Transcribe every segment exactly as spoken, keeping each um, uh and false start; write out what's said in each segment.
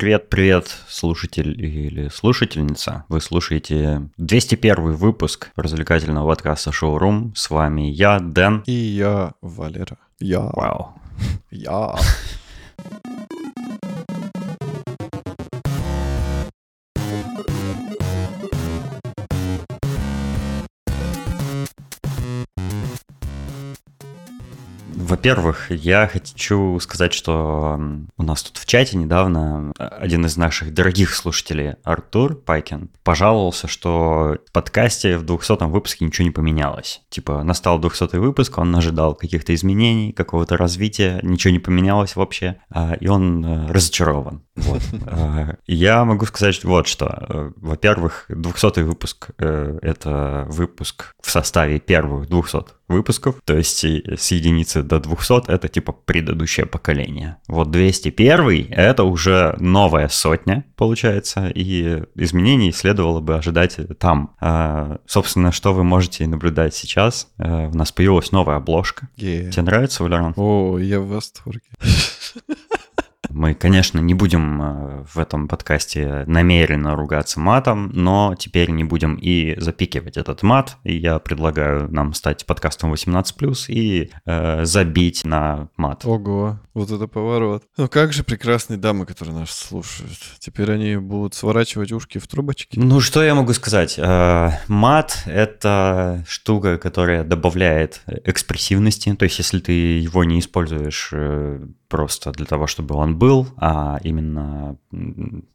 Привет-привет, слушатель или слушательница. Вы слушаете двести первый выпуск развлекательного подкаста «Шоурум». С вами я, Дэн. И я, Валера. Я. Вау. Я. Во-первых, я хочу сказать, что у нас тут в чате недавно один из наших дорогих слушателей, Артур Пайкин, пожаловался, что в подкасте в двухсотом выпуске ничего не поменялось. Типа, настал двухсотый выпуск, он ожидал каких-то изменений, какого-то развития, ничего не поменялось вообще, и он разочарован. Вот. Я могу сказать вот что. Во-первых, двухсотый выпуск – это выпуск в составе первых двухсот выпусков, то есть с единицы до двухсот это типа предыдущее поколение. Вот двести первый это уже новая сотня, получается, и изменений следовало бы ожидать там. А, собственно, что вы можете наблюдать сейчас, а, у нас появилась новая обложка. Yeah. Тебе нравится, Валерон? О, я в восторге. Мы, конечно, не будем в этом подкасте намеренно ругаться матом, но теперь не будем и запикивать этот мат. И я предлагаю нам стать подкастом восемнадцать плюс и э, забить на мат. Ого, вот это поворот. Ну как же прекрасные дамы, которые нас слушают. Теперь они будут сворачивать ушки в трубочки. Ну что я могу сказать? Э, мат — это штука, которая добавляет экспрессивности. То есть если ты его не используешь э, просто для того, чтобы он был, а именно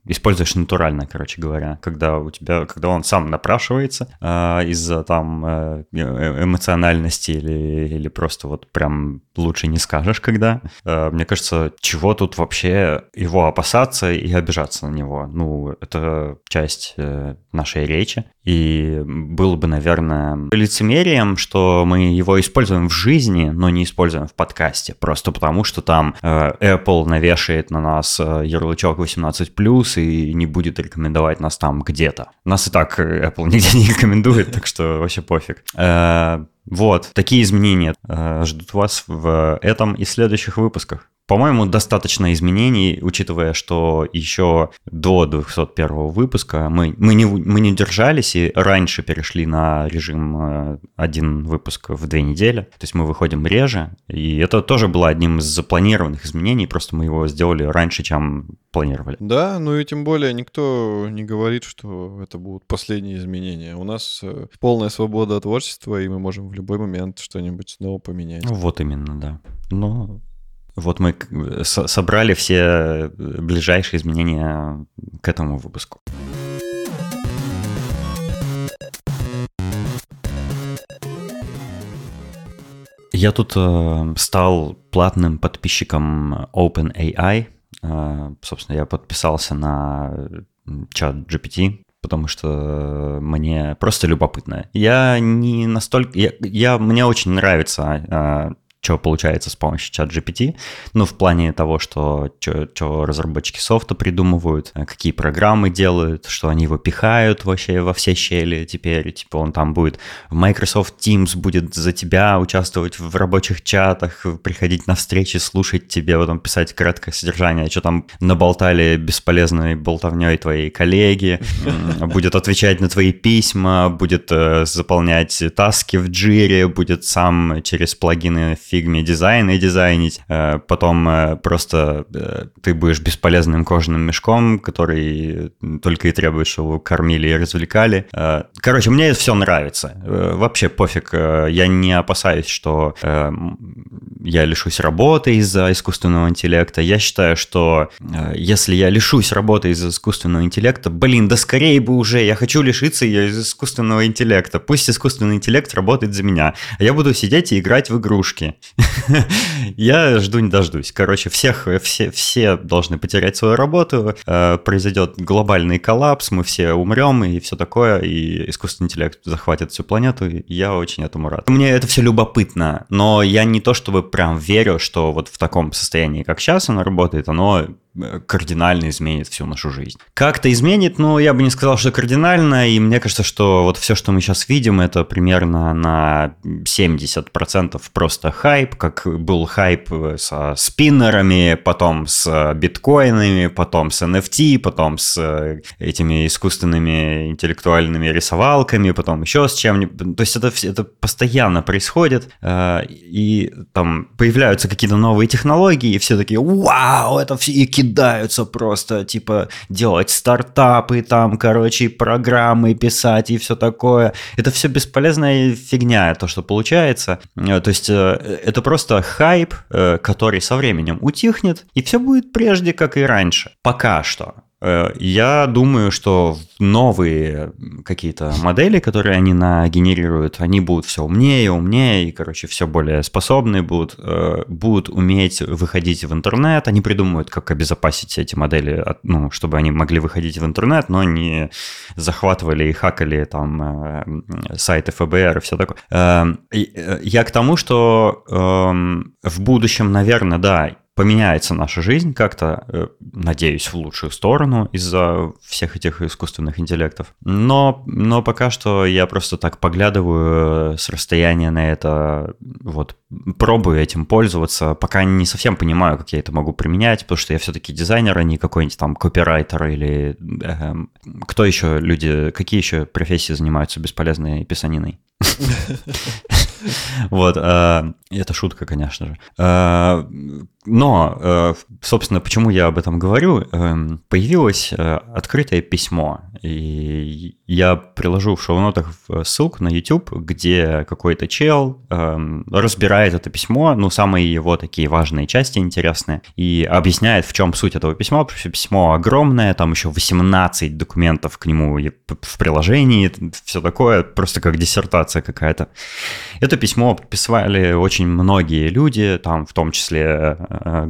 используешь натурально, короче говоря, когда у тебя, когда он сам напрашивается э, из-за там э, эмоциональности или, или просто вот прям лучше не скажешь, когда. Э, мне кажется, чего тут вообще его опасаться и обижаться на него? Ну, это часть э, нашей речи. И было бы, наверное, лицемерием, что мы его используем в жизни, но не используем в подкасте, просто потому что там э, Apple, наверное, вешает на нас ярлычок восемнадцать плюс и не будет рекомендовать нас там где-то. Нас и так Apple нигде не рекомендует, так что вообще пофиг. Вот, такие изменения ждут вас в этом и следующих выпусках. По-моему, достаточно изменений, учитывая, что еще до двухсот первого выпуска мы, мы, не, мы не удержались и раньше перешли на режим один выпуск в две недели. То есть мы выходим реже, и это тоже было одним из запланированных изменений, просто мы его сделали раньше, чем планировали. Да, ну и тем более никто не говорит, что это будут последние изменения. У нас полная свобода творчества, и мы можем в любой момент что-нибудь снова поменять. Вот именно, да. Но... Вот мы собрали все ближайшие изменения к этому выпуску. Я тут э, стал платным подписчиком OpenAI. Э, собственно, я подписался на чат джи пи ти. Потому что мне просто любопытно. Я не настолько... Я, я, мне очень нравится... Э, что получается с помощью чат джи пи ти, ну, в плане того, что, что, что разработчики софта придумывают, какие программы делают, что они его пихают вообще во все щели теперь, типа он там будет, Microsoft Teams будет за тебя участвовать в рабочих чатах, приходить на встречи, слушать тебе, потом писать краткое содержание, что там наболтали бесполезной болтовней твои коллеги, будет отвечать на твои письма, будет заполнять таски в джире, будет сам через плагины Фигме дизайн и дизайнить, потом просто ты будешь бесполезным кожаным мешком, который только и требует, чтобы его кормили и развлекали. Короче, мне это все нравится. Вообще пофиг, я не опасаюсь, что я лишусь работы из-за искусственного интеллекта. Я считаю, что если я лишусь работы из-за искусственного интеллекта, блин, да скорее бы уже, я хочу лишиться ее из искусственного интеллекта. Пусть искусственный интеллект работает за меня, а я буду сидеть и играть в игрушки. Я жду не дождусь. Короче, всех, все, все должны потерять свою работу, э, произойдет глобальный коллапс, мы все умрем и все такое, и искусственный интеллект захватит всю планету, и я очень этому рад. Мне это все любопытно, но я не то чтобы прям верю, что вот в таком состоянии, как сейчас оно работает, оно кардинально изменит всю нашу жизнь. Как-то изменит, но я бы не сказал, что кардинально, и мне кажется, что вот все, что мы сейчас видим, это примерно на семьдесят процентов просто хайп, как был хайп со спиннерами, потом с биткоинами, потом с эн эф ти, потом с этими искусственными интеллектуальными рисовалками, потом еще с чем-нибудь. То есть это, это постоянно происходит, и там появляются какие-то новые технологии, и все такие «Вау, это все!» и кидаются просто, типа, делать стартапы, там, короче, программы писать и все такое. Это все бесполезная фигня, то, что получается. То есть это просто хайп, который со временем утихнет, и все будет прежде, как и раньше. Пока что. Я думаю, что новые какие-то модели, которые они нагенерируют, они будут все умнее, умнее и, короче, все более способны будут, будут уметь выходить в интернет. Они придумывают, как обезопасить эти модели, ну, чтобы они могли выходить в интернет, но не захватывали и хакали там сайты эф бэ эр и все такое. Я к тому, что в будущем, наверное, да, поменяется наша жизнь как-то, надеюсь, в лучшую сторону из-за всех этих искусственных интеллектов. Но, но пока что я просто так поглядываю с расстояния на это, вот пробую этим пользоваться, пока не совсем понимаю, как я это могу применять, потому что я все-таки дизайнер, а не какой-нибудь там копирайтер или э, кто еще люди, какие еще профессии занимаются бесполезной писаниной. Вот, это шутка, конечно же. Но, собственно, почему я об этом говорю, появилось открытое письмо, и я приложу в шоу-нотах ссылку на YouTube, где какой-то чел разбирает это письмо, ну, самые его такие важные части интересные, и объясняет, в чем суть этого письма, потому что письмо огромное, там еще восемнадцать документов к нему в приложении, все такое, просто как диссертация какая-то. Это письмо подписали очень многие люди, там в том числе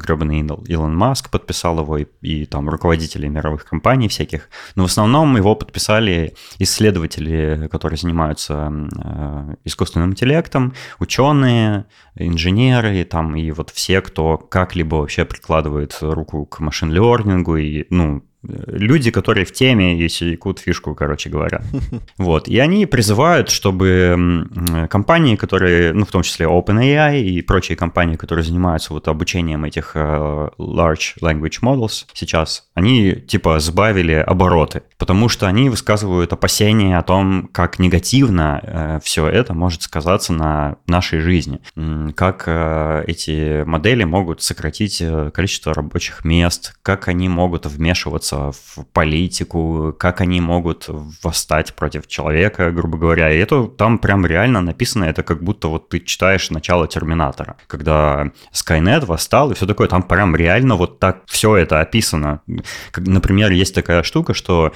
гребаный Илон Маск подписал его, и, и там руководители мировых компаний всяких, но в основном его подписали исследователи, которые занимаются э, искусственным интеллектом, ученые, инженеры, там, и вот все, кто как-либо вообще прикладывает руку к машин-лернингу, и, ну, люди, которые в теме и секут фишку, короче говоря. Вот. И они призывают, чтобы компании, которые, ну, в том числе OpenAI и прочие компании, которые занимаются вот обучением этих Large language models сейчас, они, типа, сбавили обороты, потому что они высказывают опасения о том, как негативно все это может сказаться на нашей жизни, как эти модели могут сократить количество рабочих мест, как они могут вмешиваться в политику, как они могут восстать против человека, грубо говоря. И это там прям реально написано, это как будто вот ты читаешь начало Терминатора, когда Скайнет восстал и все такое, там прям реально вот так все это описано. Например, есть такая штука, что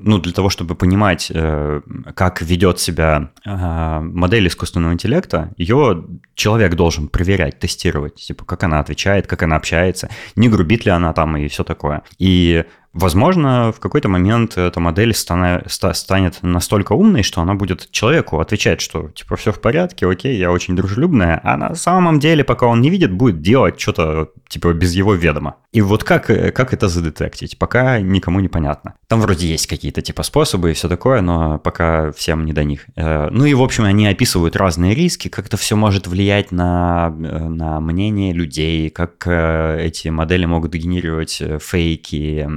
ну, для того, чтобы понимать, как ведет себя модель искусственного интеллекта, ее человек должен проверять, тестировать, типа, как она отвечает, как она общается, не грубит ли она там и все такое. И, возможно, в какой-то момент эта модель стана, ста, станет настолько умной, что она будет человеку отвечать, что типа все в порядке, окей, я очень дружелюбная, а на самом деле, пока он не видит, будет делать что-то типа без его ведома. И вот как, как это задетектить, пока никому не понятно. Там вроде есть какие-то типа способы и все такое, но пока всем не до них. Ну и, в общем, они описывают разные риски, как это все может влиять на, на мнение людей, как эти модели могут генерировать фейки,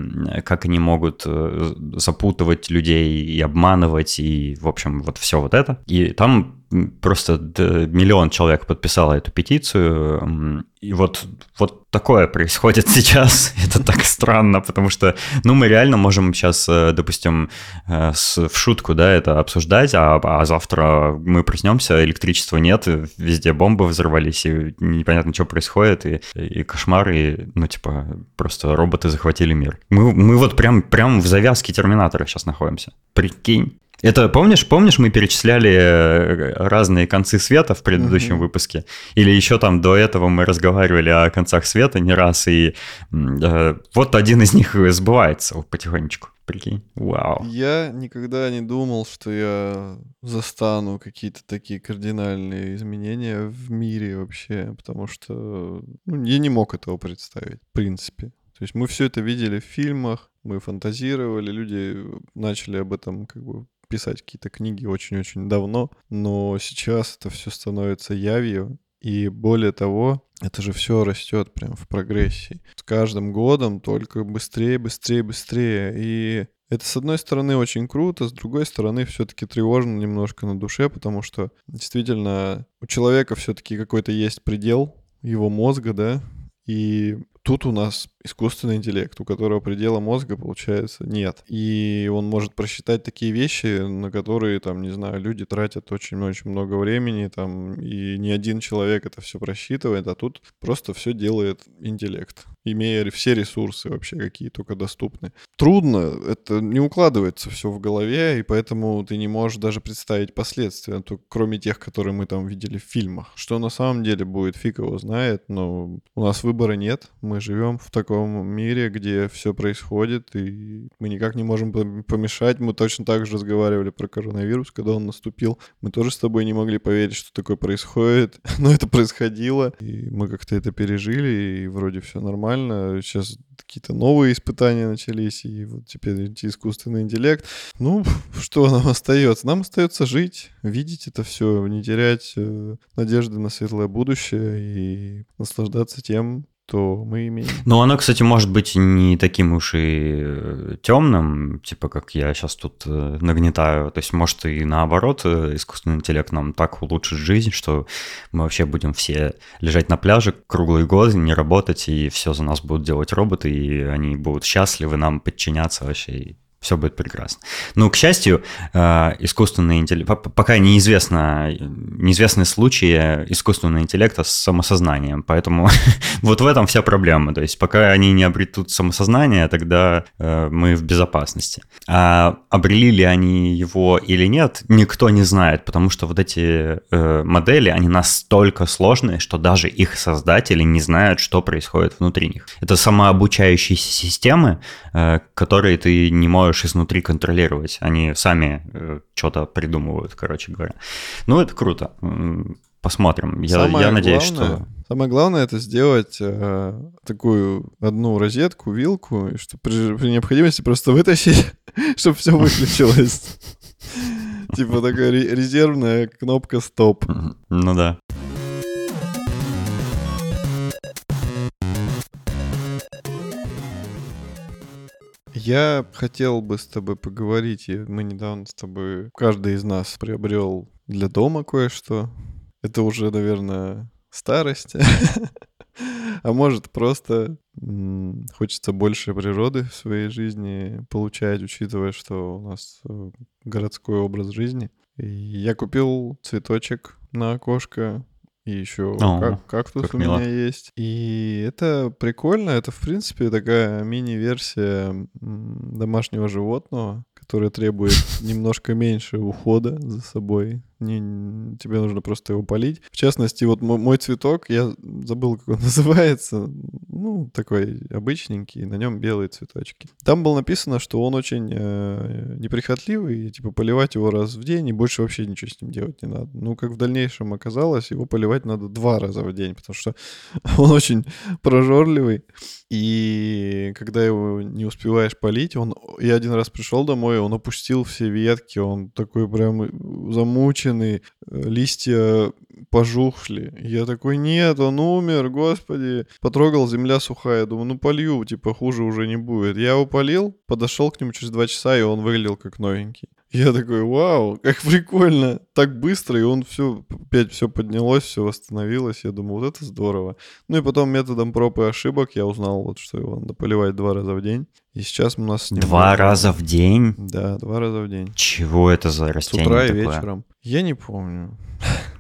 как они могут запутывать людей и обманывать, и, в общем, вот все вот это. И там просто миллион человек подписало эту петицию, и вот, вот такое происходит сейчас. Это так странно, потому что, ну, мы реально можем сейчас, допустим, с, в шутку, да, это обсуждать, а, а завтра мы проснемся, электричества нет, везде бомбы взорвались, и непонятно, что происходит, и, и кошмар, и, ну, типа, просто роботы захватили мир. Мы, мы вот прям, прям в завязке Терминатора сейчас находимся. Прикинь. Это, помнишь, помнишь, мы перечисляли разные концы света в предыдущем mm-hmm. выпуске? Или еще там до этого мы разговаривали о концах света не раз, и э, вот один из них сбывается потихонечку. Прикинь, вау. Я никогда не думал, что я застану какие-то такие кардинальные изменения в мире вообще, потому что ну, я не мог этого представить, в принципе. То есть мы все это видели в фильмах, мы фантазировали, люди начали об этом как бы писать какие-то книги очень-очень давно, но сейчас это все становится явью, и более того, это же все растет прям в прогрессии. С каждым годом только быстрее, быстрее, быстрее, и это, с одной стороны, очень круто, с другой стороны, все-таки тревожно немножко на душе, потому что действительно у человека все-таки какой-то есть предел его мозга, да, и тут у нас искусственный интеллект, у которого предела мозга, получается, нет. И он может просчитать такие вещи, на которые, там, не знаю, люди тратят очень-очень много времени, там, и не один человек это все просчитывает, а тут просто все делает интеллект, имея все ресурсы вообще, какие только доступны. Трудно, это не укладывается все в голове, и поэтому ты не можешь даже представить последствия, кроме тех, которые мы там видели в фильмах. Что на самом деле будет, фиг его знает, но у нас выбора нет. Мы живем в таком мире, где все происходит, и мы никак не можем помешать. Мы точно так же разговаривали про коронавирус, когда он наступил. Мы тоже с тобой не могли поверить, что такое происходит, но это происходило. И мы как-то это пережили, и вроде все нормально. Сейчас какие-то новые испытания начались, и вот теперь искусственный интеллект. Ну, что нам остается? Нам остается жить, видеть это все, не терять надежды на светлое будущее и наслаждаться тем, то мы имеем. Ну, оно, кстати, может быть не таким уж и темным, типа как я сейчас тут нагнетаю. То есть, может, и наоборот, искусственный интеллект нам так улучшит жизнь, что мы вообще будем все лежать на пляже круглый год, не работать, и все за нас будут делать роботы, и они будут счастливы нам подчиняться вообще, и все будет прекрасно. Ну, к счастью, искусственный интеллект... Пока неизвестно, неизвестны случаи искусственного интеллекта с самосознанием, поэтому вот в этом вся проблема. То есть пока они не обретут самосознание, тогда мы в безопасности. А обрели ли они его или нет, никто не знает, потому что вот эти модели, они настолько сложные, что даже их создатели не знают, что происходит внутри них. Это самообучающиеся системы, которые ты не можешь изнутри контролировать, они сами э, что-то придумывают, короче говоря. Ну, это круто. Посмотрим. Я, я надеюсь, главное, что... Самое главное — это сделать э, такую одну розетку, вилку, и что при, при необходимости просто вытащить, чтобы все выключилось. Типа такая резервная кнопка «Стоп». Ну да. Я хотел бы с тобой поговорить, и мы недавно с тобой... Каждый из нас приобрел для дома кое-что. Это уже, наверное, старость. А может, просто хочется больше природы в своей жизни получать, учитывая, что у нас городской образ жизни. И я купил цветочек на окошко. И еще О, как, кактус как у меня мило. Есть. И это прикольно. Это, в принципе, такая мини-версия домашнего животного, которая требует немножко меньше ухода за собой. Не, тебе нужно просто его полить. В частности, вот мой, мой цветок, я забыл, как он называется. Ну, такой обычненький, на нем белые цветочки. Там было написано, что он очень э, неприхотливый, и типа поливать его раз в день, и больше вообще ничего с ним делать не надо. Ну, как в дальнейшем оказалось, его поливать надо два раза в день, потому что он очень прожорливый. И когда его не успеваешь полить, он... Я один раз пришел домой, он опустил все ветки, он такой прям замучен, листья пожухли. Я такой, нет, он умер, господи. Потрогал, земля сухая. Думаю, ну полью, типа хуже уже не будет. Я его полил, подошел к нему через два часа, и он выглядел как новенький. Я такой, вау, как прикольно, так быстро, и он все, опять все поднялось, все восстановилось, я думаю, вот это здорово. Ну и потом методом проб и ошибок я узнал, вот, что его надо поливать два раза в день, и сейчас у нас... Два раза в день? Да, два раза в день. Чего это за растение такое? С утра и вечером. Я не помню.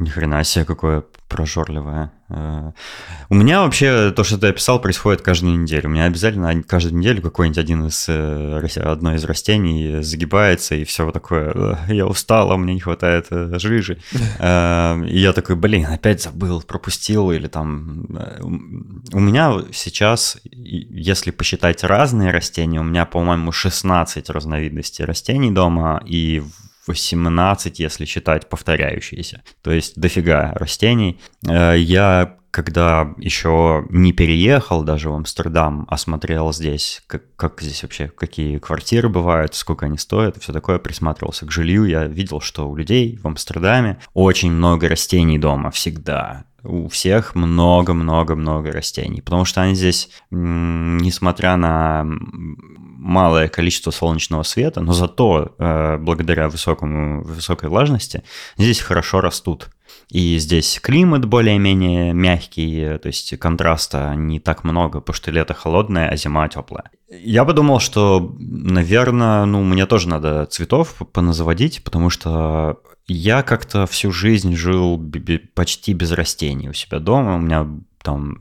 Ни хрена себе, какое прожорливое. У меня вообще то, что ты описал, происходит каждую неделю. У меня обязательно каждую неделю какой-нибудь один из, одно из растений загибается, и все такое, я устал, а мне не хватает жижи. И я такой, блин, опять забыл, пропустил, или там... У меня сейчас, если посчитать разные растения, у меня, по-моему, шестнадцать разновидностей растений дома, и восемнадцать, если считать повторяющиеся. То есть дофига растений. Я, когда еще не переехал даже в Амстердам, а смотрел здесь, как, как здесь вообще, какие квартиры бывают, сколько они стоят, все такое, присматривался к жилью, я видел, что у людей в Амстердаме очень много растений дома всегда. У всех много-много-много растений, потому что они здесь, несмотря на малое количество солнечного света, но зато э, благодаря высокому, высокой влажности здесь хорошо растут. И здесь климат более-менее мягкий, то есть контраста не так много, потому что лето холодное, а зима теплая. Я подумал, что, наверное, ну, мне тоже надо цветов поназаводить, потому что я как-то всю жизнь жил почти без растений у себя дома. У меня там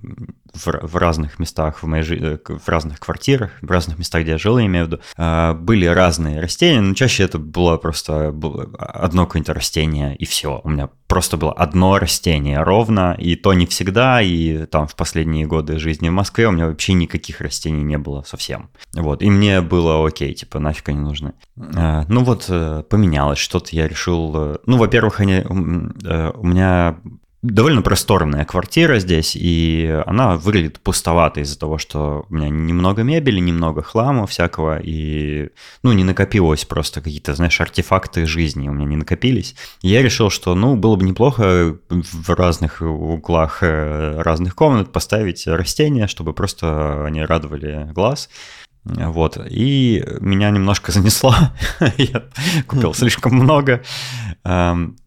в, в разных местах, в, моей жи... в разных квартирах, в разных местах, где я жил, я имею в виду, были разные растения, но чаще это было просто одно какое-нибудь растение, и все. У меня просто было одно растение ровно, и то не всегда, и там в последние годы жизни в Москве у меня вообще никаких растений не было совсем. Вот, и мне было окей, типа, нафиг они нужны. Ну вот, поменялось что-то, я решил... Ну, во-первых, они... у меня... довольно просторная квартира здесь, и она выглядит пустовато из-за того, что у меня немного мебели, немного хлама всякого, и, ну, не накопилось просто какие-то, знаешь, артефакты жизни у меня не накопились. И я решил, что, ну, было бы неплохо в разных углах разных комнат поставить растения, чтобы просто они радовали глаз. Вот, и меня немножко занесло, я купил слишком много,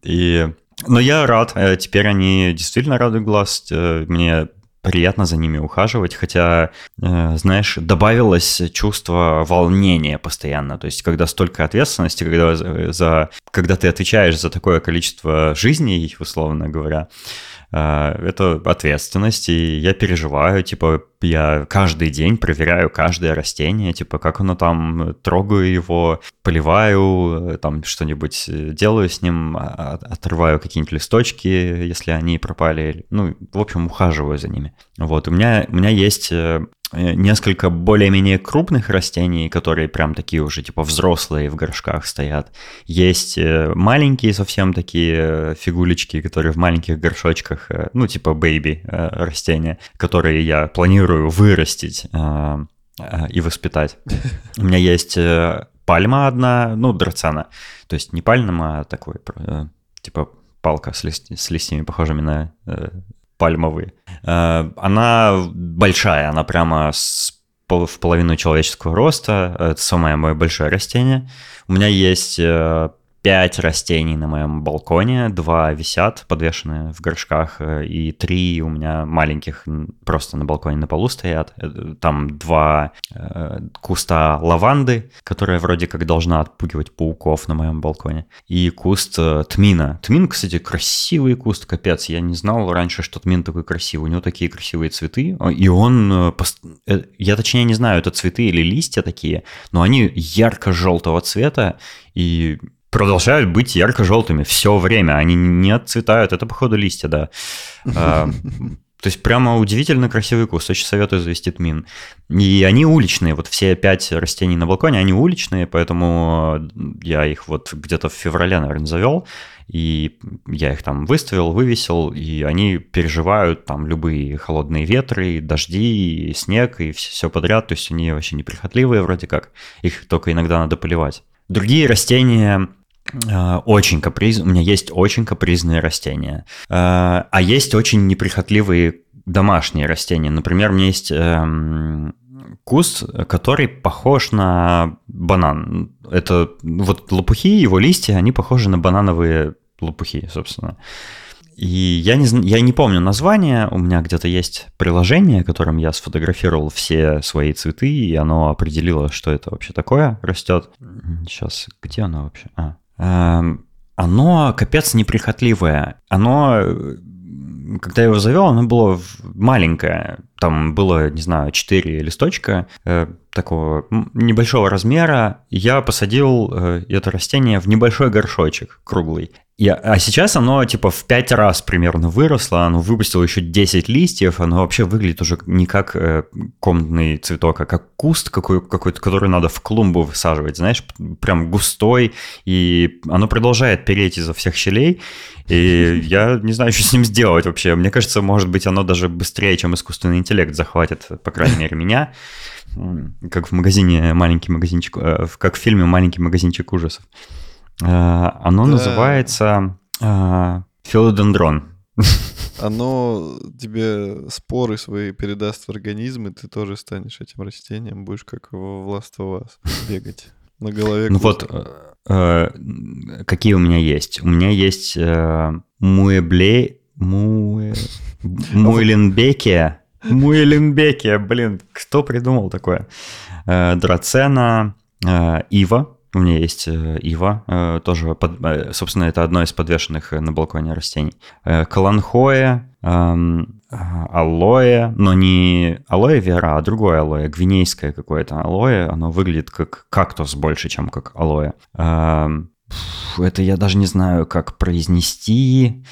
и... Но я рад, теперь они действительно радуют глаз, мне приятно за ними ухаживать, хотя, знаешь, добавилось чувство волнения постоянно, то есть когда столько ответственности, когда, за, когда ты отвечаешь за такое количество жизней, условно говоря, это ответственность, и я переживаю, типа, я каждый день проверяю каждое растение, типа, как оно там, трогаю его, поливаю, там что-нибудь делаю с ним, отрываю какие-нибудь листочки, если они пропали, ну, в общем, ухаживаю за ними. Вот, у меня, у меня есть... несколько более-менее крупных растений, которые прям такие уже типа взрослые в горшках стоят. Есть маленькие совсем такие фигулечки, которые в маленьких горшочках, ну типа бэйби растения, которые я планирую вырастить и воспитать. У меня есть пальма одна, ну драцена, то есть не пальма, а такой типа палка с, лист- с листьями, похожими на... пальмовые. Она большая, она прямо с, пол, в половину человеческого роста. Это самое мое большое растение. У меня есть пять растений на моем балконе. Два висят, подвешенные в горшках. И три у меня маленьких просто на балконе на полу стоят. Там два куста лаванды, которая вроде как должна отпугивать пауков на моем балконе. И куст тмина. Тмин, кстати, красивый куст, капец. Я не знал раньше, что тмин такой красивый. У него такие красивые цветы. И он... Я точнее не знаю, это цветы или листья такие, но они ярко-желтого цвета. И... продолжают быть ярко-желтыми все время, они не отцветают, это, походу, листья, да. А, то есть прямо удивительно красивый куст, очень советую завести тмин. И они уличные, вот все пять растений на балконе, они уличные, поэтому я их вот где-то в феврале, наверное, завел, и я их там выставил, вывесил, и они переживают там любые холодные ветры, и дожди, и снег, и все подряд, то есть они вообще неприхотливые вроде как, их только иногда надо поливать. Другие растения... очень капризные, у меня есть очень капризные растения, а есть очень неприхотливые домашние растения. Например, у меня есть куст, который похож на банан. Это вот лопухи, его листья, они похожи на банановые лопухи, собственно. И я не, я не помню название, у меня где-то есть приложение, которым я сфотографировал все свои цветы, и оно определило, что это вообще такое растет. Сейчас, где оно вообще? А, оно капец неприхотливое. Оно, когда я его завел, оно было маленькое. Там было, не знаю, четыре листочка э, такого небольшого размера. Я посадил э, это растение в небольшой горшочек круглый. И, а сейчас оно типа в пять раз примерно выросло, оно выпустило еще десять листьев, оно вообще выглядит уже не как э, комнатный цветок, а как куст какой, какой-то, который надо в клумбу высаживать, знаешь, прям густой, и оно продолжает переть изо всех щелей, и я не знаю, что с ним сделать вообще. Мне кажется, может быть, оно даже быстрее, чем искусственный интеллект захватит, по крайней мере, меня, как в магазине «Маленький магазинчик», как в фильме «Маленький магазинчик ужасов». Оно да. называется э, филодендрон. Оно тебе споры свои передаст в организм, и ты тоже станешь этим растением, будешь как его Last of Us бегать на голове. Ну вот, э, какие у меня есть? У меня есть э, муэбле... Муэ... Муэленбекия. Муэленбекия, блин, кто придумал такое? Э, драцена, э, ива. У меня есть ива, тоже, под, собственно, это одно из подвешенных на балконе растений. Каланхоэ, алоэ, но не алоэ вера, а другое алоэ, гвинейское какое-то алоэ. Оно выглядит как кактус больше, чем как алоэ. Это я даже не знаю, как произнести.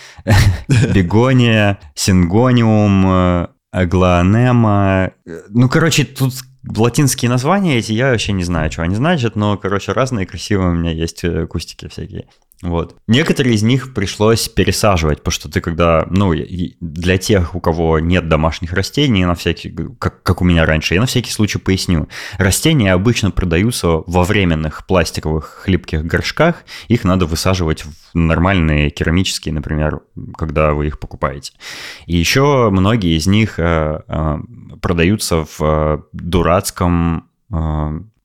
Бегония, сингониум, аглоанема. Ну, короче, тут... Латинские названия эти, я вообще не знаю, что они значат, но, короче, разные красивые у меня есть кустики всякие. Вот. Некоторые из них пришлось пересаживать, потому что ты когда, ну, для тех, у кого нет домашних растений, на всякий, как, как у меня раньше, я на всякий случай поясню. Растения обычно продаются во временных пластиковых хлипких горшках, их надо высаживать в нормальные керамические, например, когда вы их покупаете. И еще многие из них продаются в дурацком...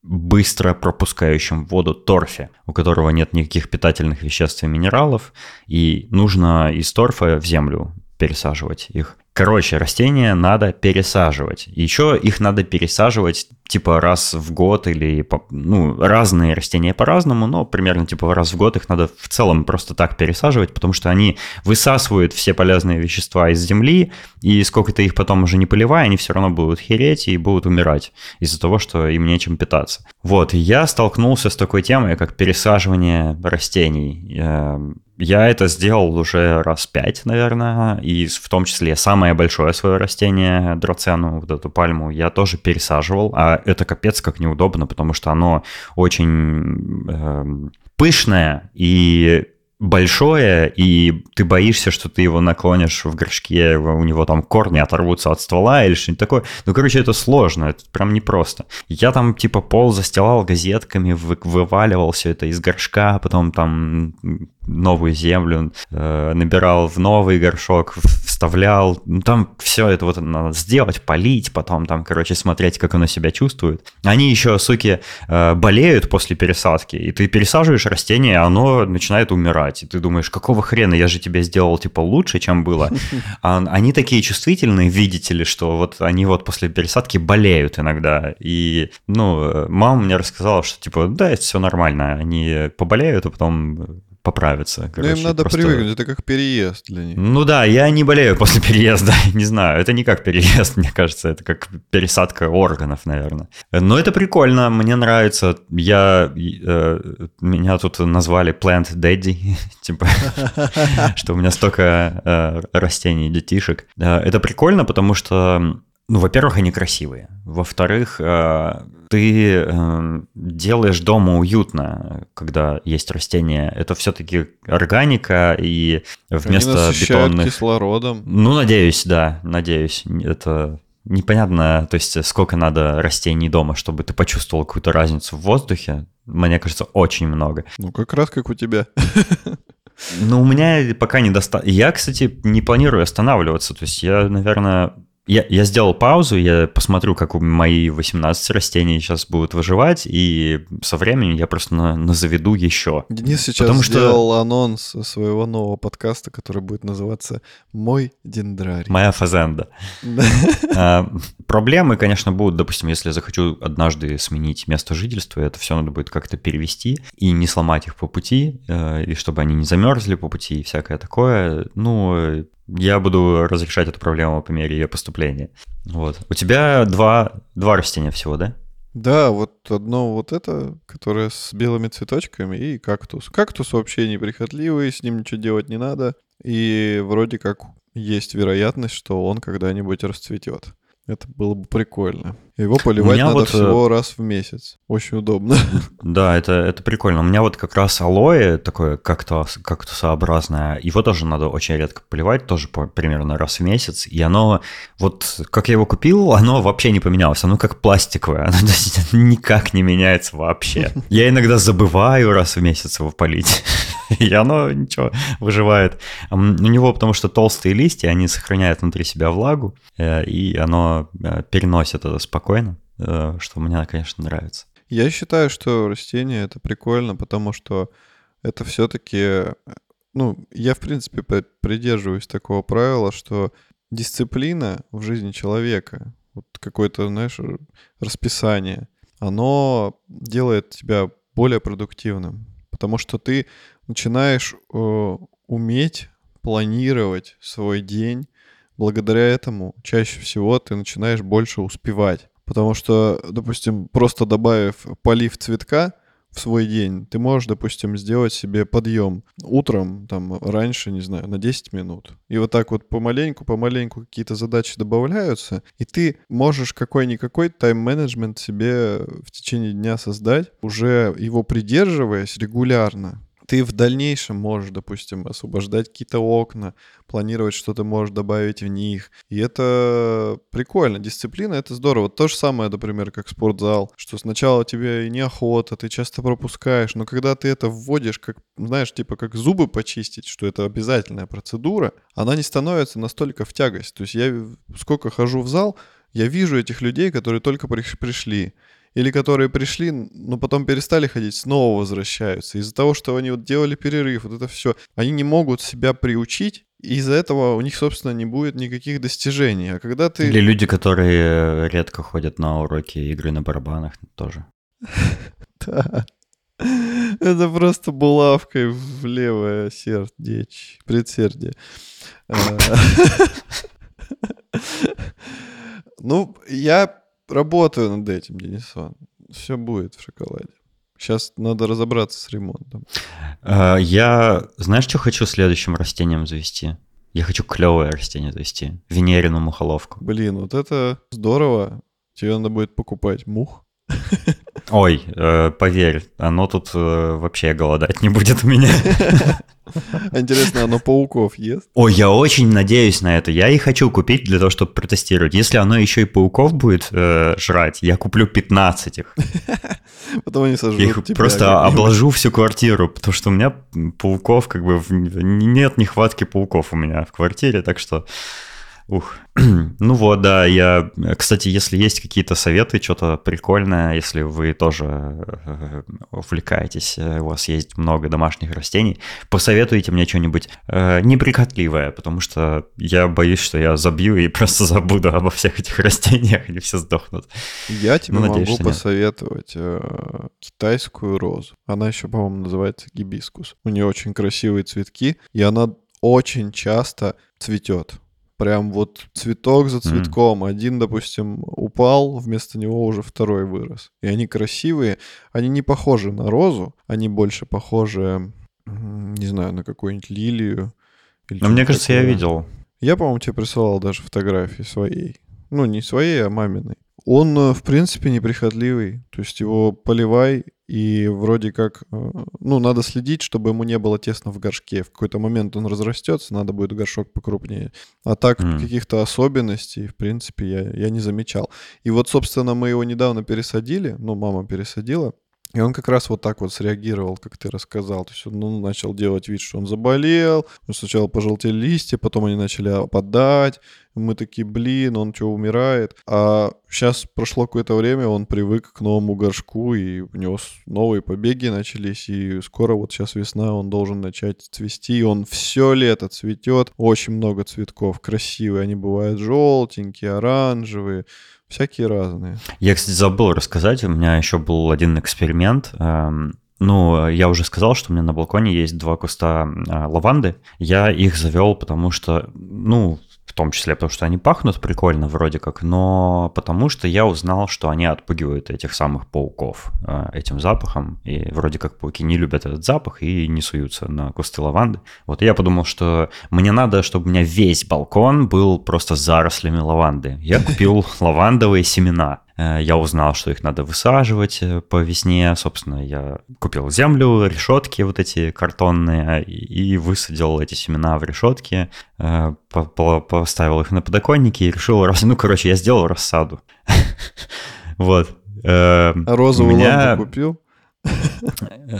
быстро пропускающим воду торфе, у которого нет никаких питательных веществ и минералов, и нужно из торфа в землю пересаживать их. Короче, растения надо пересаживать. Еще их надо пересаживать типа раз в год или... По, ну, разные растения по-разному, но примерно типа раз в год их надо в целом просто так пересаживать, потому что они высасывают все полезные вещества из земли, и сколько ты их потом уже не поливай, они все равно будут хереть и будут умирать из-за того, что им нечем питаться. Вот, я столкнулся с такой темой, как пересаживание растений. Я это сделал уже раз пять, наверное, и в том числе самое большое свое растение, драцену, вот эту пальму, я тоже пересаживал, а это капец как неудобно, потому что оно очень э, пышное и большое, и ты боишься, что ты его наклонишь в горшке, у него там корни оторвутся от ствола или что-нибудь такое. Ну, короче, это сложно, это прям непросто. Я там типа пол застилал газетками, вы, вываливал все это из горшка, потом там новую землю э, набирал в новый горшок, вставлял. Ну, там все это вот надо сделать, полить, потом там, короче, смотреть, как оно себя чувствует. Они еще, суки, э, болеют после пересадки, и ты пересаживаешь растение, оно начинает умирать. И ты думаешь, какого хрена, я же тебе сделал типа лучше, чем было. А они такие чувствительные, видите ли, что вот они вот после пересадки болеют иногда. И, ну, мама мне рассказала, что типа, да, это все нормально, они поболеют, а потом поправятся. Короче, но им надо просто... привыкнуть, это как переезд для них. Ну да, я не болею после переезда, не знаю, это не как переезд, мне кажется, это как пересадка органов, наверное. Но это прикольно, мне нравится, я, э, меня тут назвали Plant Daddy, типа, что у меня столько растений и детишек. Это прикольно, потому что, ну, во-первых, они красивые, во-вторых, ты э, делаешь дома уютно, когда есть растения. Это все-таки органика, и вместо бетонных... Они насыщают кислородом. Ну, надеюсь, да, надеюсь. Это непонятно, то есть сколько надо растений дома, чтобы ты почувствовал какую-то разницу в воздухе. Мне кажется, очень много. Ну, как раз как у тебя. Ну, у меня пока недостаточно. Я, кстати, не планирую останавливаться. То есть я, наверное... Я, я сделал паузу, я посмотрю, как мои восемнадцать растений сейчас будут выживать, и со временем я просто на, назаведу еще. Денис сейчас Потому сделал что... анонс своего нового подкаста, который будет называться «Мой дендрарий». Моя фазенда. Проблемы, конечно, будут, допустим, если я захочу однажды сменить место жительства, это все надо будет как-то перевести и не сломать их по пути, и чтобы они не замерзли по пути и всякое такое. Ну... Я буду разрешать эту проблему по мере ее поступления. Вот. У тебя два, два растения всего, да? Да, вот одно вот это, которое с белыми цветочками, и кактус. Кактус вообще неприхотливый, с ним ничего делать не надо. И вроде как есть вероятность, что он когда-нибудь расцветет. Это было бы прикольно. Его поливать надо вот... всего раз в месяц. Очень удобно. Да, это, это прикольно. У меня вот как раз алоэ, такое кактус, кактусообразное, его тоже надо очень редко поливать, тоже по, примерно раз в месяц. И оно, вот как я его купил, оно вообще не поменялось. Оно как пластиковое, оно никак не меняется вообще. Я иногда забываю раз в месяц его полить, и оно ничего, выживает. У него потому что толстые листья, они сохраняют внутри себя влагу, и оно переносит это спокойно. Что мне, конечно, нравится. Я считаю, что растения — это прикольно, потому что это все-таки... Ну, я, в принципе, придерживаюсь такого правила, что дисциплина в жизни человека, вот какое-то, знаешь, расписание, оно делает тебя более продуктивным, потому что ты начинаешь э, уметь планировать свой день. Благодаря этому чаще всего ты начинаешь больше успевать. Потому что, допустим, просто добавив полив цветка в свой день, ты можешь, допустим, сделать себе подъем утром, там, раньше, не знаю, на десять минут. И вот так вот помаленьку-помаленьку какие-то задачи добавляются, и ты можешь какой-никакой тайм-менеджмент себе в течение дня создать, уже его придерживаясь регулярно. Ты в дальнейшем можешь, допустим, освобождать какие-то окна, планировать, что ты можешь добавить в них. И это прикольно. Дисциплина — это здорово. То же самое, например, как спортзал, что сначала тебе и неохота, ты часто пропускаешь, но когда ты это вводишь, как, знаешь, типа как зубы почистить, что это обязательная процедура, она не становится настолько в тягость. То есть я сколько хожу в зал, я вижу этих людей, которые только пришли. Или которые пришли, но потом перестали ходить, снова возвращаются. Из-за того, что они вот делали перерыв, вот это все, они не могут себя приучить, и из-за этого у них, собственно, не будет никаких достижений. А когда ты... Или люди, которые редко ходят на уроки игры на барабанах тоже. Да. Это просто булавкой в левое сердечко, предсердие. Ну, я... Работаю над этим, Денисон. Все будет в шоколаде. Сейчас надо разобраться с ремонтом. Я, знаешь, что хочу следующим растением завести? Я хочу клевое растение завести. Венерину мухоловку. Блин, вот это здорово. Тебе надо будет покупать мух. Ой, поверь, оно тут вообще голодать не будет у меня. Интересно, оно пауков ест? Ой, я очень надеюсь на это. Я и хочу купить для того, чтобы протестировать. Если оно еще и пауков будет э, жрать, я куплю пятнадцать их. Потом они сожрут их тебя, просто обложу всю квартиру, потому что у меня пауков как бы... Нет нехватки пауков у меня в квартире, так что... Ух. Ну вот, да, я... Кстати, если есть какие-то советы, что-то прикольное, если вы тоже увлекаетесь, у вас есть много домашних растений, посоветуйте мне что-нибудь э, неприхотливое, потому что я боюсь, что я забью и просто забуду обо всех этих растениях, они все сдохнут. Я тебе ну, надеюсь, могу посоветовать э, китайскую розу. Она еще, по-моему, называется гибискус. У нее очень красивые цветки, и она очень часто цветет. Прям вот цветок за цветком. Mm. Один, допустим, упал, вместо него уже второй вырос. И они красивые. Они не похожи на розу, они больше похожи, не знаю, на какую-нибудь лилию. Но мне кажется, такое. Я видел. Я, по-моему, тебе присылал даже фотографии своей. Ну, не своей, а маминой. Он, в принципе, неприхотливый. То есть его поливай, и вроде как... Ну, надо следить, чтобы ему не было тесно в горшке. В какой-то момент он разрастется, надо будет горшок покрупнее. А так mm. каких-то особенностей, в принципе, я, я не замечал. И вот, собственно, мы его недавно пересадили. Ну, мама пересадила. И он как раз вот так вот среагировал, как ты рассказал. То есть он ну, начал делать вид, что он заболел. Сначала пожелтели листья, потом они начали опадать. Мы такие, блин, он что, умирает? А сейчас прошло какое-то время, он привык к новому горшку, и у него новые побеги начались, и скоро вот сейчас весна, он должен начать цвести, и он все лето цветет. Очень много цветков, красивые, они бывают желтенькие, оранжевые, всякие разные. Я, кстати, забыл рассказать, у меня еще был один эксперимент. Ну, я уже сказал, что у меня на балконе есть два куста лаванды. Я их завел, потому что, ну, в том числе, потому что они пахнут прикольно вроде как, но потому что я узнал, что они отпугивают этих самых пауков этим запахом, и вроде как пауки не любят этот запах и не суются на кусты лаванды. Вот я подумал, что мне надо, чтобы у меня весь балкон был просто зарослями лаванды. Я купил лавандовые семена. Я узнал, что их надо высаживать по весне. Собственно, я купил землю, решетки вот эти картонные, и высадил эти семена в решетки, поставил их на подоконники и решил... Ну, короче, я сделал рассаду. Вот. А розовую лаванду купил?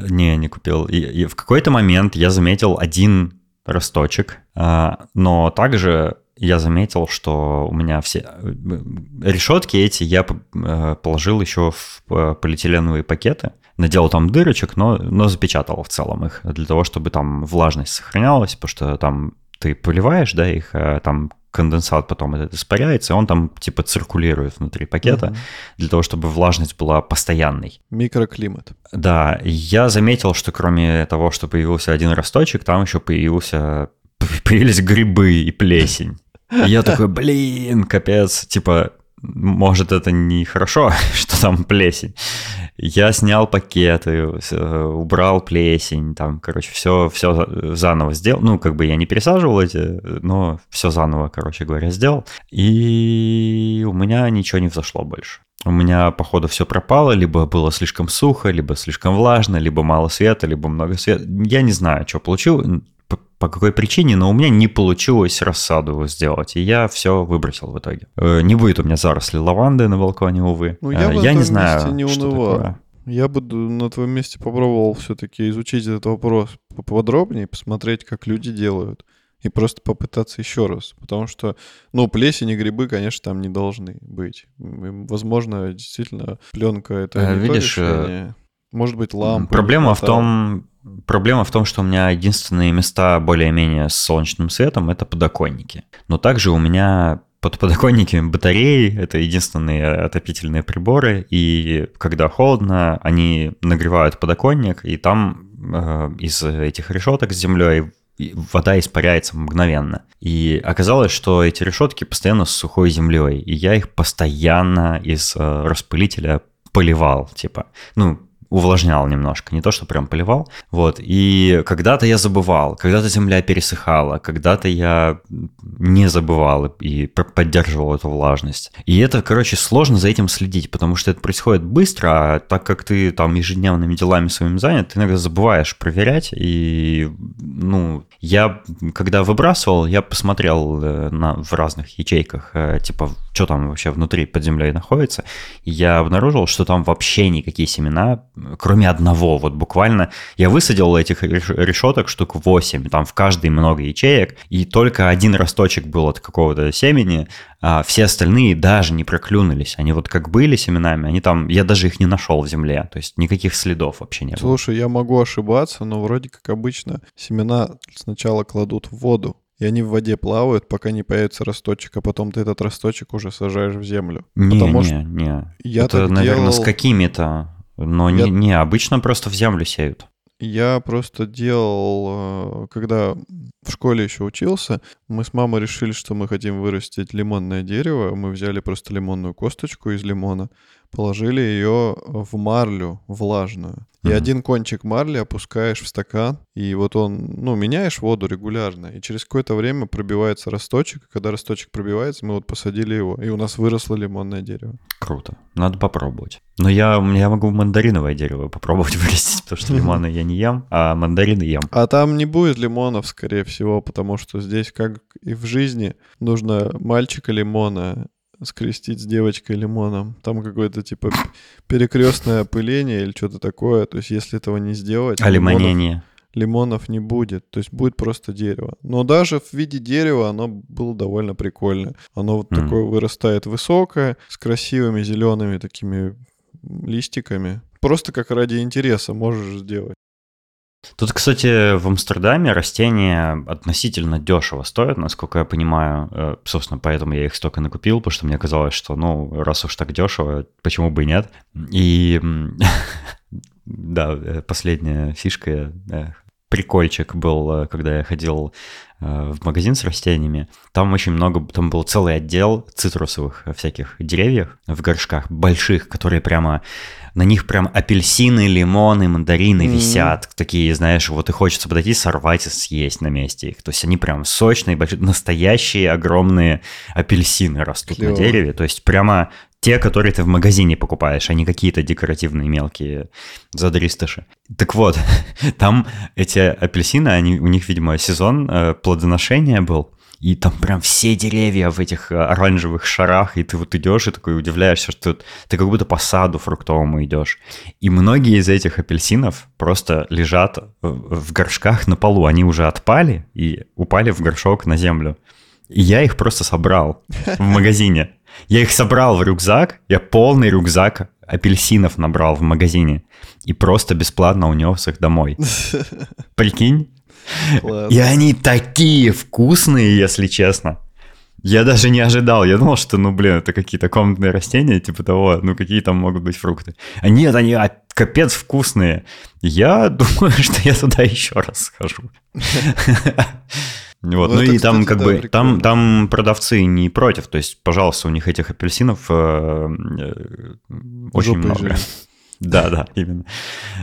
Не, не купил. И в какой-то момент я заметил один росточек, но также... Я заметил, что у меня все решетки эти я положил еще в полиэтиленовые пакеты, наделал там дырочек, но, но запечатал в целом их, для того, чтобы там влажность сохранялась, потому что там ты поливаешь, да, их, а там конденсат потом этот испаряется, он там типа циркулирует внутри пакета, mm-hmm. для того, чтобы влажность была постоянной. Микроклимат. Да, я заметил, что кроме того, что появился один росточек, там еще появился, появились грибы и плесень. И я такой, блин, капец, типа, может, это нехорошо, что там плесень. Я снял пакеты, убрал плесень, там, короче, все, все заново сделал. Ну, как бы я не пересаживал эти, но все заново, короче говоря, сделал. И у меня ничего не взошло больше. У меня, походу, все пропало, либо было слишком сухо, либо слишком влажно, либо мало света, либо много света. Я не знаю, что получил, по какой причине, но у меня не получилось рассаду сделать, и я все выбросил в итоге. Не будет у меня заросли лаванды на балконе, увы. Ну, я бы я на не знаю, не что такое. Я бы на твоем месте попробовал все-таки изучить этот вопрос поподробнее, посмотреть, как люди делают, и просто попытаться еще раз, потому что, ну, плесень и грибы, конечно, там не должны быть. Возможно, действительно, пленка — это а, не видишь, то решение. Может быть, лампы. Проблема в том... Проблема в том, что у меня единственные места более-менее с солнечным светом – это подоконники. Но также у меня под подоконниками батареи – это единственные отопительные приборы, и когда холодно, они нагревают подоконник, и там э, из этих решеток с землей вода испаряется мгновенно. И оказалось, что эти решетки постоянно с сухой землей, и я их постоянно из э, распылителя поливал, типа, ну, увлажнял немножко, не то, что прям поливал, вот, и когда-то я забывал, когда-то земля пересыхала, когда-то я не забывал и поддерживал эту влажность, и это, короче, сложно за этим следить, потому что это происходит быстро, а так как ты там ежедневными делами своими занят, ты иногда забываешь проверять, и, ну, я, когда выбрасывал, я посмотрел на, в разных ячейках, типа, что там вообще внутри под землей находится, и я обнаружил, что там вообще никакие семена, кроме одного, вот буквально, я высадил этих решеток штук восемь, там в каждой много ячеек, и только один росточек был от какого-то семени, а все остальные даже не проклюнулись, они вот как были семенами, они там, я даже их не нашел в земле, то есть никаких следов вообще не было. Слушай, я могу ошибаться, но вроде как обычно семена сначала кладут в воду, и они в воде плавают, пока не появится росточек, а потом ты этот росточек уже сажаешь в землю. Не, Потому не, не, я это, наверное, делал... с какими-то... Но я... не, не, обычно просто в землю сеют. Я просто делал, когда в школе еще учился, мы с мамой решили, что мы хотим вырастить лимонное дерево. Мы взяли просто лимонную косточку из лимона, положили ее в марлю влажную. И mm-hmm. один кончик марли опускаешь в стакан, и вот он, ну, меняешь воду регулярно, и через какое-то время пробивается росточек, и когда росточек пробивается, мы вот посадили его, и у нас выросло лимонное дерево. Круто, надо попробовать. Но я, я могу мандариновое дерево попробовать вырастить, потому что лимоны я не ем, а мандарины ем. А там не будет лимонов, скорее всего, потому что здесь, как и в жизни, нужно мальчика лимона скрестить с девочкой лимоном. Там какое-то типа перекрестное опыление или что-то такое. То есть, если этого не сделать... Алимонение. Лимонов, лимонов не будет, то есть будет просто дерево. Но даже в виде дерева оно было довольно прикольное. Оно вот mm-hmm. такое вырастает высокое, с красивыми зелеными такими листиками. Просто как ради интереса можешь сделать. Тут, кстати, в Амстердаме растения относительно дешево стоят, насколько я понимаю. Собственно, поэтому я их столько накупил, потому что мне казалось, что, ну, раз уж так дешево, почему бы и нет. И, да, последняя фишка, прикольчик был, когда я ходил в магазин с растениями. Там очень много, там был целый отдел цитрусовых всяких деревьев в горшках больших, которые прямо, на них прям апельсины, лимоны, мандарины mm-hmm. висят. Такие, знаешь, вот и хочется подойти, сорвать и съесть на месте их. То есть они прям сочные, большие, настоящие огромные апельсины растут Клево. На дереве. То есть прямо те, которые ты в магазине покупаешь, а не какие-то декоративные мелкие задрыстыши. Так вот, там эти апельсины, они, у них, видимо, сезон плодоношения был, и там прям все деревья в этих оранжевых шарах, и ты вот идешь и такой удивляешься, что ты как будто по саду фруктовому идешь. И многие из этих апельсинов просто лежат в горшках на полу, они уже отпали и упали в горшок на землю. И я их просто собрал в магазине. Я их собрал в рюкзак, я полный рюкзак апельсинов набрал в магазине и просто бесплатно унес их домой. Прикинь? Ладно. И они такие вкусные, если честно. Я даже не ожидал. Я думал, что, ну, блин, это какие-то комнатные растения, типа того, ну, какие там могут быть фрукты. А нет, они а, капец вкусные. Я думаю, что я туда еще раз схожу. Вот. Ну, ну это, и там, кстати, как да, бы там, там продавцы не против. То есть, пожалуйста, у них этих апельсинов э, э, очень Жопой много. Жили. Да, да, именно.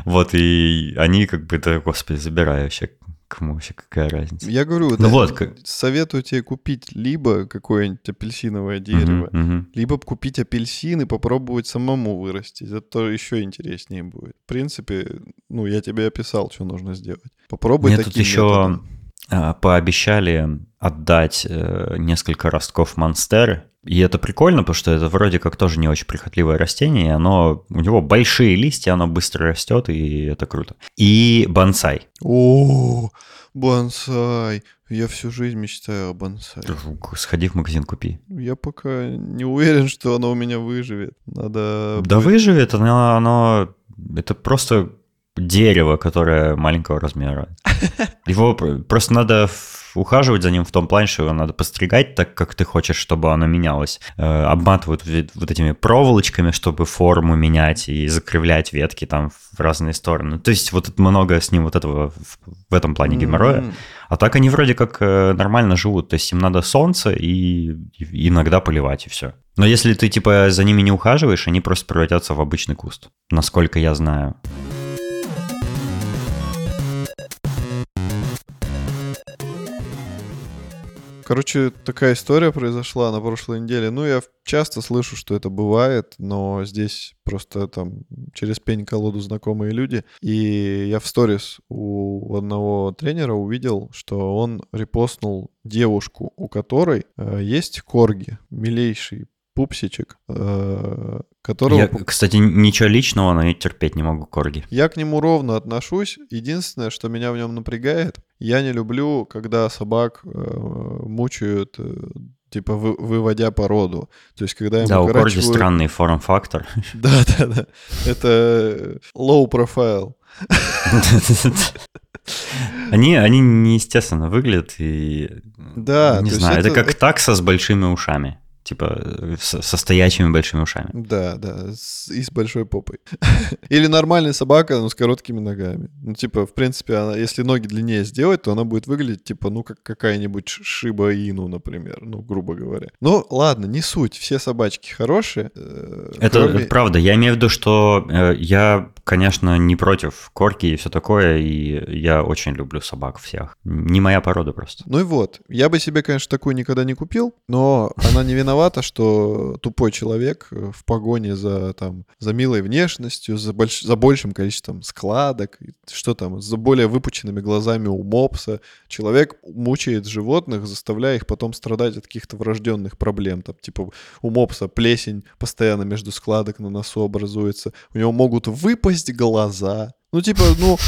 Вот, и они как бы, да, господи, забираю вообще. Кому вообще какая разница? Я говорю, ну, да, вот, советую тебе купить либо какое-нибудь апельсиновое дерево, угу, угу. либо купить апельсин и попробовать самому вырастить. Это еще интереснее будет. В принципе, ну, я тебе описал, что нужно сделать. Попробуй Мне такие тут еще методы. Пообещали отдать несколько ростков монстеры. И это прикольно, потому что это вроде как тоже не очень прихотливое растение, и оно, у него большие листья, оно быстро растет, и это круто. И бонсай. О, бонсай. Я всю жизнь мечтаю о бонсай. Сходи в магазин, купи. Я пока не уверен, что оно у меня выживет. Надо... Да выживет, оно, оно... это просто дерево, которое маленького размера. Его просто надо... ухаживать за ним в том плане, что его надо постригать так, как ты хочешь, чтобы оно менялось. Обматывают вот этими проволочками, чтобы форму менять и закривлять ветки там в разные стороны. То есть вот много с ним вот этого в этом плане геморроя. Mm-hmm. А так они вроде как нормально живут. То есть им надо солнце и иногда поливать, и все. Но если ты типа за ними не ухаживаешь, они просто превратятся в обычный куст, насколько я знаю. Короче, такая история произошла на прошлой неделе. Ну, я часто слышу, что это бывает, но здесь просто там через пень-колоду знакомые люди. И я в сторис у одного тренера увидел, что он репостнул девушку, у которой э, есть корги, милейший пупсичек, э, которого... Я, кстати, ничего личного, но я терпеть не могу корги. Я к нему ровно отношусь. Единственное, что меня в нем напрягает, я не люблю, когда собак э, мучают, э, типа, вы, выводя породу. То есть, когда им да, укорачивают... у корги странный форм-фактор. Да-да-да. Это low profile. Они, они неестественно выглядят и... Да. Не знаю, это, это как такса с большими ушами. Типа со стоячими большими ушами. Да, да, с, и с большой попой. Или нормальная собака, но с короткими ногами. Ну, типа, в принципе, она, если ноги длиннее сделать, то она будет выглядеть, типа, ну, как какая-нибудь шиба-ину, например, ну, грубо говоря. Ну, ладно, не суть, все собачки хорошие. Это кроме... правда, я имею в виду, что э, я, конечно, не против корки и все такое, и я очень люблю собак всех. Не моя порода просто. Ну и вот, я бы себе, конечно, такую никогда не купил, но она не виновата. Что тупой человек в погоне за, там, за милой внешностью, за, больш... за большим количеством складок, что там, за более выпученными глазами у мопса. Человек мучает животных, заставляя их потом страдать от каких-то врожденных проблем. Там, типа у мопса плесень постоянно между складок на носу образуется, у него могут выпасть глаза. Ну, типа, ну,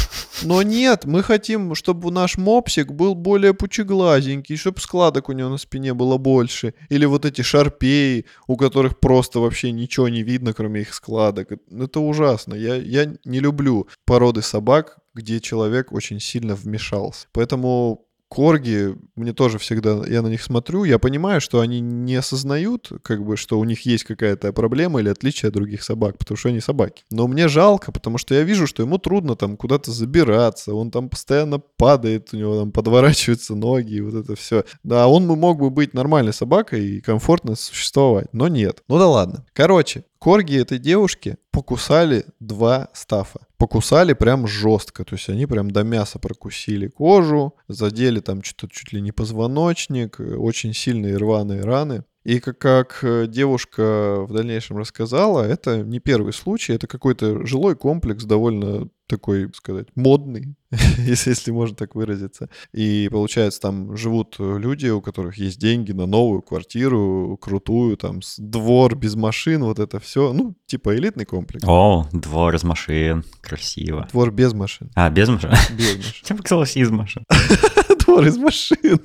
но нет, мы хотим, чтобы наш мопсик был более пучеглазенький, чтобы складок у него на спине было больше. Или вот эти шарпеи, у которых просто вообще ничего не видно, кроме их складок. Это ужасно. Я, я не люблю породы собак, где человек очень сильно вмешался. Поэтому... Корги, мне тоже всегда, я на них смотрю, я понимаю, что они не осознают, как бы, что у них есть какая-то проблема или отличие от других собак, потому что они собаки. Но мне жалко, потому что я вижу, что ему трудно там куда-то забираться, он там постоянно падает, у него там подворачиваются ноги и вот это все. Да, он бы мог бы быть нормальной собакой и комфортно существовать, но нет. Ну да ладно. Короче, корги этой девушки покусали два стафа. Покусали прям жестко, то есть они прям до мяса прокусили кожу, задели там что-то чуть ли не позвоночник, очень сильные рваные раны. И как, как девушка в дальнейшем рассказала, это не первый случай, это какой-то жилой комплекс, довольно такой, сказать, модный, если, если можно так выразиться. И получается, там живут люди, у которых есть деньги на новую квартиру, крутую, там двор без машин, вот это все. Ну, типа элитный комплекс. О, двор из машин, красиво. Двор без машин. А, без машин? Без машин. Я показалось, из машин. Двор из машин.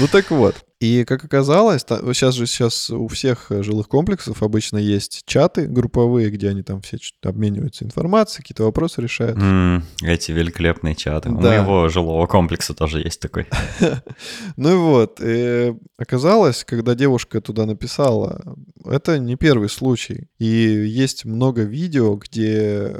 Ну так вот. И, как оказалось, сейчас же сейчас у всех жилых комплексов обычно есть чаты групповые, где они там все обмениваются информацией, какие-то вопросы решают. Mm, эти великолепные чаты. Да. У моего жилого комплекса тоже есть такой. Ну и вот. Оказалось, когда девушка туда написала, это не первый случай. И есть много видео, где...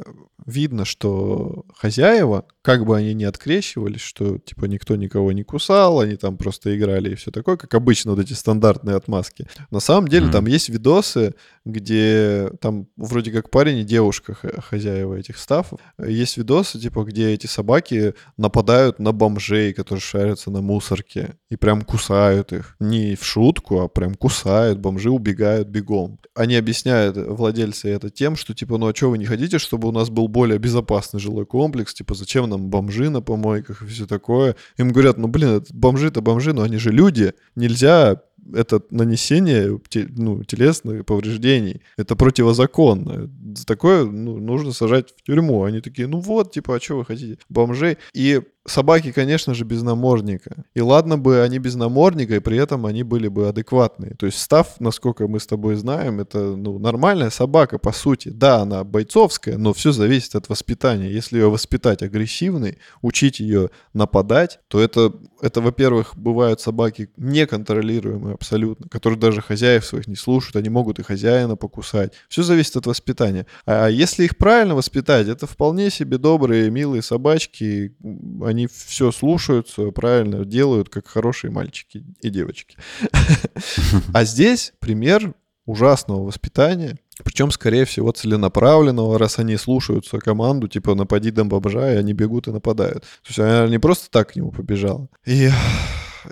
Видно, что хозяева, как бы они ни открещивались, что типа никто никого не кусал, они там просто играли и все такое, как обычно вот эти стандартные отмазки. На самом деле mm-hmm. там есть видосы, где там вроде как парень и девушка хозяева этих стафов. Есть видосы, типа, где эти собаки нападают на бомжей, которые шарятся на мусорке, и прям кусают их. Не в шутку, а прям кусают. Бомжи убегают бегом. Они объясняют владельцы это тем, что типа, ну а что вы не хотите, чтобы у нас был более безопасный жилой комплекс, типа, зачем нам бомжи на помойках и все такое. Им говорят, ну, блин, бомжи-то бомжи, но они же люди, нельзя это нанесение ну, телесных повреждений, это противозаконно. За такое ну, нужно сажать в тюрьму. Они такие, ну вот, типа, а что вы хотите? Бомжей. И собаки, конечно же, без намордника. И ладно бы они без намордника, и при этом они были бы адекватные. То есть стаф, насколько мы с тобой знаем, это ну, нормальная собака, по сути. Да, она бойцовская, но все зависит от воспитания. Если ее воспитать агрессивной, учить ее нападать, то это, это во-первых, бывают собаки неконтролируемые, абсолютно, которые даже хозяев своих не слушают, они могут и хозяина покусать. Все зависит от воспитания. А если их правильно воспитать, это вполне себе добрые, милые собачки, они все слушаются, правильно делают, как хорошие мальчики и девочки. А здесь пример ужасного воспитания, причем, скорее всего, целенаправленного, раз они слушаются команду, типа «напади на бомжа», и они бегут и нападают. То есть она не просто так к нему побежала. И...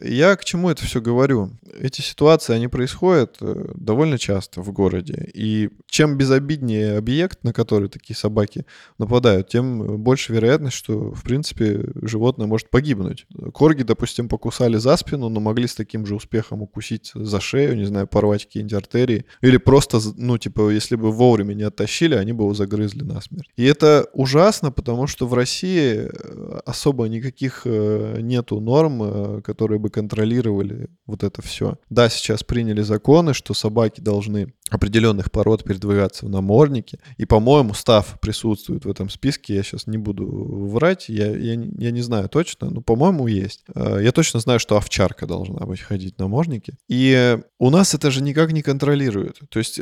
Я к чему это все говорю? Эти ситуации, они происходят довольно часто в городе. И чем безобиднее объект, на который такие собаки нападают, тем больше вероятность, что, в принципе, животное может погибнуть. Корги, допустим, покусали за спину, но могли с таким же успехом укусить за шею, не знаю, порвать какие-нибудь артерии. Или просто, ну, типа, если бы вовремя не оттащили, они бы его загрызли насмерть. И это ужасно, потому что в России особо никаких нету норм, которые бы контролировали вот это все. Да, сейчас приняли законы, что собаки должны определенных пород передвигаться в наморднике. И, по-моему, стаф присутствует в этом списке. Я сейчас не буду врать. Я, я, я не знаю точно, но, по-моему, есть. Я точно знаю, что овчарка должна быть ходить в наморднике. И у нас это же никак не контролирует. То есть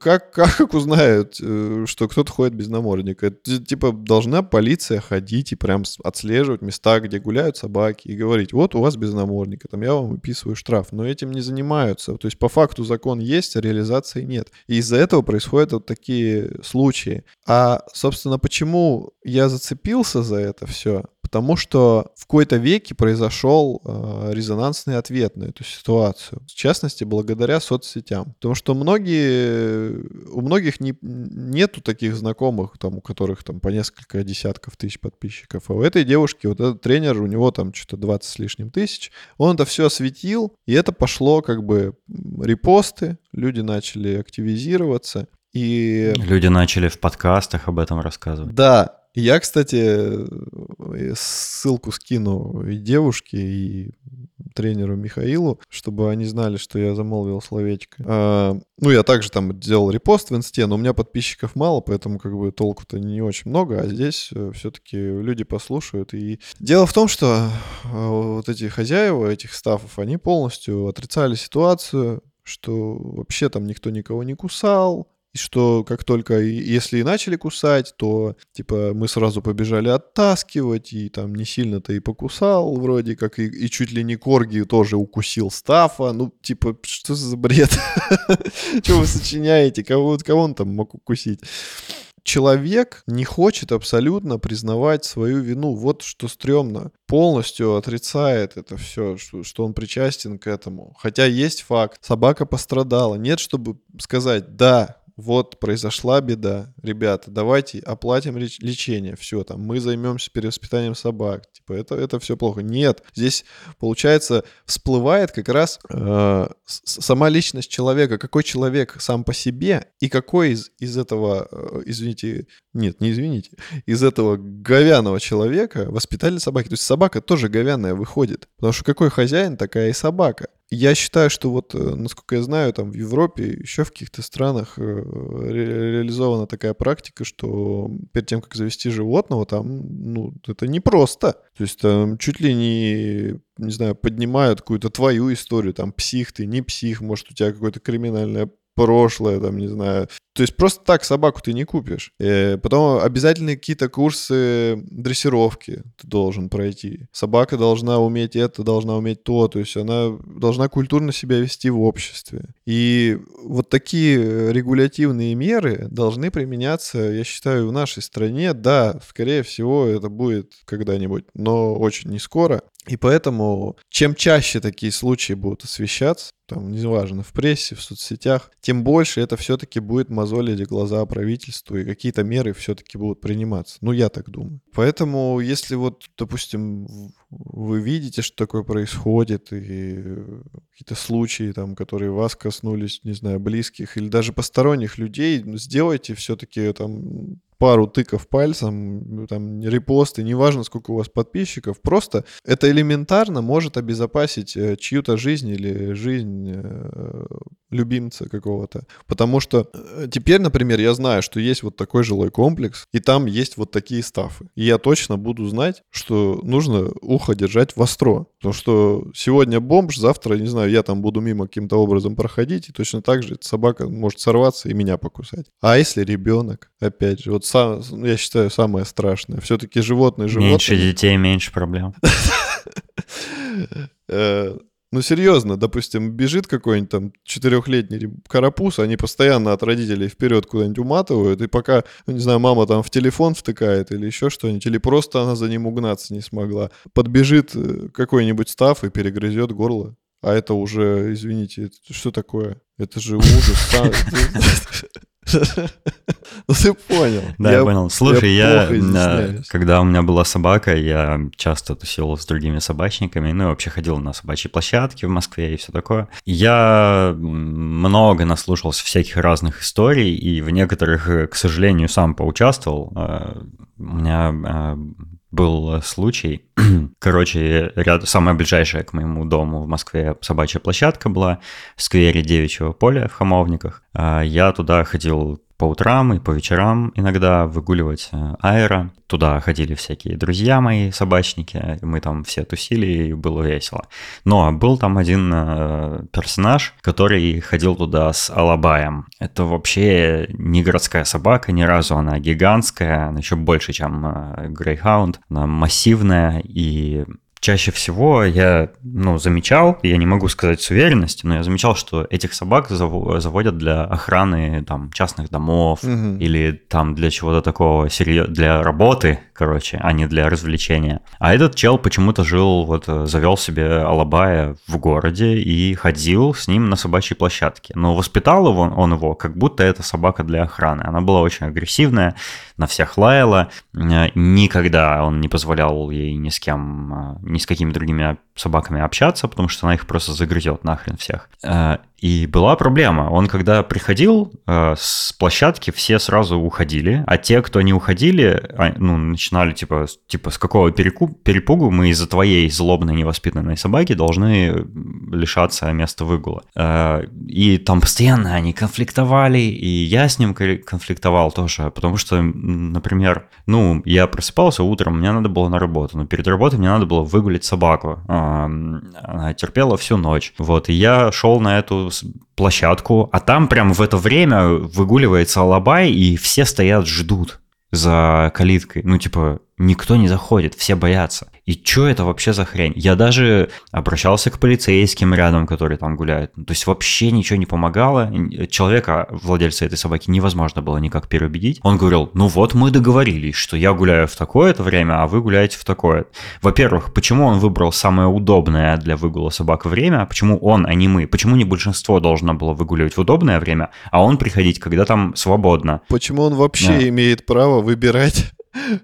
как, как узнают, что кто-то ходит без намордника? Типа должна полиция ходить и прям отслеживать места, где гуляют собаки, и говорить, вот у вас без намордника, там я вам выписываю штраф. Но этим не занимаются. То есть по факту закон есть, а реализация нет. И из-за этого происходят вот такие случаи. А, собственно, почему я зацепился за это все? Потому что в какой-то веке произошел э, резонансный ответ на эту ситуацию. В частности, благодаря соцсетям. Потому что многие, у многих не, нету таких знакомых, там, у которых там, по несколько десятков тысяч подписчиков. А у этой девушки, вот этот тренер, у него там что-то двадцать с лишним тысяч. Он это все осветил, и это пошло как бы репосты. Люди начали активизироваться. И... Люди начали в подкастах об этом рассказывать. Да. Я, кстати, ссылку скину и девушке, и тренеру Михаилу, чтобы они знали, что я замолвил словечко. А, ну, я также там делал репост в инсте, но у меня подписчиков мало, поэтому как бы толку-то не очень много, а здесь все-таки люди послушают. И дело в том, что вот эти хозяева этих стафов, они полностью отрицали ситуацию, что вообще там никто никого не кусал, что как только, если и начали кусать, то, типа, мы сразу побежали оттаскивать, и там не сильно-то и покусал вроде как, и, и чуть ли не корги тоже укусил стафа, ну, типа, что за бред? Чего вы сочиняете? Кого он там мог укусить? Человек не хочет абсолютно признавать свою вину. Вот что стрёмно. Полностью отрицает это все, что, что он причастен к этому. Хотя есть факт. Собака пострадала. Нет, чтобы сказать «да». Вот, произошла беда. Ребята, давайте оплатим лечение. Все, там, мы займемся перевоспитанием собак. Типа, это, это все плохо. Нет, здесь, получается, всплывает как раз э, сама личность человека. Какой человек сам по себе и какой из, из этого, э, извините, нет, не извините, из этого говяного человека воспитали собаки. То есть собака тоже говяная выходит. Потому что какой хозяин, такая и собака. Я считаю, что вот, насколько я знаю, там в Европе, еще в каких-то странах ре- реализована такая практика, что перед тем, как завести животного, там, ну, это непросто. То есть там чуть ли не, не знаю, поднимают какую-то твою историю, там, псих ты, не псих, может, у тебя какое-то криминальное прошлое, там, не знаю. То есть просто так собаку ты не купишь. И потом обязательно какие-то курсы дрессировки ты должен пройти. Собака должна уметь это, должна уметь то. То есть она должна культурно себя вести в обществе. И вот такие регулятивные меры должны применяться, я считаю, в нашей стране. Да, скорее всего, это будет когда-нибудь, но очень не скоро. И поэтому чем чаще такие случаи будут освещаться, там, неважно, в прессе, в соцсетях, тем больше это все-таки будет мозолить глаза правительству, и какие-то меры все-таки будут приниматься. Ну, я так думаю. Поэтому, если вот, допустим, вы видите, что такое происходит, и какие-то случаи, там, которые вас коснулись, не знаю, близких или даже посторонних людей, сделайте все-таки там... пару тыков пальцем, там, репосты, неважно, сколько у вас подписчиков, просто это элементарно может обезопасить чью-то жизнь или жизнь любимца какого-то. Потому что теперь, например, я знаю, что есть вот такой жилой комплекс, и там есть вот такие стафы. И я точно буду знать, что нужно ухо держать востро. Потому что сегодня бомж, завтра, не знаю, я там буду мимо каким-то образом проходить, и точно так же эта собака может сорваться и меня покусать. А если ребенок? Опять же, вот сам, я считаю, самое страшное. Все-таки животные животные. Меньше детей, меньше проблем. Ну, серьезно, допустим, бежит какой-нибудь там четырехлетний карапуз, они постоянно от родителей вперед куда-нибудь уматывают, и пока, ну, не знаю, мама там в телефон втыкает или еще что-нибудь, или просто она за ним угнаться не смогла, подбежит какой-нибудь стаф и перегрызет горло. А это уже, извините, что такое? Это же ужас. Ну ты понял. Да, я, я понял. Слушай, я, я когда у меня была собака, я часто тусил с другими собачниками, ну и вообще ходил на собачьи площадки в Москве и все такое. Я много наслушался всяких разных историй, и в некоторых, к сожалению, сам поучаствовал. У меня... был случай, короче, ряд... самая ближайшая к моему дому в Москве собачья площадка была в сквере Девичьего поля в Хамовниках. Я туда ходил по утрам и по вечерам иногда выгуливать аэро. Туда ходили всякие друзья мои, собачники, мы там все тусили, и было весело. Но был там один персонаж, который ходил туда с алабаем. Это вообще не городская собака, ни разу она гигантская, она еще больше, чем грейхаунд, она массивная и... Чаще всего я, ну, замечал, я не могу сказать с уверенностью, но я замечал, что этих собак заводят для охраны там частных домов, угу. или там для чего-то такого, для работы, короче, а не для развлечения. А этот чел почему-то жил, вот завел себе алабая в городе и ходил с ним на собачьей площадке. Но воспитал его, он его, как будто это собака для охраны. Она была очень агрессивная, на всех лаяла, никогда он не позволял ей ни с кем... ни с какими другими собаками общаться, потому что она их просто загрызет нахрен всех. И была проблема. Он когда приходил э, с площадки, все сразу уходили, а те, кто не уходили, ну, начинали типа, типа с какого перекуп, перепугу мы из-за твоей злобной невоспитанной собаки должны лишаться места выгула. Э, и там постоянно они конфликтовали, и я с ним конфликтовал тоже, потому что, например, ну, я просыпался утром, мне надо было на работу, но перед работой мне надо было выгулять собаку. Э, она терпела всю ночь. Вот, и я шел на эту площадку, а там прям в это время выгуливается алабай, и все стоят, ждут за калиткой. Ну, типа, никто не заходит, все боятся. И что это вообще за хрень? Я даже обращался к полицейским рядом, которые там гуляют. То есть вообще ничего не помогало. Человека, владельца этой собаки, невозможно было никак переубедить. Он говорил, ну вот мы договорились, что я гуляю в такое-то время, а вы гуляете в такое. Во-первых, почему он выбрал самое удобное для выгула собак время? Почему он, а не мы? Почему не большинство должно было выгуливать в удобное время, а он приходить, когда там свободно? Почему он вообще да. имеет право выбирать,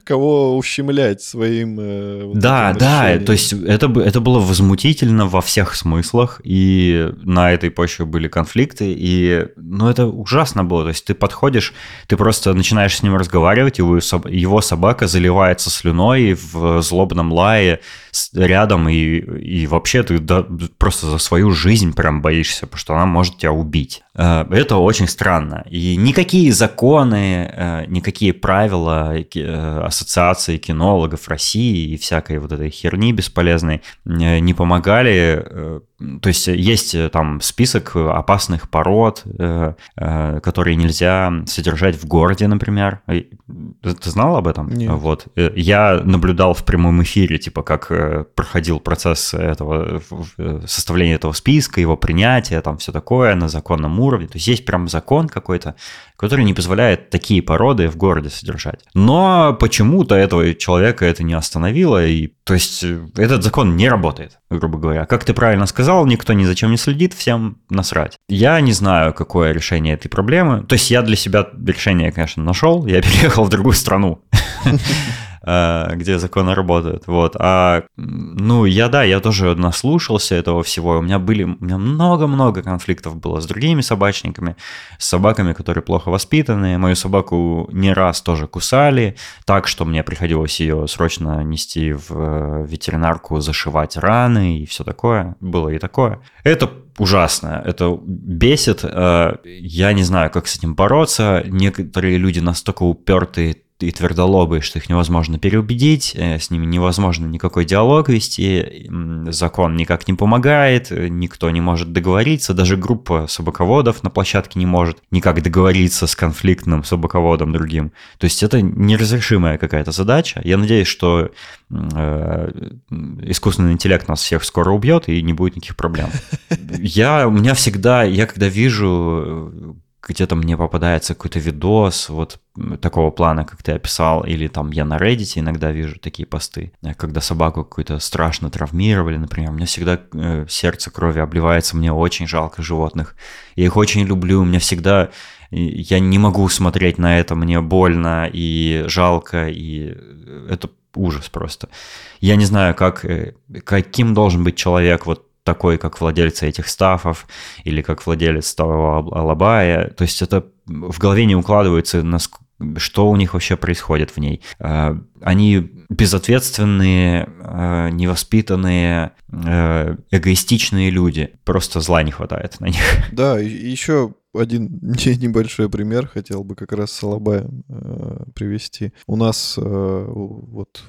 кого ущемлять своим... Э, вот да, да, решением. То есть это, это было возмутительно во всех смыслах, и на этой почве были конфликты, и, ну, это ужасно было, то есть ты подходишь, ты просто начинаешь с ним разговаривать, его, его собака заливается слюной в злобном лае рядом, и, и вообще ты да, просто за свою жизнь прям боишься, потому что она может тебя убить. Это очень странно, и никакие законы, никакие правила... ассоциации кинологов России и всякой вот этой херни бесполезной не помогали. То есть есть там список опасных пород, которые нельзя содержать в городе, например. Ты знал об этом? Нет. Вот. Я наблюдал в прямом эфире, типа, как проходил процесс этого, составления этого списка, его принятия, там все такое на законном уровне. То есть есть прям закон какой-то, который не позволяет такие породы в городе содержать. Но почему-то этого человека это не остановило, и, то есть этот закон не работает, грубо говоря. Как ты правильно сказал, никто ни за чем не следит, всем насрать. Я не знаю, какое решение этой проблемы. То есть я для себя решение, конечно, нашел, я переехал в другую страну, где законы работают. Вот. А, ну, я, да, я тоже наслушался этого всего. У меня были, у меня много-много конфликтов было с другими собачниками, с собаками, которые плохо воспитаны. Мою собаку не раз тоже кусали, так что мне приходилось ее срочно нести в ветеринарку, зашивать раны и все такое. Было и такое. Это ужасно, это бесит. Я не знаю, как с этим бороться. Некоторые люди настолько упертые и твердолобые, что их невозможно переубедить, с ними невозможно никакой диалог вести, закон никак не помогает, никто не может договориться, даже группа собаководов на площадке не может никак договориться с конфликтным собаководом другим. То есть это неразрешимая какая-то задача. Я надеюсь, что искусственный интеллект нас всех скоро убьет и не будет никаких проблем. Я, у меня всегда, я когда вижу... где-то мне попадается какой-то видос вот такого плана, как ты описал, или там я на Reddit иногда вижу такие посты, когда собаку какую-то страшно травмировали, например, у меня всегда э, сердце крови обливается, мне очень жалко животных, я их очень люблю, у меня всегда, я не могу смотреть на это, мне больно и жалко, и это ужас просто. Я не знаю, как, каким должен быть человек вот такой, как владелец этих стафов, или как владелец того алабая. То есть это в голове не укладывается, что у них вообще происходит в ней. Они безответственные, невоспитанные, эгоистичные люди. Просто зла не хватает на них. Да, и еще... Один небольшой пример хотел бы как раз с алабаем э, привести. У нас э, вот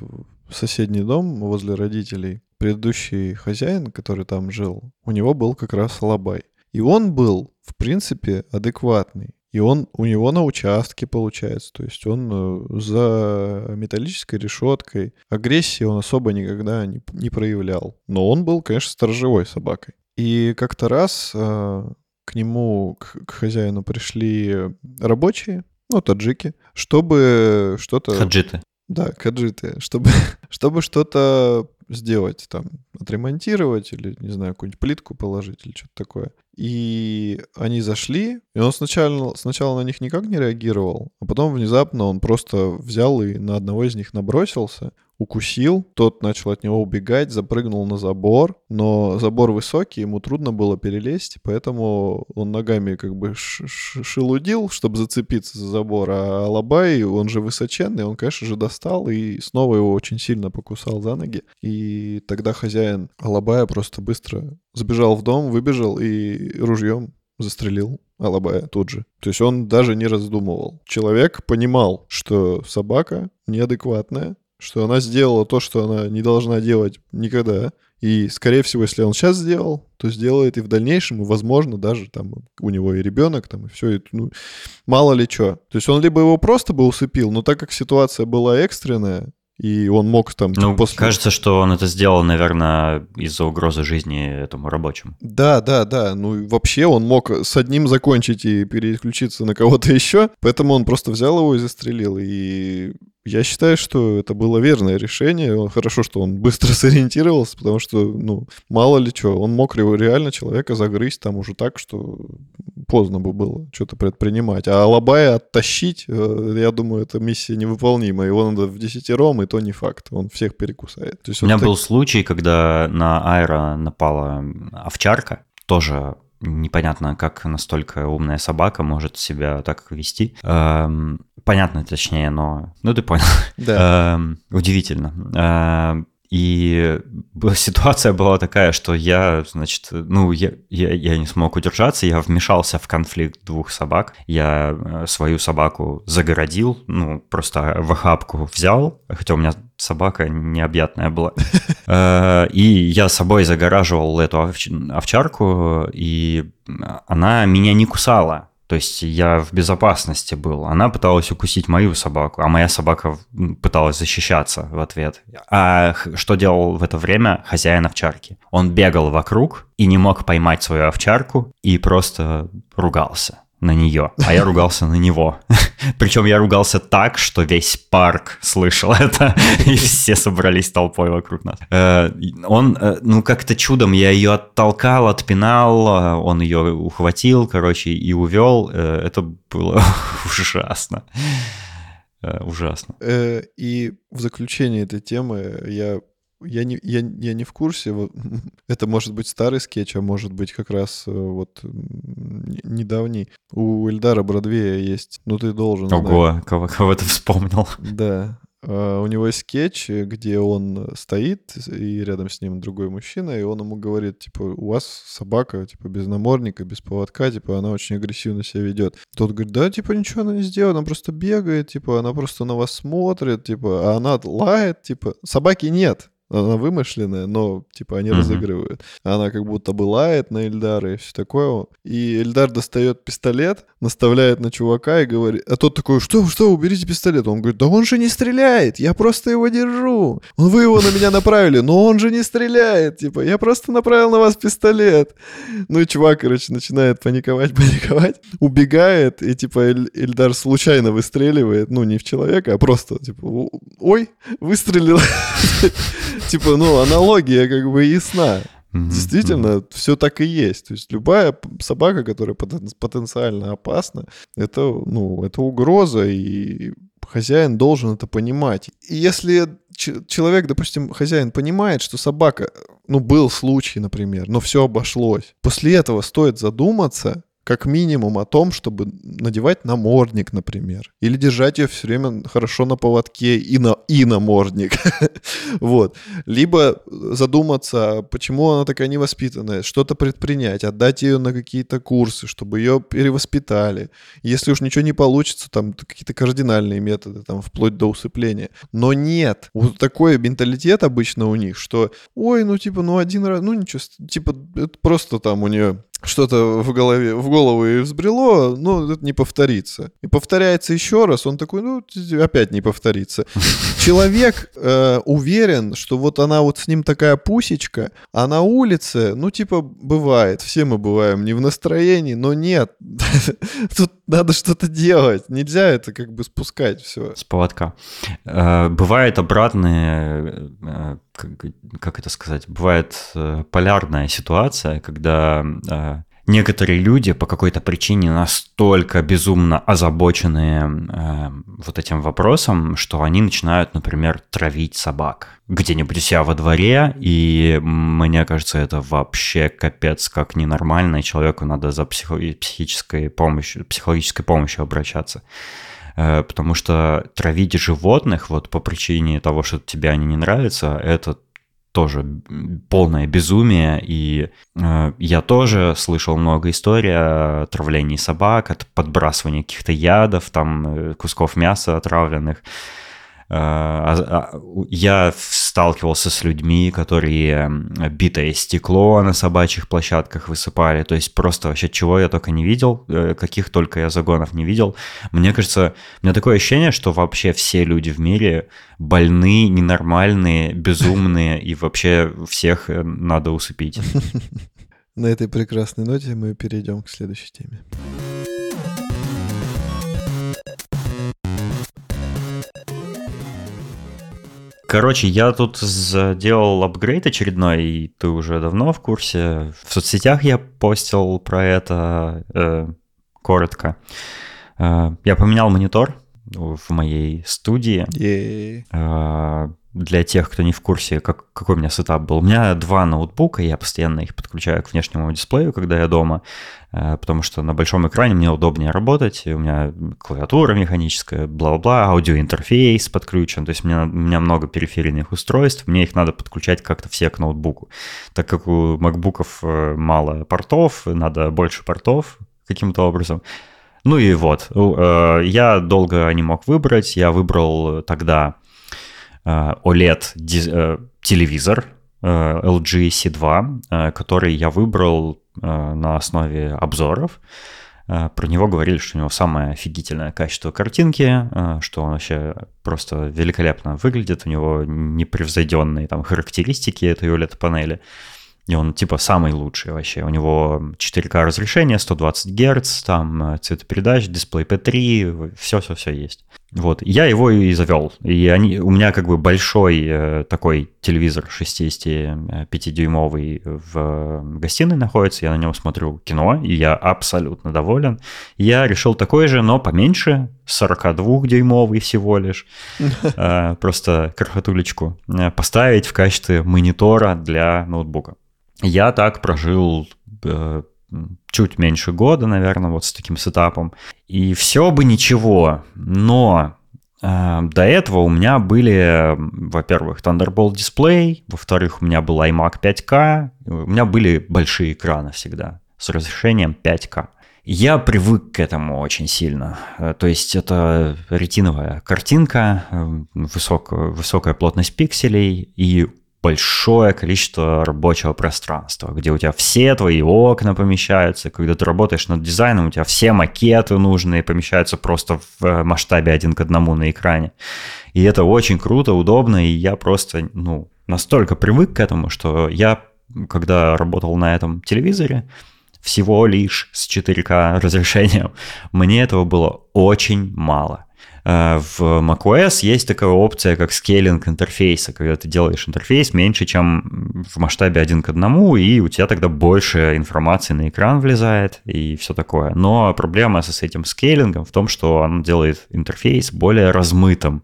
соседний дом возле родителей, предыдущий хозяин, который там жил, у него был как раз алабай. И он был, в принципе, адекватный. И он у него на участке получается, то есть он за металлической решеткой. Агрессии он особо никогда не, не проявлял. Но он был, конечно, сторожевой собакой. И как-то раз... Э, К нему, к, к хозяину пришли рабочие, ну, таджики, чтобы что-то... Хаджиты. Да, хаджиты. Чтобы, чтобы что-то сделать, там, отремонтировать или, не знаю, какую-нибудь плитку положить или что-то такое. И они зашли, и он сначала, сначала на них никак не реагировал, а потом внезапно он просто взял и на одного из них набросился, укусил, тот начал от него убегать, запрыгнул на забор, но забор высокий, ему трудно было перелезть, поэтому он ногами как бы шелудил, чтобы зацепиться за забор, а Алабай, он же высоченный, он, конечно же, достал и снова его очень сильно покусал за ноги, и тогда хозяин Алабая просто быстро сбежал в дом, выбежал и ружьем застрелил Алабая тут же. То есть он даже не раздумывал. Человек понимал, что собака неадекватная, что она сделала то, что она не должна делать никогда. И, скорее всего, если он сейчас сделал, то сделает и в дальнейшем, и, возможно, даже там у него и ребенок, там, и все, и, ну, мало ли что. То есть он либо его просто бы усыпил, но так как ситуация была экстренная, и он мог там... Ну, после... кажется, что он это сделал, наверное, из-за угрозы жизни этому рабочему. Да, да, да. Ну, вообще он мог с одним закончить и переключиться на кого-то еще, поэтому он просто взял его и застрелил. И я считаю, что это было верное решение. Хорошо, что он быстро сориентировался, потому что, ну, мало ли что. Он мог реально человека загрызть там уже так, что поздно бы было что-то предпринимать. А Алабая оттащить, я думаю, эта миссия невыполнима. Его надо в десятером, и то не факт. Он всех перекусает. То есть у меня вот был так... случай, когда на Айра напала овчарка. Тоже непонятно, как настолько умная собака может себя так вести. Эм, понятно, точнее, но... Ну, ты понял. Да. Эм, удивительно. Эм, и ситуация была такая, что я, значит, ну, я, я, я не смог удержаться, я вмешался в конфликт двух собак, я свою собаку загородил, ну, просто в охапку взял, хотя у меня собака необъятная была, и я собой загораживал эту овчарку, и она меня не кусала. То есть я в безопасности был. Она пыталась укусить мою собаку, а моя собака пыталась защищаться в ответ. А что делал в это время хозяин овчарки? Он бегал вокруг и не мог поймать свою овчарку и просто ругался на нее, а я ругался на него. Причем я ругался так, что весь парк слышал это, и все собрались толпой вокруг нас. Он, ну, как-то чудом я ее оттолкал, отпинал, он ее ухватил, короче, и увел. Это было ужасно. Ужасно. И в заключение этой темы я... Я не, я, я не в курсе, это может быть старый скетч, а может быть как раз вот недавний. У Эльдара Бродвея есть «Ну ты должен». Ого, да. кого, кого ты вспомнил. Да, а у него есть скетч, где он стоит, и рядом с ним другой мужчина, и он ему говорит, типа, у вас собака, типа, без намордника, без поводка, типа, она очень агрессивно себя ведет. Тот говорит, да, типа, ничего она не сделала, она просто бегает, типа, она просто на вас смотрит, типа, а она лает, типа, собаки нет. Она вымышленная, но, типа, они mm-hmm. разыгрывают. Она как будто бы лает на Эльдара и все такое. И Эльдар достает пистолет, наставляет на чувака и говорит... А тот такой, что, что, уберите пистолет. Он говорит, да он же не стреляет, я просто его держу. Вы его на меня направили, но он же не стреляет. Типа, я просто направил на вас пистолет. Ну и чувак, короче, начинает паниковать, паниковать. Убегает, и, типа, Эль- Эльдар случайно выстреливает. Ну, не в человека, а просто, типа, ой, выстрелил. Типа, ну, аналогия как бы ясна. Mm-hmm. Действительно, mm-hmm. все так и есть. То есть любая собака, которая потенциально опасна, это, ну, это угроза, и хозяин должен это понимать. И если человек, допустим, хозяин понимает, что собака... Ну, был случай, например, но все обошлось. После этого стоит задуматься... как минимум о том, чтобы надевать намордник, например, или держать ее все время хорошо на поводке и, на, и намордник. Вот. Либо задуматься, почему она такая невоспитанная, что-то предпринять, отдать ее на какие-то курсы, чтобы ее перевоспитали. Если уж ничего не получится, там какие-то кардинальные методы, там, вплоть до усыпления. Но нет. Вот такой менталитет обычно у них, что ой, ну типа, ну один раз, ну ничего, типа это просто там у нее... что-то в голове, в голову и взбрело, но это не повторится. И повторяется еще раз, он такой, ну, опять не повторится. Человек э, уверен, что вот она вот с ним такая пусечка, а на улице, ну, типа, бывает, все мы бываем не в настроении, но нет, тут надо что-то делать, нельзя это как бы спускать все. С поводка. Бывает обратные... Как, как это сказать, бывает э, полярная ситуация, когда э, некоторые люди по какой-то причине настолько безумно озабочены э, вот этим вопросом, что они начинают, например, травить собак где-нибудь у себя во дворе, и мне кажется, это вообще капец как ненормально, и человеку надо за психо- психической помощью, психологической помощью обращаться. Э, потому что травить животных вот по причине того, что тебе они не нравятся, это тоже полное безумие, и э, я тоже слышал много историй о травлении собак, от подбрасывания каких-то ядов, там, кусков мяса отравленных. Э, я сталкивался с людьми, которые битое стекло на собачьих площадках высыпали, то есть просто вообще чего я только не видел, каких только я загонов не видел. Мне кажется, у меня такое ощущение, что вообще все люди в мире больные, ненормальные, безумные, и вообще всех надо усыпить. На этой прекрасной ноте мы перейдем к следующей теме. Короче, я тут сделал апгрейд очередной, и ты уже давно в курсе. В соцсетях я постил про это э, коротко. Э, я поменял монитор в моей студии. Э, для тех, кто не в курсе, как, какой у меня сетап был. У меня два ноутбука, я постоянно их подключаю к внешнему дисплею, когда я дома, э, потому что на большом экране мне удобнее работать. У меня клавиатура механическая, бла-бла-бла, аудиоинтерфейс подключен. То есть у меня, у меня много периферийных устройств, мне их надо подключать как-то все к ноутбуку. Так как у макбуков мало портов, надо больше портов каким-то образом. Ну и вот, я долго не мог выбрать, я выбрал тогда о лед телевизор эл джи си два, который я выбрал на основе обзоров. Про него говорили, что у него самое офигительное качество картинки, что он вообще просто великолепно выглядит, у него непревзойденные там характеристики этой о лед панели. И он типа самый лучший вообще. У него четыре ка разрешение, сто двадцать герц, там цветопередач, дисплей пи три, все-все-все есть. Вот, я его и завел. И они, у меня как бы большой э, такой телевизор шестьдесят пять дюймовый в гостиной находится, я на нем смотрю кино, и я абсолютно доволен. Я решил такой же, но поменьше, сорок два дюймовый всего лишь, э, просто крохотулечку, э, поставить в качестве монитора для ноутбука. Я так прожил э, чуть меньше года, наверное, вот с таким сетапом. И все бы ничего, но э, до этого у меня были, во-первых, Thunderbolt дисплей, во-вторых, у меня был аймак пять кей, у меня были большие экраны всегда с разрешением пять кей. Я привык к этому очень сильно, то есть это ретиновая картинка, высокая, высокая плотность пикселей и большое количество рабочего пространства, где у тебя все твои окна помещаются, когда ты работаешь над дизайном, у тебя все макеты нужные помещаются просто в масштабе один к одному на экране. И это очень круто, удобно, и я просто, ну, настолько привык к этому, что я, когда работал на этом телевизоре, всего лишь с четыре ка разрешением, мне этого было очень мало. В macOS есть такая опция, как скейлинг интерфейса, когда ты делаешь интерфейс меньше, чем в масштабе один к одному, и у тебя тогда больше информации на экран влезает и все такое. Но проблема с этим скейлингом в том, что он делает интерфейс более размытым.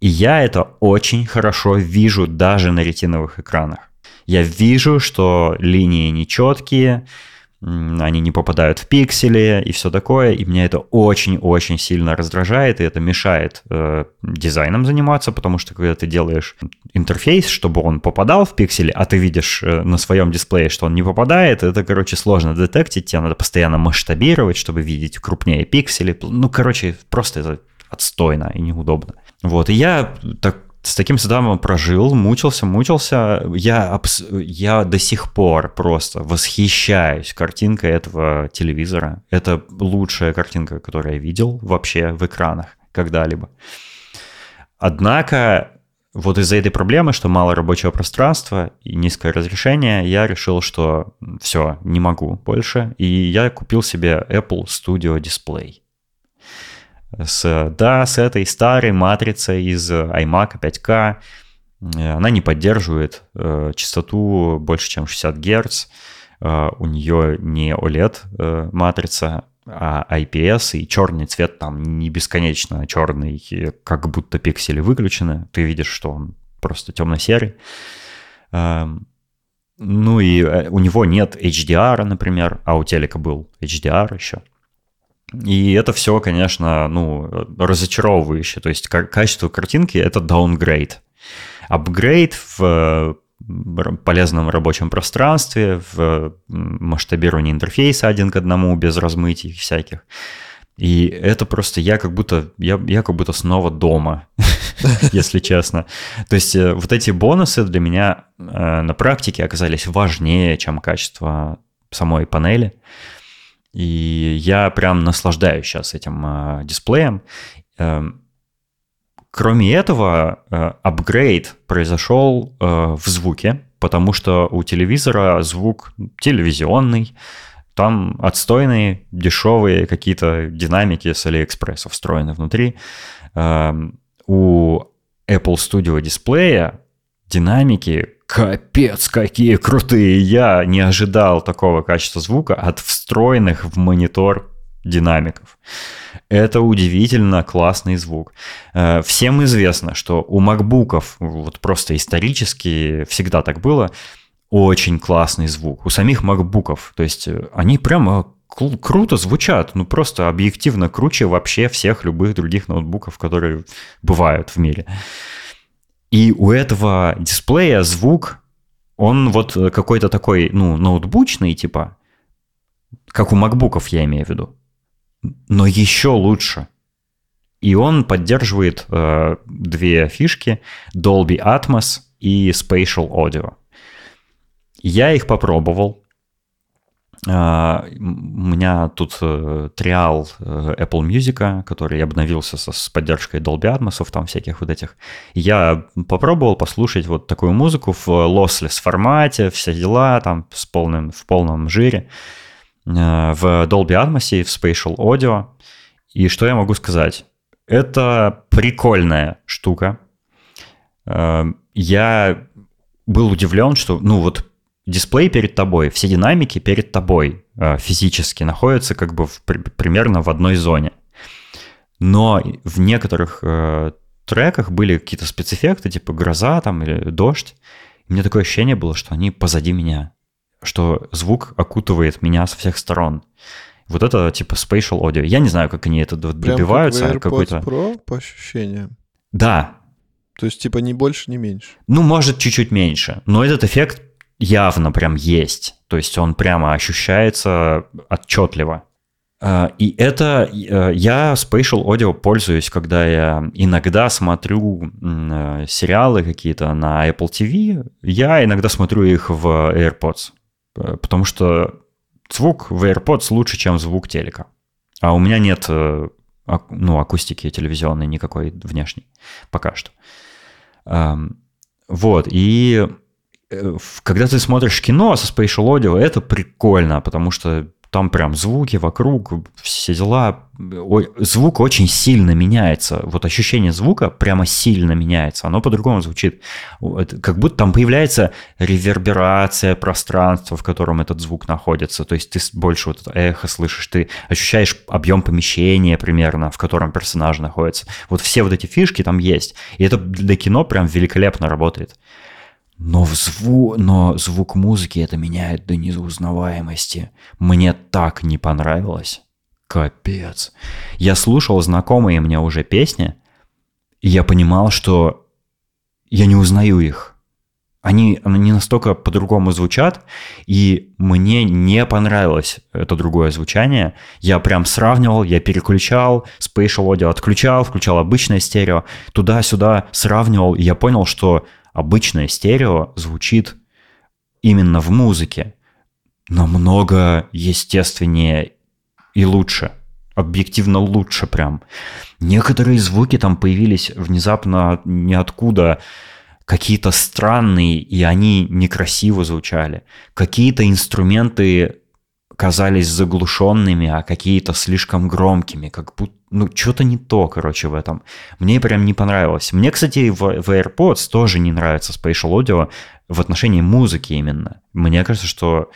И я это очень хорошо вижу даже на ретиновых экранах. Я вижу, что линии нечеткие, они не попадают в пиксели и все такое, и меня это очень-очень сильно раздражает, и это мешает э, дизайном заниматься, потому что когда ты делаешь интерфейс, чтобы он попадал в пиксели, а ты видишь э, на своем дисплее, что он не попадает, это, короче, сложно детектить, тебе надо постоянно масштабировать, чтобы видеть крупнее пиксели, ну, короче, просто это отстойно и неудобно. Вот, и я так с таким сетапом прожил, мучился, мучился. Я, абс... я до сих пор просто восхищаюсь картинкой этого телевизора. Это лучшая картинка, которую я видел вообще в экранах когда-либо. Однако вот из-за этой проблемы, что мало рабочего пространства и низкое разрешение, я решил, что все, не могу больше. И я купил себе Apple Studio Display. С, да, с этой старой матрицей из аймак пять кей. Она не поддерживает э, частоту больше, чем шестьдесят герц. у нее не о лед матрица, а ай пи эс, и черный цвет там не бесконечно черный, как будто пиксели выключены. Ты видишь, что он просто темно-серый. Ну и у него нет эйч ди ар, например, а у телека был эйч ди ар еще. И это все, конечно, ну, разочаровывающе. То есть качество картинки — это даунгрейд. Апгрейд в полезном рабочем пространстве, в масштабировании интерфейса один к одному, без размытий всяких. И это просто я как будто, я, я как будто снова дома, если честно. То есть вот эти бонусы для меня на практике оказались важнее, чем качество самой панели. И я прям наслаждаюсь сейчас этим дисплеем. Кроме этого, апгрейд произошел в звуке, потому что у телевизора звук телевизионный, там отстойные, дешевые какие-то динамики с Алиэкспресса встроены внутри. У Apple Studio Display динамики капец какие крутые. Я не ожидал такого качества звука от встроенных в монитор динамиков. Это удивительно классный звук. Всем известно, что у макбуков, вот просто исторически всегда так было, очень классный звук. У самих макбуков, то есть они прямо круто звучат, ну просто объективно круче вообще всех любых других ноутбуков, которые бывают в мире. И у этого дисплея звук, он вот какой-то такой, ну, ноутбучный типа, как у макбуков, я имею в виду, но еще лучше. И он поддерживает э, две фишки: Dolby Atmos и Spatial Audio. Я их попробовал. Uh, у меня тут uh, триал uh, Apple Music, который обновился со, с поддержкой Dolby Atmos, там всяких вот этих. Я попробовал послушать вот такую музыку в Lossless формате, все дела там с полным, в полном жире, uh, в Dolby Atmos и в Spatial Audio. И что я могу сказать? Это прикольная штука. Uh, я был удивлен, что, ну вот, дисплей перед тобой, все динамики перед тобой физически находятся как бы в, при, примерно в одной зоне. Но в некоторых э, треках были какие-то спецэффекты, типа гроза там или дождь. И мне такое ощущение было, что они позади меня, что звук окутывает меня со всех сторон. Вот это типа Spatial Audio. Я не знаю, как они это добиваются. Прям как в AirPods Pro, по ощущениям? Да. То есть типа ни больше, ни меньше? Ну, может, чуть-чуть меньше. Но этот эффект явно прям есть, то есть он прямо ощущается отчетливо. И это я Spatial Audio пользуюсь, когда я иногда смотрю сериалы какие-то на Apple ти ви, я иногда смотрю их в AirPods, потому что звук в AirPods лучше, чем звук телека. А у меня нет, ну, акустики телевизионной никакой внешней пока что. Вот, и когда ты смотришь кино со Spatial Audio, это прикольно, потому что там прям звуки вокруг, все дела. Звук очень сильно меняется. Вот ощущение звука прямо сильно меняется. Оно по-другому звучит. Как будто там появляется реверберация пространства, в котором этот звук находится. То есть ты больше вот эхо слышишь, ты ощущаешь объем помещения примерно, в котором персонаж находится. Вот все вот эти фишки там есть. И это для кино прям великолепно работает. Но, в зву... Но звук музыки это меняет до неузнаваемости. Мне так не понравилось. Капец. Я слушал знакомые мне уже песни, и я понимал, что я не узнаю их. Они, они настолько по-другому звучат, и мне не понравилось это другое звучание. Я прям сравнивал, я переключал, Spatial Audio отключал, включал обычное стерео, туда-сюда сравнивал, и я понял, что обычное стерео звучит именно в музыке намного естественнее и лучше. Объективно лучше прям. Некоторые звуки там появились внезапно ниоткуда, какие-то странные, и они некрасиво звучали. Какие-то инструменты казались заглушенными, а какие-то слишком громкими, как будто... Ну, что-то не то, короче, в этом. Мне прям не понравилось. Мне, кстати, в, в AirPods тоже не нравится Spatial Audio в отношении музыки именно. Мне кажется, что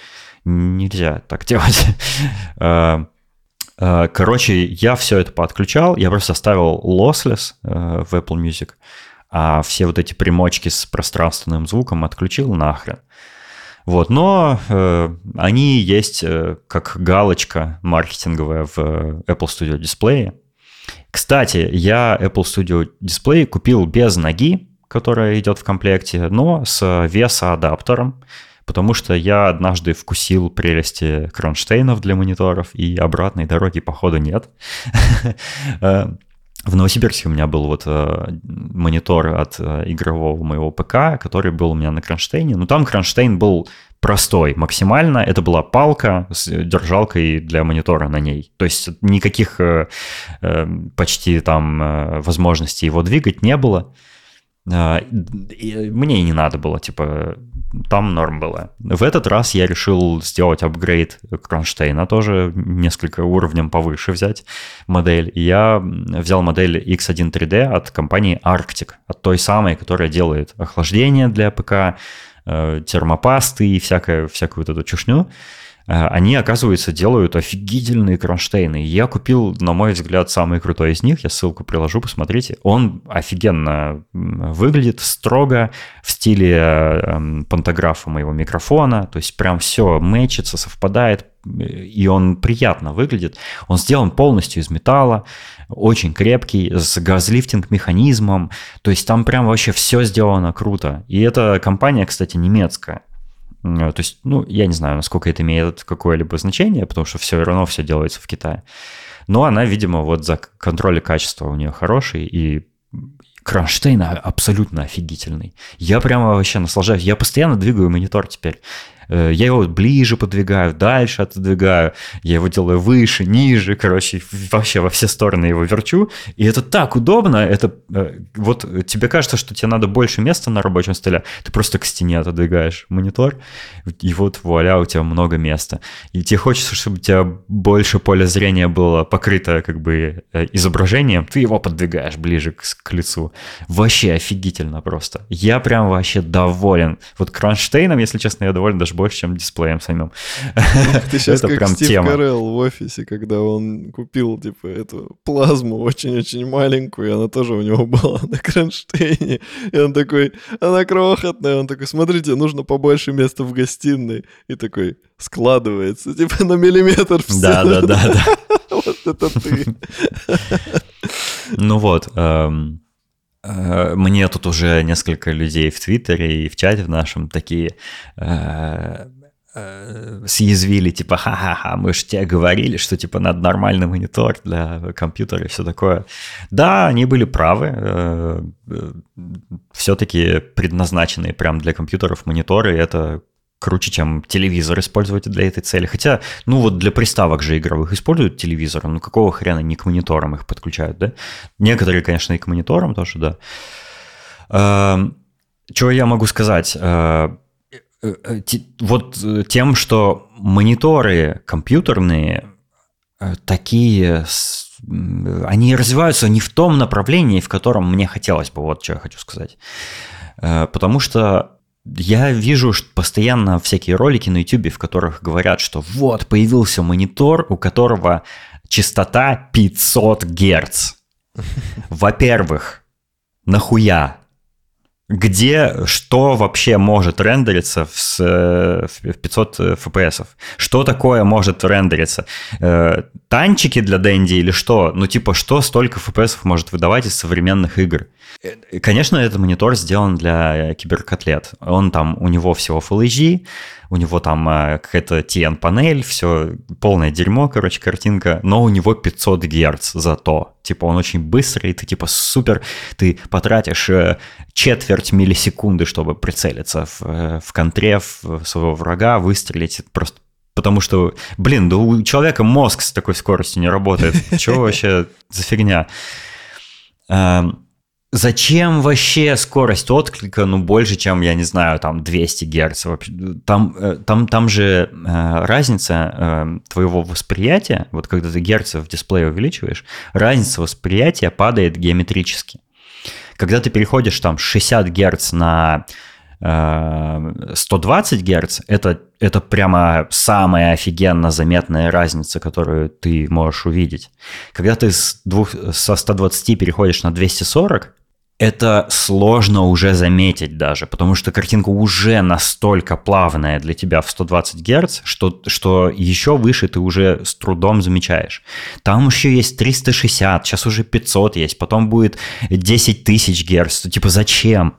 нельзя так делать. Короче, я все это подключал, я просто ставил Lossless в Apple Music, а все вот эти примочки с пространственным звуком отключил нахрен. Вот, но э, они есть э, как галочка маркетинговая в Apple Studio Display. Кстати, я Apple Studio Display купил без ноги, которая идет в комплекте, но с весоадаптером, потому что я однажды вкусил прелести кронштейнов для мониторов, и обратной дороги, походу, нет. В Новосибирске у меня был вот э, монитор от э, игрового моего ПК, который был у меня на кронштейне. Но там кронштейн был простой максимально. Это была палка с держалкой для монитора на ней. То есть никаких э, э, почти там э, возможностей его двигать не было. Э, и мне и не надо было, типа там норм было. В этот раз я решил сделать апгрейд кронштейна тоже, несколько уровнем повыше взять модель. И я взял модель икс один три дэ от компании Arctic, от той самой, которая делает охлаждение для ПК, термопасты и всякое, всякую вот эту чушню. Они, оказывается, делают офигительные кронштейны. Я купил, на мой взгляд, самый крутой из них. Я ссылку приложу, посмотрите. Он офигенно выглядит, строго, в стиле пантографа моего микрофона. То есть прям все мэчится, совпадает, и он приятно выглядит. Он сделан полностью из металла, очень крепкий, с газлифтинг-механизмом. То есть там прям вообще все сделано круто. И эта компания, кстати, немецкая. То есть, ну, я не знаю, насколько это имеет какое-либо значение, потому что все равно все делается в Китае. Но она, видимо, вот за контроль качества у нее хороший, и кронштейн абсолютно офигительный. Я прямо вообще наслаждаюсь. Я постоянно двигаю монитор теперь. Я его ближе подвигаю, дальше отодвигаю, я его делаю выше, ниже, короче, вообще во все стороны его верчу. И это так удобно, это вот тебе кажется, что тебе надо больше места на рабочем столе, ты просто к стене отодвигаешь монитор, и вот вуаля, у тебя много места. И тебе хочется, чтобы у тебя больше поля зрения было покрыто как бы изображением, ты его подвигаешь ближе к, к лицу. Вообще офигительно просто. Я прям вообще доволен. Вот кронштейном, если честно, я доволен даже больше, чем дисплеем самим. Ты сейчас это как прям Стив тема. Карелл в офисе, когда он купил, типа, эту плазму очень-очень маленькую, и она тоже у него была на кронштейне. И он такой, она крохотная. Он такой, смотрите, нужно побольше места в гостиной. И такой, складывается, типа, на миллиметр все. Да-да-да. Вот это ты. Ну вот, мне тут уже несколько людей в Твиттере и в чате в нашем такие э, э, съязвили, типа, ха-ха-ха, мы же тебе говорили, что, типа, надо нормальный монитор для компьютера и все такое. Да, они были правы. Э, э, все-таки предназначенные прям для компьютеров мониторы – это круче, чем телевизор использовать для этой цели. Хотя, ну вот для приставок же игровых используют телевизор, ну какого хрена не к мониторам их подключают, да? Некоторые, конечно, и к мониторам тоже, да. Чего я могу сказать? Вот тем, что мониторы компьютерные такие... Они развиваются не в том направлении, в котором мне хотелось бы, вот что я хочу сказать. Потому что я вижу постоянно всякие ролики на YouTube, в которых говорят, что вот появился монитор, у которого частота пятьсот герц. Во-первых, нахуя? Где, что вообще может рендериться в пятьсот эф пи эс? Что такое может рендериться? Танчики для Денди или что? Ну, типа, что столько эф пи эс может выдавать из современных игр? Конечно, этот монитор сделан для киберкотлет. Он там, у него всего Full эйч ди, у него там какая-то ти эн-панель, все полное дерьмо, короче, картинка, но у него пятьсот герц зато. Типа он очень быстрый, ты типа супер, ты потратишь четверть миллисекунды, чтобы прицелиться в, в контре, в своего врага, выстрелить, просто потому что, блин, да у человека мозг с такой скоростью не работает. Чего вообще за фигня? Зачем вообще скорость отклика, ну, больше, чем, я не знаю, там, двести герц? Там, там, там же э, разница э, твоего восприятия, вот когда ты герцы в дисплее увеличиваешь, разница восприятия падает геометрически. Когда ты переходишь там с шестидесяти герц на сто двадцать герц это, – это прямо самая офигенно заметная разница, которую ты можешь увидеть. Когда ты с двух, со ста двадцати переходишь на двести сорок, это сложно уже заметить даже, потому что картинка уже настолько плавная для тебя в сто двадцать герц, что, что еще выше ты уже с трудом замечаешь. Там еще есть триста шестьдесят, сейчас уже пятьсот есть, потом будет десять тысяч герц. Типа зачем?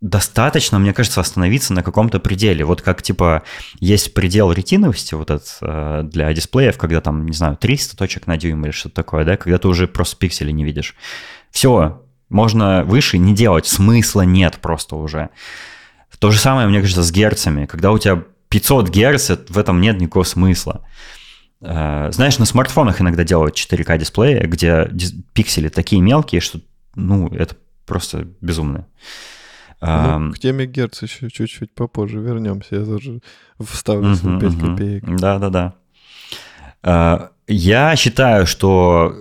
Достаточно, мне кажется, остановиться на каком-то пределе. Вот как, типа, есть предел ретиновости вот этот для дисплеев, когда там, не знаю, триста точек на дюйм или что-то такое, да, когда ты уже просто пиксели не видишь. Все, можно выше не делать, смысла нет просто уже. То же самое, мне кажется, с герцами. Когда у тебя пятьсот герц, в этом нет никакого смысла. Знаешь, на смартфонах иногда делают четыре ка дисплеи, где пиксели такие мелкие, что, ну, это просто безумно. Ну, к теме герц еще чуть-чуть попозже вернемся. Я тоже вставлю свои uh-huh, пять копеек. Uh-huh. Да-да-да. Uh, я считаю, что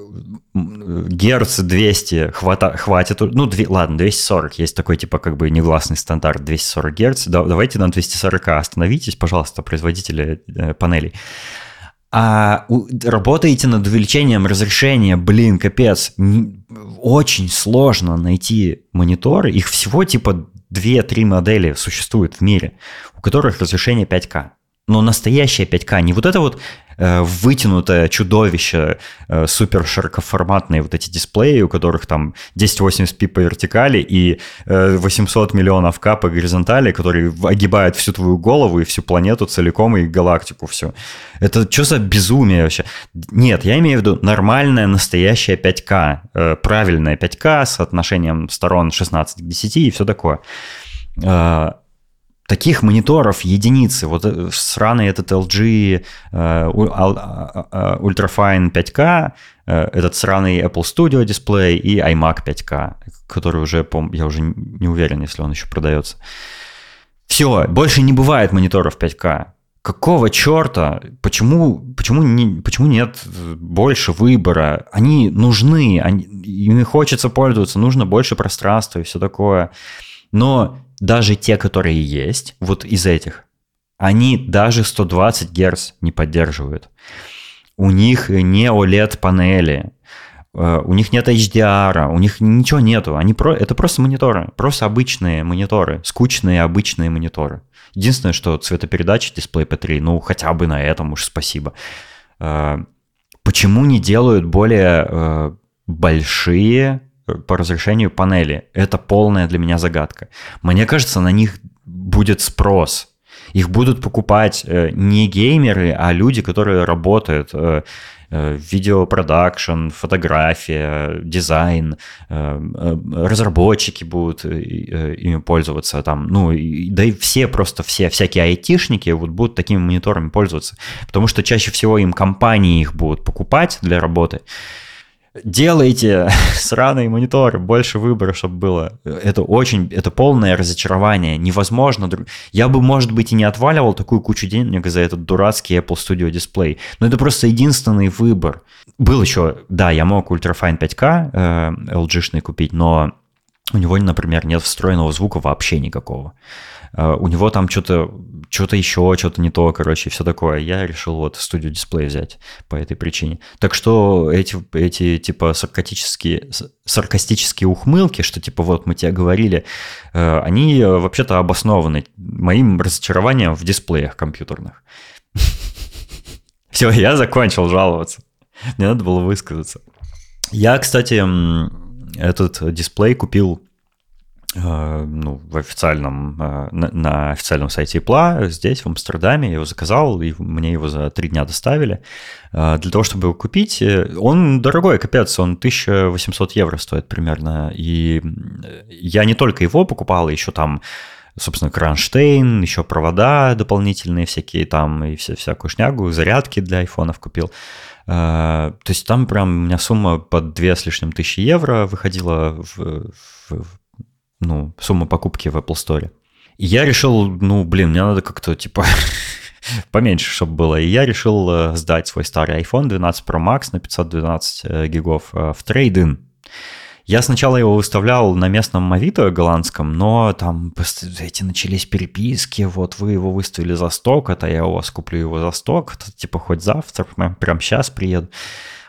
герц двести хвата- хватит. Ну, дв- ладно, двести сорок. Есть такой, типа, как бы негласный стандарт двести сорок герц. Да, давайте на двести сорок остановитесь, пожалуйста, производители э, панелей. А у, работаете над увеличением разрешения, блин, капец, не, очень сложно найти мониторы, их всего типа две-три модели существуют в мире, у которых разрешение пять ка, но настоящее пять ка, не вот это вот э, вытянутое чудовище, э, супер широкоформатные вот эти дисплеи, у которых там тысяча восемьдесят пи по вертикали и э, восемьсот миллионов ка по горизонтали, которые огибают всю твою голову и всю планету целиком и галактику всю. Это что за безумие вообще? Нет, я имею в виду нормальное настоящее пять ка, э, правильное пять ка с соотношением сторон шестнадцать к десяти и все такое. Э, Таких мониторов единицы. Вот сраный этот эл джи Ultrafine пять ка, этот сраный Apple Studio Display и iMac пять ка, который уже, я уже не уверен, если он еще продается. Все, больше не бывает мониторов пять ка. Какого черта? Почему, почему, не, почему нет больше выбора? Они нужны, они, ими хочется пользоваться, нужно больше пространства и все такое. Но... Даже те, которые есть, вот из этих, они даже сто двадцать герц не поддерживают. У них не о лед-панели, у них нет эйч ди ар, у них ничего нету. Они про... Это просто мониторы, просто обычные мониторы, скучные обычные мониторы. Единственное, что цветопередача, дисплей пи три, ну хотя бы на этом уж спасибо. Почему не делают более большие... по разрешению панели? Это полная для меня загадка. Мне кажется, на них будет спрос. Их будут покупать не геймеры, а люди, которые работают в видеопродакшн, фотография, дизайн. Разработчики будут ими пользоваться. Там, ну, да и все просто все, всякие айтишники вот будут такими мониторами пользоваться. Потому что чаще всего им компании их будут покупать для работы. Делайте сраные мониторы, больше выбора, чтобы было. Это очень, это полное разочарование. Невозможно. Я бы, может быть, и не отваливал такую кучу денег за этот дурацкий Apple Studio Display. Но это просто единственный выбор. Был еще, да, я мог Ultrafine пять ка э, эл джи-шный купить, но у него, например, нет встроенного звука вообще никакого. Э, у него там что-то, что-то еще, что-то не то, короче, и все такое. Я решил вот Studio Display взять по этой причине. Так что эти, эти типа саркастические, саркастические ухмылки, что типа вот мы тебе говорили, э, они вообще-то обоснованы моим разочарованием в дисплеях компьютерных. Все, я закончил жаловаться. Мне надо было высказаться. Я, кстати... Этот дисплей купил э, ну, в официальном, э, на, на официальном сайте Apple, здесь, в Амстердаме. Я его заказал, и мне его за три дня доставили. Э, для того, чтобы его купить, он дорогой, капец, он тысяча восемьсот евро стоит примерно. И я не только его покупал, еще там, собственно, кронштейн, еще провода дополнительные всякие там, и вся, всякую шнягу, зарядки для айфонов купил. Uh, то есть там прям у меня сумма под две с лишним тысячи евро выходила, в, в, в, ну, сумма покупки в Apple Store. И я решил, ну, блин, мне надо как-то, типа, поменьше, чтобы было. И я решил сдать свой старый iPhone двенадцать Pro Max на пятьсот двенадцать гигов в трейд-ин. Я сначала его выставлял на местном Авито голландском, но там эти начались переписки, вот вы его выставили за столько-то, я у вас куплю его за столько-то, типа хоть завтра, прям, прям сейчас приеду.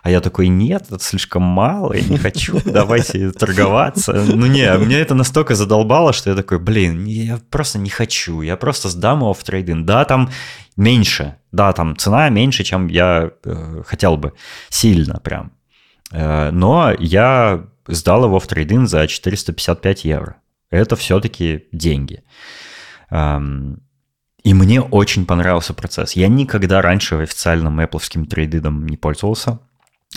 А я такой, нет, это слишком мало, я не хочу, давайте торговаться. Ну не, меня это настолько задолбало, что я такой, блин, я просто не хочу, я просто сдам его в трейд-ин. Да, там меньше, да, там цена меньше, чем я э, хотел бы, сильно прям. Э, но я сдал его в трейд-ин за четыреста пятьдесят пять евро. Это все-таки деньги. Эм... И мне очень понравился процесс. Я никогда раньше официальным Apple-овским трейд-ином не пользовался.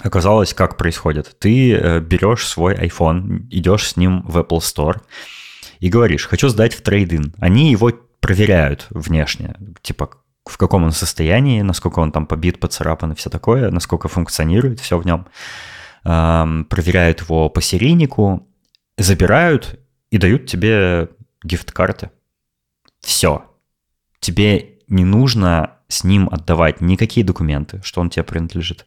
Оказалось, как происходит. Ты берешь свой iPhone, идешь с ним в Apple Store и говоришь, хочу сдать в трейд-ин. Они его проверяют внешне, типа в каком он состоянии, насколько он там побит, поцарапан и все такое, насколько функционирует все в нем. Проверяют его по серийнику, забирают и дают тебе гифт-карты. Все. Тебе не нужно с ним отдавать никакие документы, что он тебе принадлежит.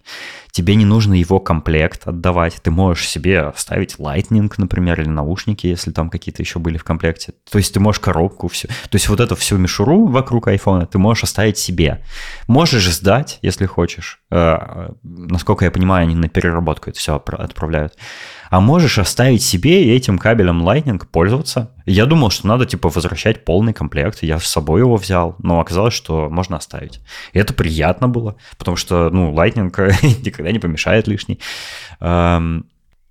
Тебе не нужно его комплект отдавать. Ты можешь себе вставить Lightning, например, или наушники, если там какие-то еще были в комплекте. То есть ты можешь коробку, все. То есть вот эту всю мишуру вокруг айфона ты можешь оставить себе. Можешь сдать, если хочешь. Насколько я понимаю, они на переработку это все отправляют. А можешь оставить себе и этим кабелем Lightning пользоваться. Я думал, что надо типа возвращать полный комплект. Я с собой его взял, но оказалось, что можно оставить. И это приятно было, потому что, ну, Lightning никогда не помешает лишний.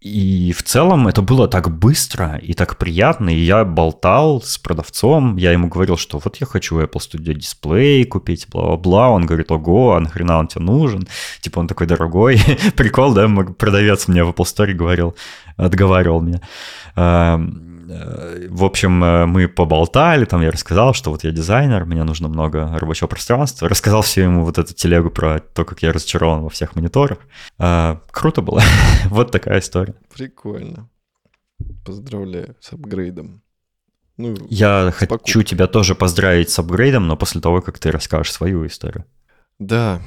И в целом это было так быстро и так приятно. И я болтал с продавцом, я ему говорил, что вот я хочу Apple Studio Display купить, бла-бла-бла. Он говорит, ого, а нахрена он тебе нужен? Типа он такой дорогой. Прикол, да, продавец мне в Apple Store говорил, отговаривал меня. В общем, мы поболтали, там я рассказал, что вот я дизайнер, мне нужно много рабочего пространства. Рассказал все ему вот эту телегу про то, как я разочарован во всех мониторах. А, круто было. Вот такая история. Прикольно. Поздравляю с апгрейдом. Ну, я с хочу покупкой. Тебя тоже поздравить с апгрейдом, но после того, как ты расскажешь свою историю. Да.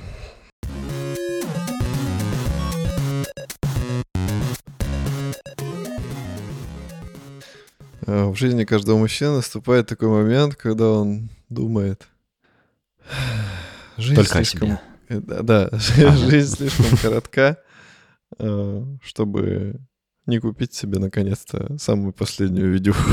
В жизни каждого мужчины наступает такой момент, когда он думает... Жизнь Только слишком... о себе. Да, да. Ага. Жизнь слишком коротка, чтобы не купить себе, наконец-то, самую последнюю видюху.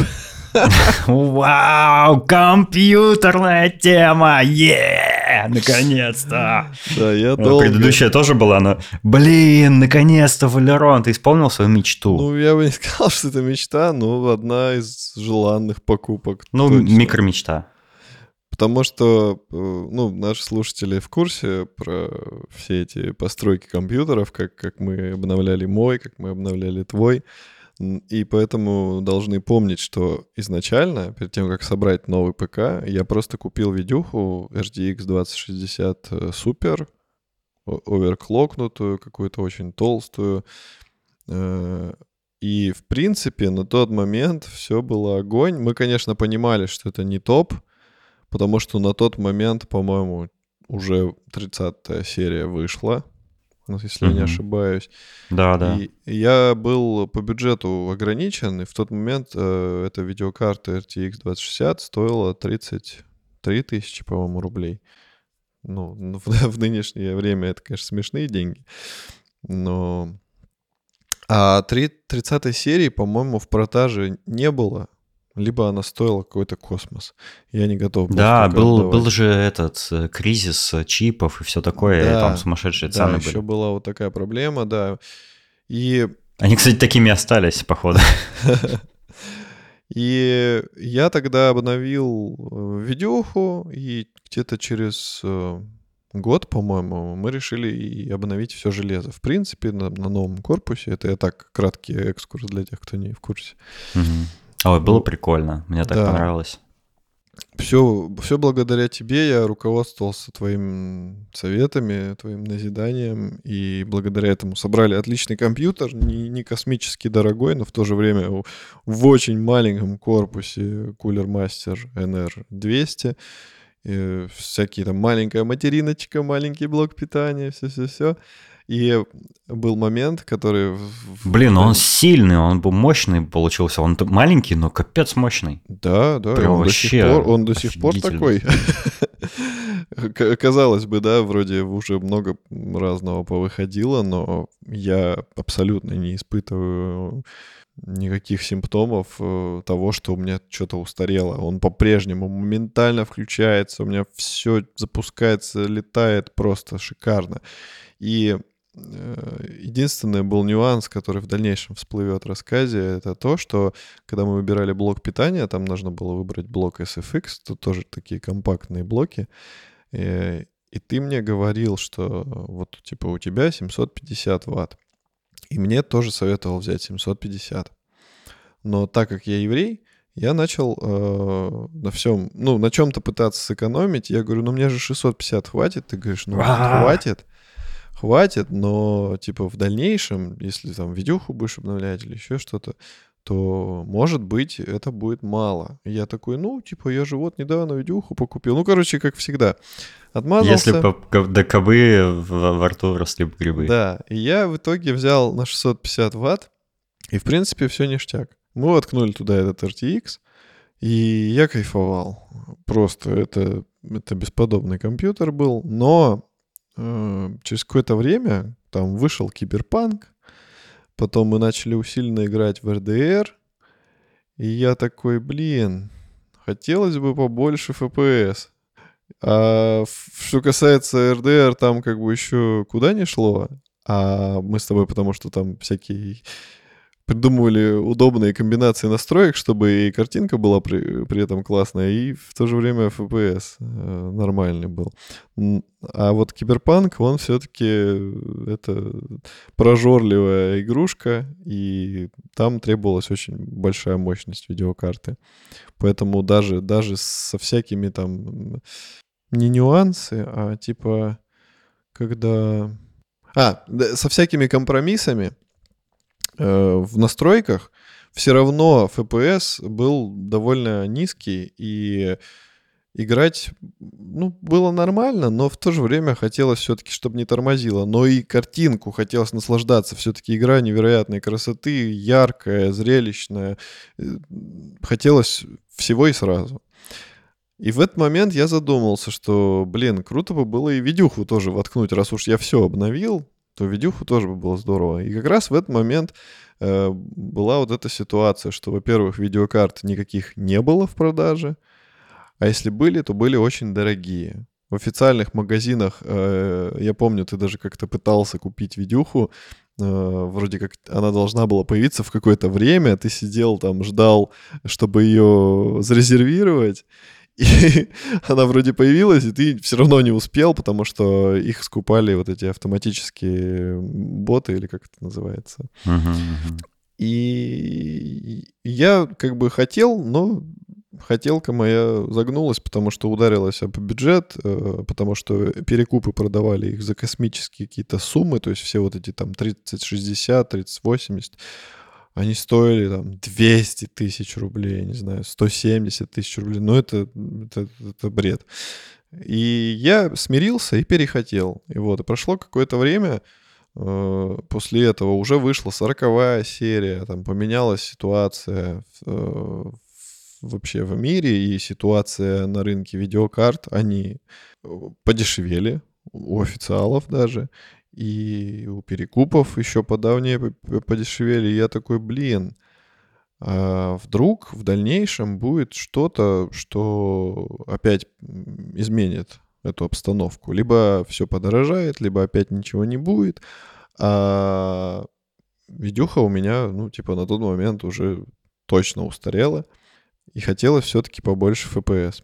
Вау! Компьютерная тема! Еее! Наконец-то! Да, я долго... Предыдущая тоже была, но... Блин, наконец-то, Валерон, ты исполнил свою мечту. Ну, я бы не сказал, что это мечта, но одна из желанных покупок. Ну, точно. Микромечта. Потому что, ну, наши слушатели в курсе про все эти постройки компьютеров, как, как мы обновляли мой, как мы обновляли твой. И поэтому должны помнить, что изначально, перед тем, как собрать новый ПК, я просто купил видюху эр ти икс двадцать шестьдесят Super, оверклокнутую, какую-то очень толстую. И, в принципе, на тот момент все было огонь. Мы, конечно, понимали, что это не топ, потому что на тот момент, по-моему, уже тридцатая серия вышла, если я mm-hmm. не ошибаюсь. Да, да. И я был по бюджету ограничен, и в тот момент э, эта видеокарта эр ти икс двадцать шестьдесят стоила тридцать три тысячи, по-моему, рублей. Ну, в, в нынешнее время это, конечно, смешные деньги. Но... А тридцатой серии, по-моему, в продаже не было. Либо она стоила какой-то космос. Я не готов был. Да, был, был же этот кризис чипов и все такое, да, и там сумасшедшие да, цены еще были. Еще была вот такая проблема, да. И... Они, кстати, такими остались, походу. И я тогда обновил видюху, и где-то через год, по-моему, мы решили и обновить все железо. В принципе, на, на новом корпусе. Это я так, краткий экскурс для тех, кто не в курсе. Ой, было прикольно, мне так да. понравилось. Все, все благодаря тебе, я руководствовался твоими советами, твоим назиданием, и благодаря этому собрали отличный компьютер, не, не космически дорогой, но в то же время в очень маленьком корпусе Cooler Master эн эр двести, всякие там маленькая материночка, маленький блок питания, все-все-все. И был момент, который... Блин, он сильный, он был мощный получился. Он маленький, но капец мощный. Да, да, он до, сих пор, он до сих пор такой. Казалось бы, да, вроде уже много разного повыходило, но я абсолютно не испытываю никаких симптомов того, что у меня что-то устарело. Он по-прежнему моментально включается, у меня все запускается, летает просто шикарно. И единственный был нюанс, который в дальнейшем всплывет в рассказе, это то, что когда мы выбирали блок питания, там нужно было выбрать блок эс эф икс, тут тоже такие компактные блоки, и, и ты мне говорил, что вот типа у тебя семьсот пятьдесят ватт, и мне тоже советовал взять семьсот пятьдесят. Но так как я еврей, я начал э, на всем, ну, на чем-то пытаться сэкономить. Я говорю, ну, мне же шестьсот пятьдесят хватит. Ты говоришь, ну, хватит. Хватит, но, типа, в дальнейшем, если там видюху будешь обновлять или еще что-то, то, может быть, это будет мало. И я такой, ну, типа, я же вот недавно видюху покупил. Ну, короче, как всегда. Отмазался. Если до кобы во рту росли бы грибы. Да, и я в итоге взял на шестьсот пятьдесят ватт, и, в принципе, все ништяк. Мы воткнули туда этот эр ти экс, и я кайфовал. Просто это, это бесподобный компьютер был, но... Через какое-то время там вышел Киберпанк, потом мы начали усиленно играть в эр дэ эр, и я такой, блин, хотелось бы побольше эф пи эс. А что касается эр дэ эр, там как бы еще куда ни шло, а мы с тобой, потому что там всякие... придумывали удобные комбинации настроек, чтобы и картинка была при, при этом классная, и в то же время эф пи эс нормальный был. А вот Киберпанк, он все-таки это прожорливая игрушка, и там требовалась очень большая мощность видеокарты. Поэтому даже, даже со всякими там не нюансы, а типа когда... А, со всякими компромиссами в настройках все равно эф пи эс был довольно низкий, и играть, ну, было нормально, но в то же время хотелось все-таки, чтобы не тормозило. Но и картинку хотелось наслаждаться. Все-таки игра невероятной красоты, яркая, зрелищная. Хотелось всего и сразу. И в этот момент я задумался, что, блин, круто бы было и видюху тоже воткнуть, раз уж я все обновил, то видюху тоже бы было здорово. И как раз в этот момент э, была вот эта ситуация, что, во-первых, видеокарт никаких не было в продаже, а если были, то были очень дорогие. В официальных магазинах, э, я помню, ты даже как-то пытался купить видюху, э, вроде как она должна была появиться в какое-то время, ты сидел там, ждал, чтобы ее зарезервировать, и она вроде появилась, и ты все равно не успел, потому что их скупали вот эти автоматические боты, или как это называется. Uh-huh, uh-huh. И я как бы хотел, но хотелка моя загнулась, потому что ударилась об бюджет, потому что перекупы продавали их за космические какие-то суммы, то есть все вот эти там тридцать шестьдесят, тридцать восемьдесят... Они стоили там двести тысяч рублей, не знаю, сто семьдесят тысяч рублей. Ну, это, это, это бред. И я смирился и перехотел. И вот, и прошло какое-то время, э, после этого уже вышла сороковая серия, там поменялась ситуация э, вообще в мире, и ситуация на рынке видеокарт, они подешевели у официалов даже. И у перекупов еще подавнее подешевели. И я такой, блин, а вдруг в дальнейшем будет что-то, что опять изменит эту обстановку. Либо все подорожает, либо опять ничего не будет. А видюха у меня, ну, типа, на тот момент уже точно устарела. И хотелось все-таки побольше эф пи эс.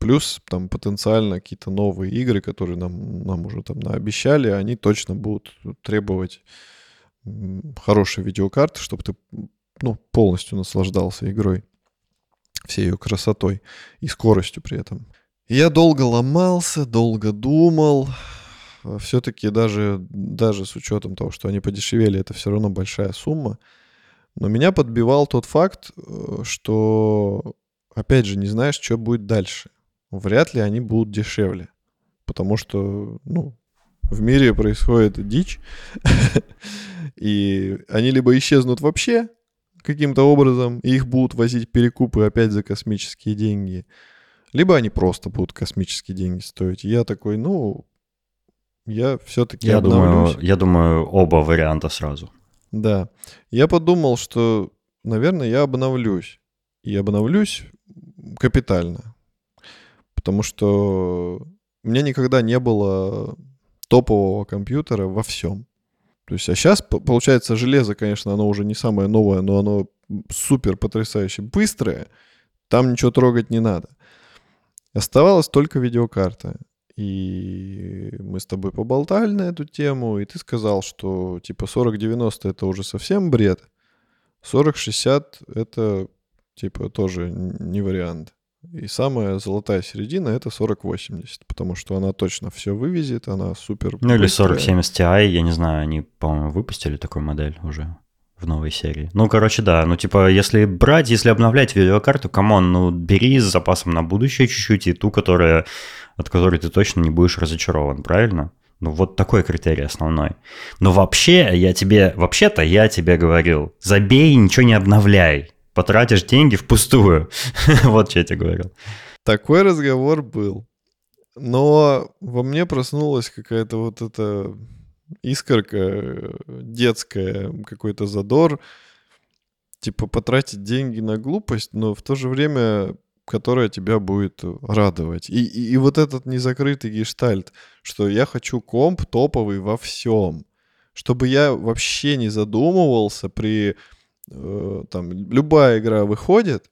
Плюс там потенциально какие-то новые игры, которые нам, нам уже там наобещали, они точно будут требовать хорошей видеокарты, чтобы ты, ну, полностью наслаждался игрой, всей ее красотой и скоростью при этом. Я долго ломался, долго думал. Все-таки даже, даже с учетом того, что они подешевели, это все равно большая сумма. Но меня подбивал тот факт, что, опять же, не знаешь, что будет дальше. Вряд ли они будут дешевле, потому что, ну, в мире происходит дичь, и они либо исчезнут вообще каким-то образом, и их будут возить перекупы опять за космические деньги, либо они просто будут космические деньги стоить. Я такой, ну, я все-таки я обновлюсь. Думаю, я думаю, оба варианта сразу. Да. Я подумал, что, наверное, я обновлюсь. И обновлюсь капитально. Потому что у меня никогда не было топового компьютера во всем. То есть, а сейчас, получается, железо, конечно, оно уже не самое новое, но оно супер потрясающе быстрое. Там ничего трогать не надо. Оставалась только видеокарта. И мы с тобой поболтали на эту тему, и ты сказал, что типа сорок девяносто это уже совсем бред, сорок шестьдесят это типа тоже не вариант. И самая золотая середина — это сорок восемьдесят, потому что она точно все вывезет, она супер... Ну или сорок семьдесят Ti, я не знаю, они, по-моему, выпустили такую модель уже в новой серии. Ну, короче, да, ну типа если брать, если обновлять видеокарту, камон, ну бери с запасом на будущее чуть-чуть и ту, которая, от которой ты точно не будешь разочарован, правильно? Ну, вот такой критерий основной. Но вообще, я тебе, вообще-то я тебе говорил, забей, ничего не обновляй. Потратишь деньги впустую. Вот что я тебе говорил. Такой разговор был. Но во мне проснулась какая-то вот эта искорка детская, какой-то задор. Типа потратить деньги на глупость, но в то же время, которая тебя будет радовать. И, и, и вот этот незакрытый гештальт, что я хочу комп топовый во всем. Чтобы я вообще не задумывался при... Там любая игра выходит,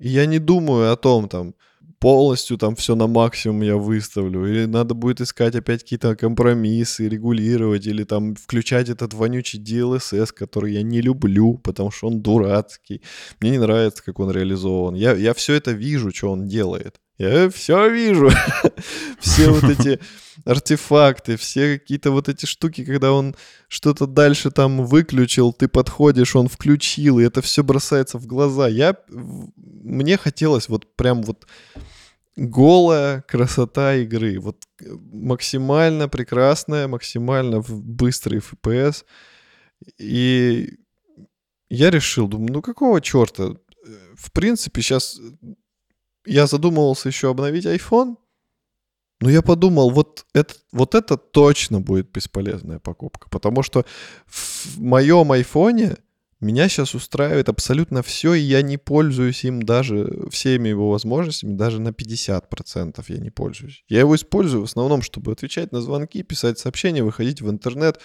и я не думаю о том, там, полностью там все на максимум я выставлю, или надо будет искать опять какие-то компромиссы, регулировать, или там включать этот вонючий ди эл эс эс, который я не люблю, потому что он дурацкий. Мне не нравится, как он реализован. Я, я все это вижу, что он делает. Я все вижу. Все вот эти артефакты, все какие-то вот эти штуки, когда он что-то дальше там выключил, ты подходишь, он включил, и это все бросается в глаза. Я... Мне хотелось вот прям вот голая красота игры. Вот максимально прекрасная, максимально быстрый эф пи эс. И я решил, думаю, ну какого черта? В принципе, сейчас... Я задумывался еще обновить iPhone, но я подумал, вот это, вот это точно будет бесполезная покупка, потому что в моем iPhone меня сейчас устраивает абсолютно все, и я не пользуюсь им даже всеми его возможностями, даже на пятьдесят процентов я не пользуюсь. Я его использую в основном, чтобы отвечать на звонки, писать сообщения, выходить в интернет.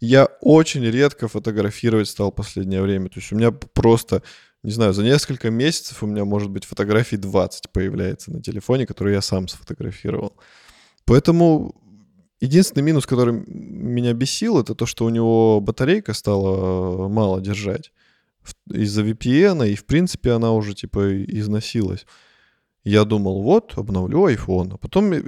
Я очень редко фотографировать стал в последнее время, то есть у меня просто... Не знаю, за несколько месяцев у меня, может быть, фотографий двадцать появляется на телефоне, которые я сам сфотографировал. Поэтому единственный минус, который меня бесил, это то, что у него батарейка стала мало держать из-за ви пи эн, и, в принципе, она уже, типа, износилась. Я думал, вот, обновлю iPhone. А потом я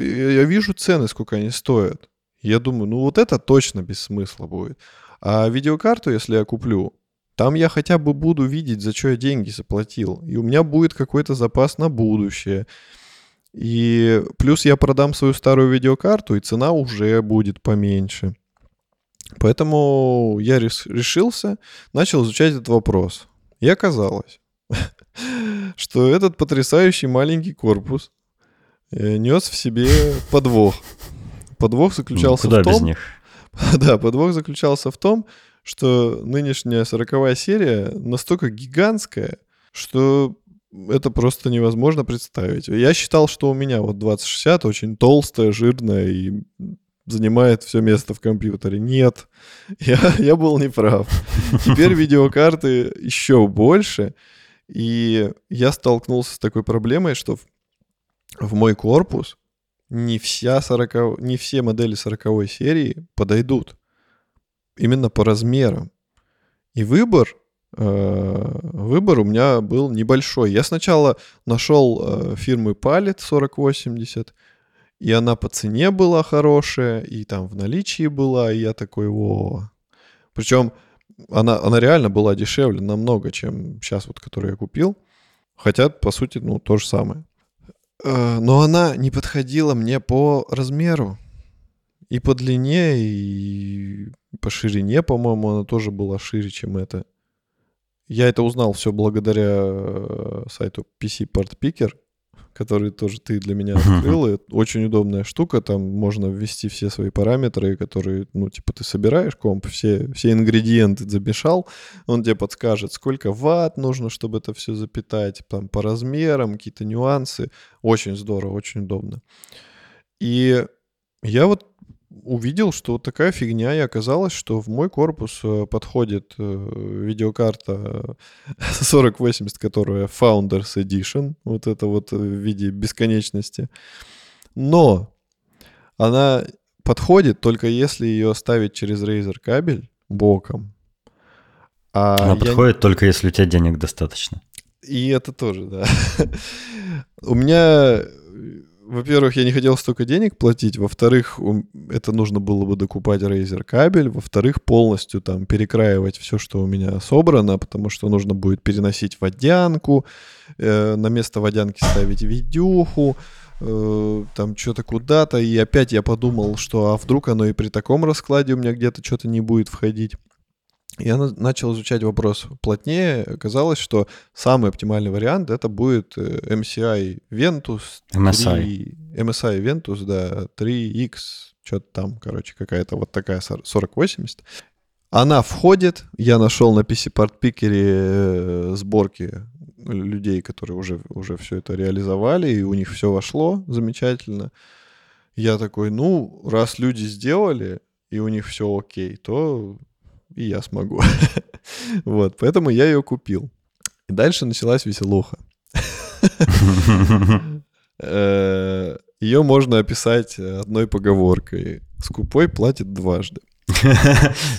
вижу цены, сколько они стоят. Я думаю, ну вот это точно без смысла будет. А видеокарту, если я куплю... Там я хотя бы буду видеть, за что я деньги заплатил. И у меня будет какой-то запас на будущее. И плюс я продам свою старую видеокарту, и цена уже будет поменьше. Поэтому я решился, начал изучать этот вопрос. И оказалось, что этот потрясающий маленький корпус нес в себе подвох. Подвох заключался в том... Куда без них? Да, подвох заключался в том, что нынешняя сороковая серия настолько гигантская, что это просто невозможно представить. Я считал, что у меня вот двадцать шестьдесят очень толстая, жирная и занимает все место в компьютере. Нет, я, я был неправ. Теперь видеокарты еще больше, и я столкнулся с такой проблемой, что в, в мой корпус не, вся сорок, не все модели сороковой серии подойдут. Именно по размерам. И выбор, э, выбор у меня был небольшой. Я сначала нашел э, фирмы Palette сорок восемьдесят, и она по цене была хорошая, и там в наличии была, и я такой, о. Причем она, она реально была дешевле намного, чем сейчас вот, которую я купил. Хотя, по сути, ну, то же самое. Э, но она не подходила мне по размеру. И по длине, и по ширине, по-моему, она тоже была шире, чем это. Я это узнал все благодаря сайту пи си Part Picker, который тоже ты для меня открыл. И очень удобная штука, там можно ввести все свои параметры, которые, ну, типа ты собираешь комп, все, все ингредиенты замешал, он тебе подскажет, сколько ватт нужно, чтобы это все запитать, там по размерам, какие-то нюансы. Очень здорово, очень удобно. И я вот увидел, что такая фигня, и оказалось, что в мой корпус подходит видеокарта сорок восемьдесят, которая Founders Edition, вот это вот в виде бесконечности. Но она подходит только если ее ставить через Razer кабель боком. А она подходит не... только если у тебя денег достаточно. И это тоже, да. У меня... Во-первых, я не хотел столько денег платить. Во-вторых, это нужно было бы докупать Razer кабель. Во-вторых, полностью там перекраивать все, что у меня собрано, потому что нужно будет переносить водянку, э, на место водянки ставить видюху, э, там что-то куда-то. И опять я подумал, что а вдруг оно и при таком раскладе у меня где-то что-то не будет входить. Я на- начал изучать вопрос плотнее. Оказалось, что самый оптимальный вариант это будет эм си ай Ventus. эм эс ай. три... эм эс ай Ventus, да, три икс, что-то там, короче, какая-то вот такая сорок восемьдесят. Она входит. Я нашел на пи си Part Picker сборки людей, которые уже, уже все это реализовали, и у них все вошло замечательно. Я такой, ну, раз люди сделали, и у них все окей, то... и я смогу. Вот, поэтому я ее купил. И дальше началась веселуха. Ее можно описать одной поговоркой. Скупой платит дважды.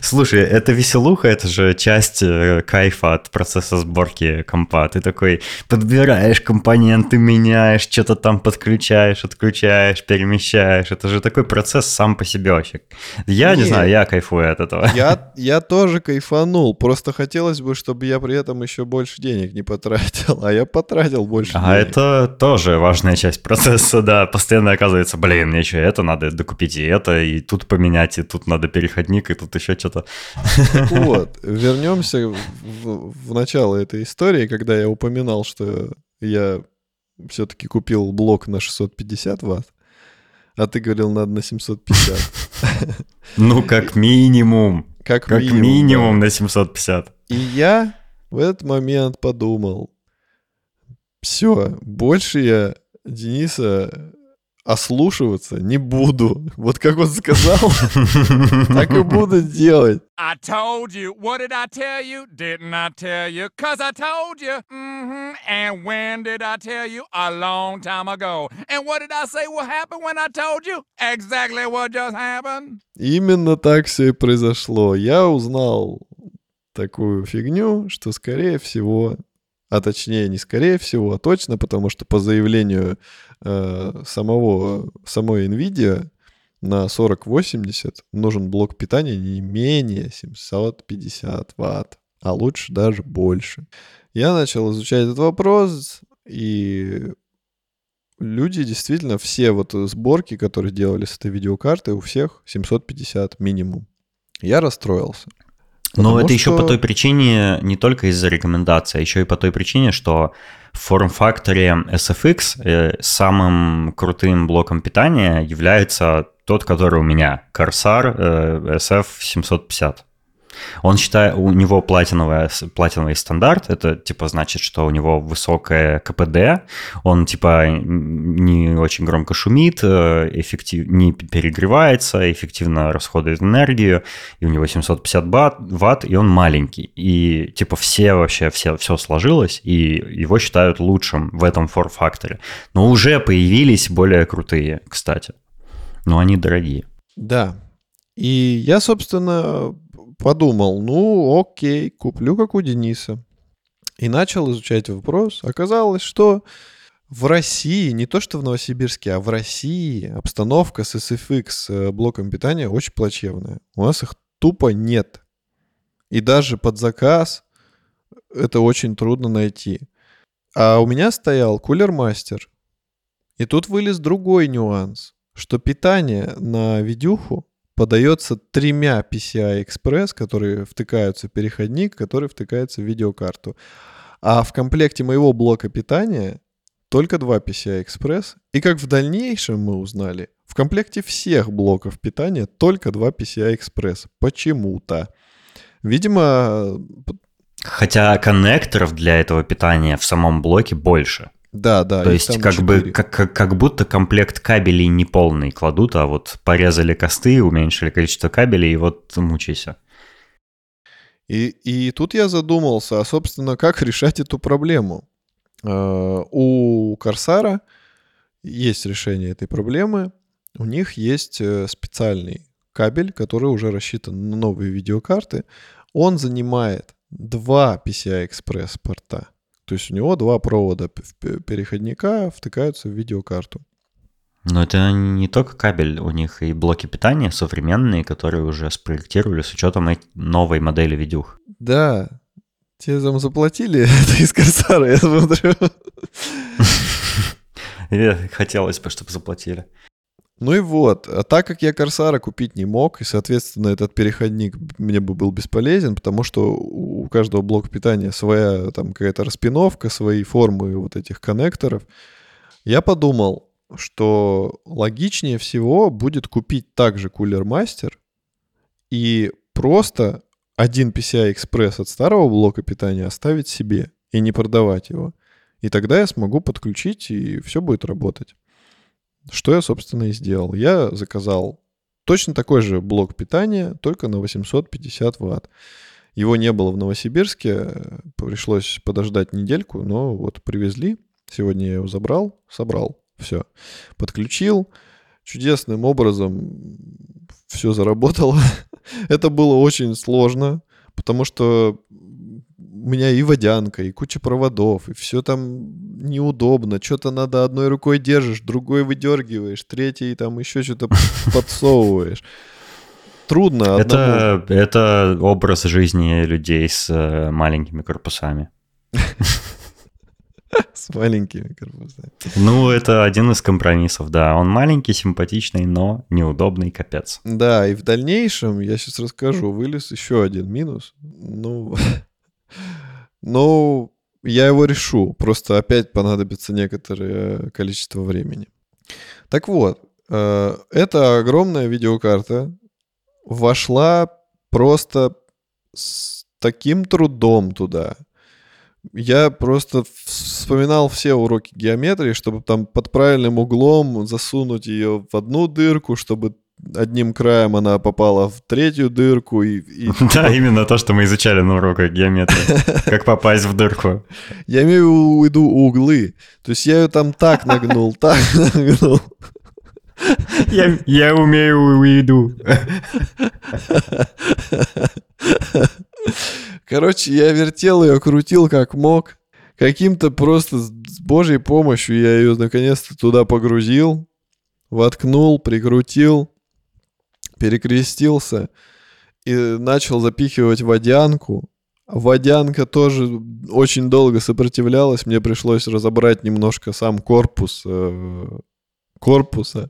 Слушай, это веселуха, это же часть кайфа от процесса сборки компа. Ты такой подбираешь компоненты, меняешь, что-то там подключаешь, отключаешь, перемещаешь. Это же такой процесс сам по себе вообще. Я не, не знаю, я кайфую от этого. Я, я тоже кайфанул, просто хотелось бы, чтобы я при этом еще больше денег не потратил, а я потратил больше а денег. А это тоже важная часть процесса, да. Постоянно оказывается, блин, мне еще это надо докупить, и это, и тут поменять, и тут надо перехватить. Ходник, и тут еще что-то. Так вот, вернемся в, в, в начало этой истории, когда я упоминал, что я все-таки купил блок на шестьсот пятьдесят ватт, а ты говорил, надо на семьсот пятьдесят. Ну, как минимум. Как, как минимум, минимум да. На семьсот пятьдесят. И я в этот момент подумал, все, больше я Дениса... ослушиваться не буду. Вот как он сказал, так и буду делать. I told you, what did I tell you? Didn't I tell you? Cause I told you. Mm-hmm. And when did I tell you? A long time ago. And what did I say will happen when I told you? Exactly what just happened. Именно так все и произошло. Я узнал такую фигню, что скорее всего... А точнее, не скорее всего, а точно, потому что по заявлению э, самого, самой NVIDIA на сорок восемьдесят нужен блок питания не менее семьсот пятьдесят ватт, а лучше даже больше. Я начал изучать этот вопрос, и люди действительно все вот сборки, которые делали с этой видеокартой, у всех семьсот пятьдесят минимум. Я расстроился. Потому Но это что... еще по той причине, не только из-за рекомендации, а еще и по той причине, что в форм-факторе эс эф икс самым крутым блоком питания является тот, который у меня, Corsair эс эф семьсот пятьдесят. Он считает, у него платиновый, платиновый стандарт, это типа значит, что у него высокое КПД, он типа не очень громко шумит, эффектив, не перегревается, эффективно расходует энергию, и у него семьсот пятьдесят ватт, и он маленький. И типа все вообще, все, все сложилось, и его считают лучшим в этом форм-факторе. Но уже появились более крутые, кстати. Но они дорогие. Да. И я, собственно... подумал, ну окей, куплю как у Дениса. И начал изучать вопрос. Оказалось, что в России, не то что в Новосибирске, а в России обстановка с эс эф икс блоком питания очень плачевная. У нас их тупо нет. И даже под заказ это очень трудно найти. А у меня стоял кулер-мастер. И тут вылез другой нюанс, что питание на видюху подается тремя пи си ай экспресс, которые втыкаются в переходник, который втыкается в видеокарту. А в комплекте моего блока питания только два пи си ай экспресс. И как в дальнейшем мы узнали, в комплекте всех блоков питания только два пи си ай экспресс. Почему-то. Видимо... Хотя коннекторов для этого питания в самом блоке больше. Да, да. То есть как четыре. бы как, как, как будто комплект кабелей не полный кладут, а вот порезали косты, уменьшили количество кабелей, и вот мучайся. И, и тут я задумался, а, собственно, как решать эту проблему. Э, у Корсара есть решение этой проблемы. У них есть специальный кабель, который уже рассчитан на новые видеокарты. Он занимает два пи си ай экспресс порта. То есть у него два провода переходника втыкаются в видеокарту. Но это не только кабель, у них и блоки питания современные, которые уже спроектировали с учетом новой модели видюх. Да, тебе там заплатили это из Корсара, я смотрю. Хотелось бы, чтобы заплатили. Ну и вот, а так как я Корсара купить не мог, и, соответственно, этот переходник мне бы был бесполезен, потому что у каждого блока питания своя там какая-то распиновка, свои формы вот этих коннекторов, я подумал, что логичнее всего будет купить также Cooler Master и просто один пи си ай экспресс от старого блока питания оставить себе и не продавать его. И тогда я смогу подключить, и все будет работать. Что я, собственно, и сделал. Я заказал точно такой же блок питания, только на восемьсот пятьдесят ватт. Его не было в Новосибирске, пришлось подождать недельку, но вот привезли. Сегодня я его забрал, собрал, все. Подключил, чудесным образом все заработало. Это было очень сложно, потому что... У меня и водянка, и куча проводов, и все там неудобно. Что-то надо одной рукой держишь, другой выдергиваешь, третьей там еще что-то подсовываешь. Трудно одному. Это, это образ жизни людей с маленькими корпусами. С маленькими корпусами. Ну, это один из компромиссов, да. Он маленький, симпатичный, но неудобный капец. Да, и в дальнейшем, я сейчас расскажу, вылез еще один минус. Ну... Но я его решу. Просто опять понадобится некоторое количество времени. Так вот, э, эта огромная видеокарта вошла просто с таким трудом туда. Я просто вспоминал все уроки геометрии, чтобы там под правильным углом засунуть ее в одну дырку, чтобы... Одним краем она попала в третью дырку. И, и... Да, именно то, что мы изучали на уроках геометрии. Как попасть в дырку. Я имею в виду углы. То есть я ее там так нагнул, так нагнул. Я, я умею в виду. Короче, я вертел ее, крутил как мог. Каким-то просто с божьей помощью я ее наконец-то туда погрузил. Воткнул, прикрутил. Перекрестился и начал запихивать водянку. Водянка тоже очень долго сопротивлялась. Мне пришлось разобрать немножко сам корпус корпуса.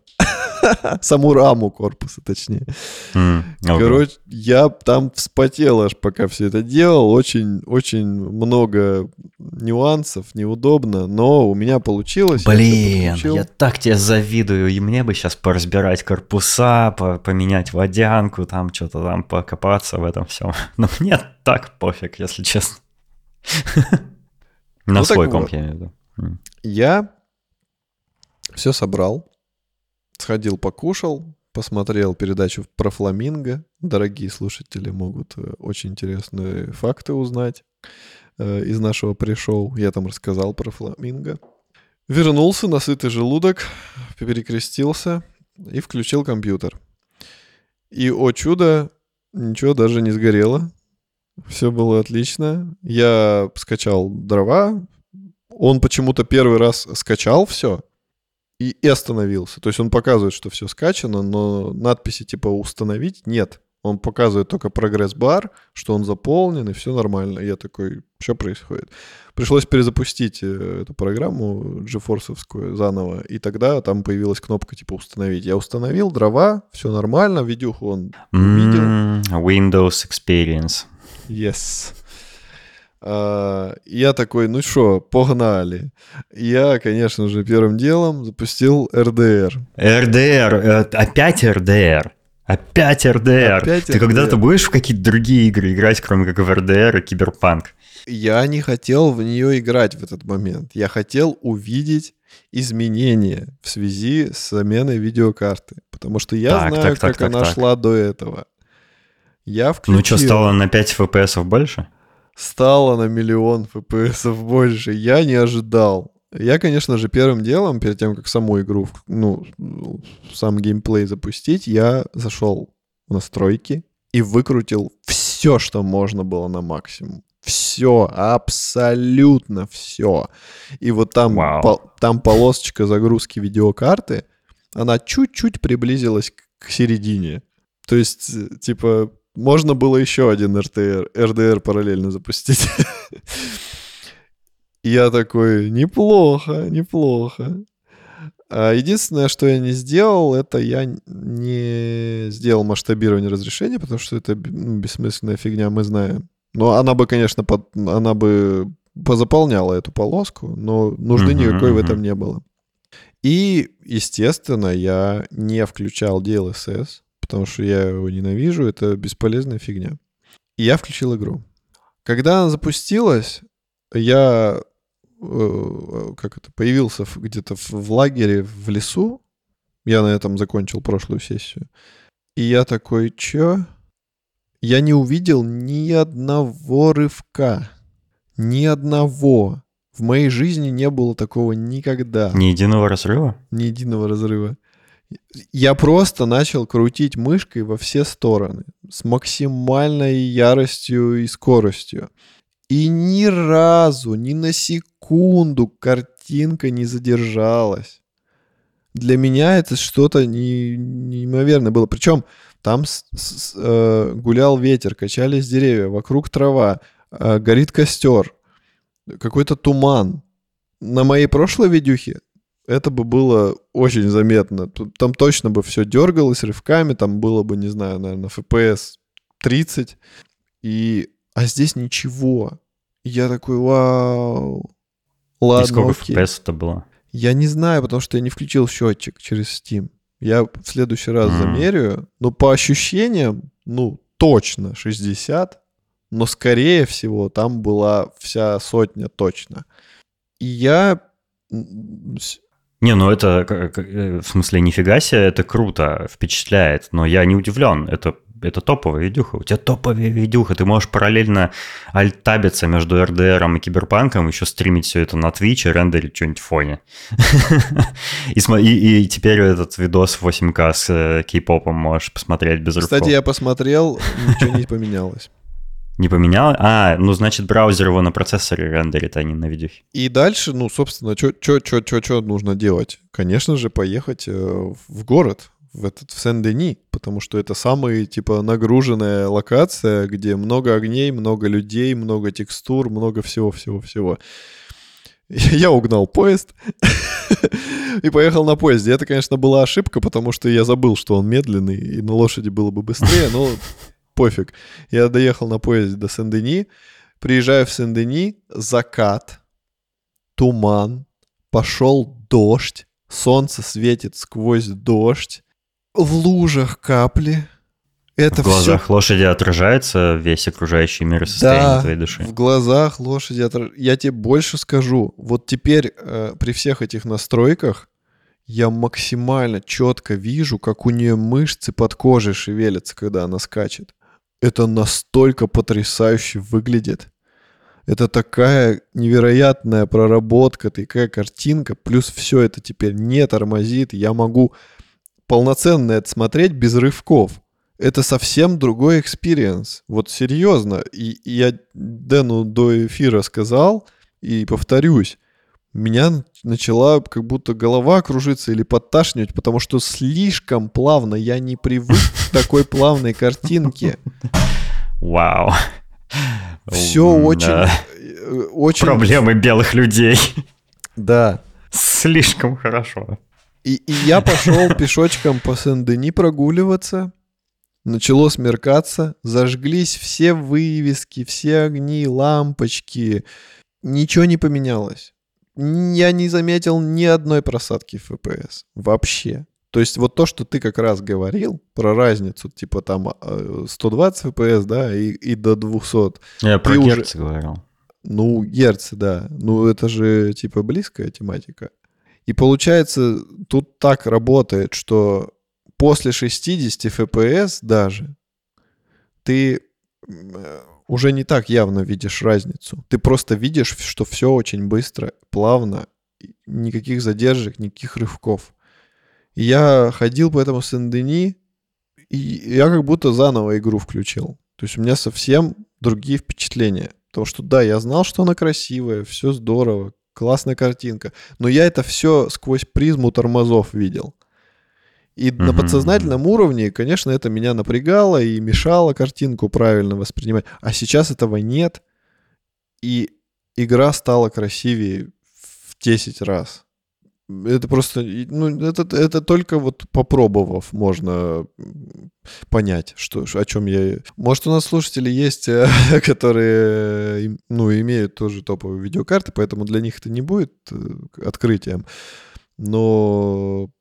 Саму раму корпуса, точнее. Mm, okay. Короче, я там вспотел аж, пока все это делал. Очень, очень много нюансов, неудобно, но у меня получилось. Блин, я, я так тебе завидую. И мне бы сейчас поразбирать корпуса, по- поменять водянку, там что-то там покопаться в этом всем. Но мне так пофиг, если честно. На свой комп я имею в виду. Я все собрал. Сходил, покушал, посмотрел передачу про фламинго. Дорогие слушатели могут очень интересные факты узнать из нашего пришоу. Я там рассказал про фламинго. Вернулся на сытый желудок, перекрестился и включил компьютер. И, о чудо, ничего даже не сгорело. Все было отлично. Я скачал дрова. Он почему-то первый раз скачал все. И остановился. То есть он показывает, что все скачано, но надписи типа «установить» нет. Он показывает только прогресс-бар, что он заполнен, и все нормально. Я такой, что происходит? Пришлось перезапустить эту программу GeForce-овскую заново, и тогда там появилась кнопка типа «Установить». Я установил, дрова, все нормально, видюху он увидел. Mm, Windows Experience. Yes. Uh, я такой, ну что, погнали. Я, конечно же, первым делом запустил эр дэ эр. эр дэ эр, опять эр дэ эр. Опять эр дэ эр. Опять Ты эр дэ эр. Когда-то будешь в какие-то другие игры играть, кроме как в эр дэ эр и Киберпанк? Я не хотел в нее играть в этот момент. Я хотел увидеть изменения в связи с заменой видеокарты. Потому что я так, знаю, так, как так, она так, шла так. до этого. Я включил... Ну что, стало на пять эф пи эс больше? Стало на миллион эф пи эс больше. Я не ожидал. Я, конечно же, первым делом, перед тем, как саму игру, ну, сам геймплей запустить, я зашел в настройки и выкрутил все, что можно было на максимум. Все, абсолютно все. И вот там, wow. по, там полосочка загрузки видеокарты, она чуть-чуть приблизилась к середине. То есть, типа, можно было еще один эр дэ эр, эр дэ эр параллельно запустить. Я такой, неплохо, неплохо. Единственное, что я не сделал, это я не сделал масштабирование разрешения, потому что это бессмысленная фигня, мы знаем. Но она бы, конечно, под, она бы позаполняла эту полоску, но нужды uh-huh, никакой uh-huh. в этом не было. И, естественно, я не включал ди эл эс эс, потому что я его ненавижу, это бесполезная фигня. И я включил игру. Когда она запустилась, я... как это, появился где-то в лагере, в лесу. Я на этом закончил прошлую сессию. И я такой, чё? Я не увидел ни одного рывка. Ни одного. В моей жизни не было такого никогда. Ни единого разрыва? Ни единого разрыва. Я просто начал крутить мышкой во все стороны. С максимальной яростью и скоростью. И ни разу, ни на секунду картинка не задержалась. Для меня это что-то не, неимоверное было. Причем там с, с, э, гулял ветер, качались деревья, вокруг трава, э, горит костер, какой-то туман. На моей прошлой видюхе это бы было очень заметно. Там точно бы все дергалось рывками, там было бы, не знаю, наверное, эф пи эс тридцать. И... А здесь ничего. Я такой, вау. Ладно, и сколько окей. эф пи эс это было? Я не знаю, потому что я не включил счетчик через Steam. Я в следующий раз mm. замерю. Но по ощущениям, ну, точно шестьдесят. Но, скорее всего, там была вся сотня точно. И я... Не, ну это, в смысле, нифига себе, это круто, впечатляет. Но я не удивлен, это... Это топовая видюха. У тебя топовая видюха. Ты можешь параллельно альтабиться между эр дэ эром и Киберпанком, еще стримить все это на Twitch и рендерить что-нибудь в фоне. И теперь этот видос в восемь ка с кей-попом можешь посмотреть без рывков. Кстати, я посмотрел, ничего не поменялось. Не поменялось? А, ну, значит, браузер его на процессоре рендерит, а не на видюхе. И дальше, ну, собственно, что нужно делать? Конечно же, поехать в город. В, этот, в Сен-Дени, потому что это самая, типа, нагруженная локация, где много огней, много людей, много текстур, много всего-всего-всего. Я угнал поезд и поехал на поезде. Это, конечно, была ошибка, потому что я забыл, что он медленный, и на лошади было бы быстрее, но пофиг. Я доехал на поезде до Сен-Дени, приезжаю в Сен-Дени, закат, туман, пошел дождь, солнце светит сквозь дождь, в лужах капли. Это в глазах все... лошади отражается весь окружающий мир и состояние да, твоей души. В глазах лошади отражается. Я тебе больше скажу. Вот теперь э, при всех этих настройках я максимально четко вижу, как у нее мышцы под кожей шевелятся, когда она скачет. Это настолько потрясающе выглядит. Это такая невероятная проработка, такая картинка. Плюс все это теперь не тормозит. Я могу... полноценно это смотреть без рывков. Это совсем другой экспириенс. Вот серьезно. И, и я Дэну до эфира сказал, и повторюсь, меня начала как будто голова кружиться или подташнивать, потому что слишком плавно я не привык такой плавной картинки. Вау. Все очень, очень... Проблемы белых людей. Да. Слишком хорошо. И, и я пошел пешочком по Сен-Дени прогуливаться. Начало смеркаться. Зажглись все вывески, все огни, лампочки. Ничего не поменялось. Я не заметил ни одной просадки эф пи эс. Вообще. То есть вот то, что ты как раз говорил про разницу, типа там сто двадцать эф пи эс, да, и, и до двести. Я про герц уже... говорил. Ну, герц, да. Ну, это же типа близкая тематика. И получается, тут так работает, что после шестьдесят эф пи эс даже ты уже не так явно видишь разницу. Ты просто видишь, что все очень быстро, плавно, никаких задержек, никаких рывков. И я ходил по этому Сен-Дени, и я как будто заново игру включил. То есть у меня совсем другие впечатления. Потому что да, я знал, что она красивая, все здорово, классная картинка. Но я это все сквозь призму тормозов видел. И mm-hmm. на подсознательном уровне, конечно, это меня напрягало и мешало картинку правильно воспринимать. А сейчас этого нет, и игра стала красивее в десять раз. Это просто... Ну, это, это только вот попробовав можно понять, что, о чем я... Может, у нас слушатели есть, которые, ну, имеют тоже топовые видеокарты, поэтому для них это не будет открытием. Но...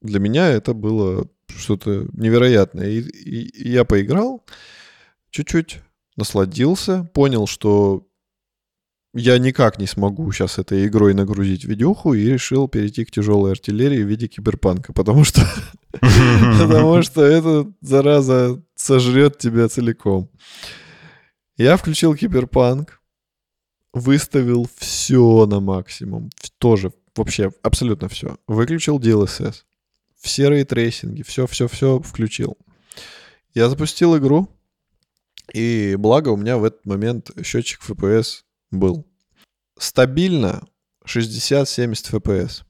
Для меня это было что-то невероятное. И, и, и я поиграл, чуть-чуть насладился, понял, что я никак не смогу сейчас этой игрой нагрузить видюху, и решил перейти к тяжелой артиллерии в виде киберпанка, потому что эта зараза сожрет тебя целиком. Я включил киберпанк, выставил все на максимум, тоже вообще абсолютно все. Выключил ди эл эс эс. В серые трейсинги, все-все-все включил. Я запустил игру, и благо у меня в этот момент счетчик эф пи эс был. Стабильно шестьдесят-семьдесят эф пи эс.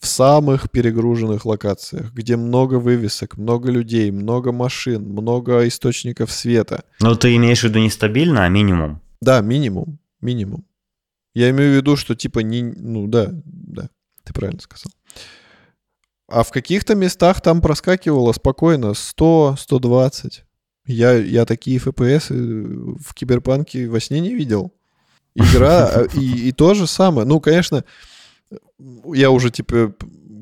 В самых перегруженных локациях, где много вывесок, много людей, много машин, много источников света. Но ты имеешь в виду не стабильно, а минимум? Да, минимум, минимум. Я имею в виду, что типа не... Ну да, да, ты правильно сказал. А в каких-то местах там проскакивало спокойно сто, сто двадцать. Я, я такие эф пи эс в Киберпанке во сне не видел. Игра и, и то же самое. Ну, конечно, я уже типа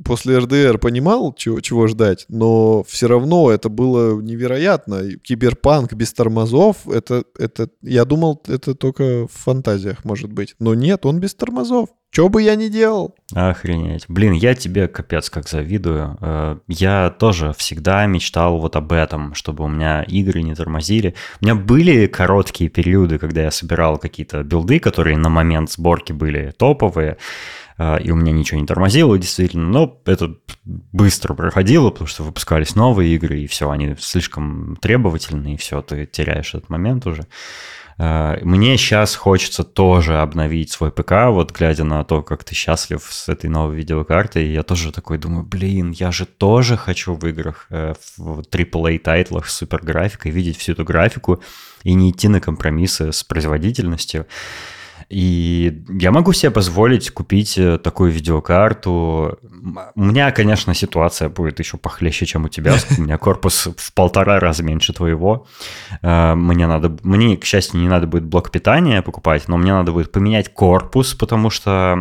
после эр дэ эр понимал, чего, чего ждать, но все равно это было невероятно. Киберпанк без тормозов, это, это, я думал, это только в фантазиях может быть. Но нет, он без тормозов. Че бы я ни делал. Охренеть. Блин, я тебе капец как завидую. Я тоже всегда мечтал вот об этом, чтобы у меня игры не тормозили. У меня были короткие периоды, когда я собирал какие-то билды, которые на момент сборки были топовые, и у меня ничего не тормозило, действительно. Но это быстро проходило, потому что выпускались новые игры, и все, они слишком требовательны, и все, ты теряешь этот момент уже. Мне сейчас хочется тоже обновить свой ПК, вот глядя на то, как ты счастлив с этой новой видеокартой, я тоже такой думаю, блин, я же тоже хочу в играх, в три эй тайтлах с суперграфикой видеть всю эту графику и не идти на компромиссы с производительностью. И я могу себе позволить купить такую видеокарту. У меня, конечно, ситуация будет еще похлеще, чем у тебя. У меня корпус в полтора раза меньше твоего. Мне, надо, мне, к счастью, не надо будет блок питания покупать, но мне надо будет поменять корпус, потому что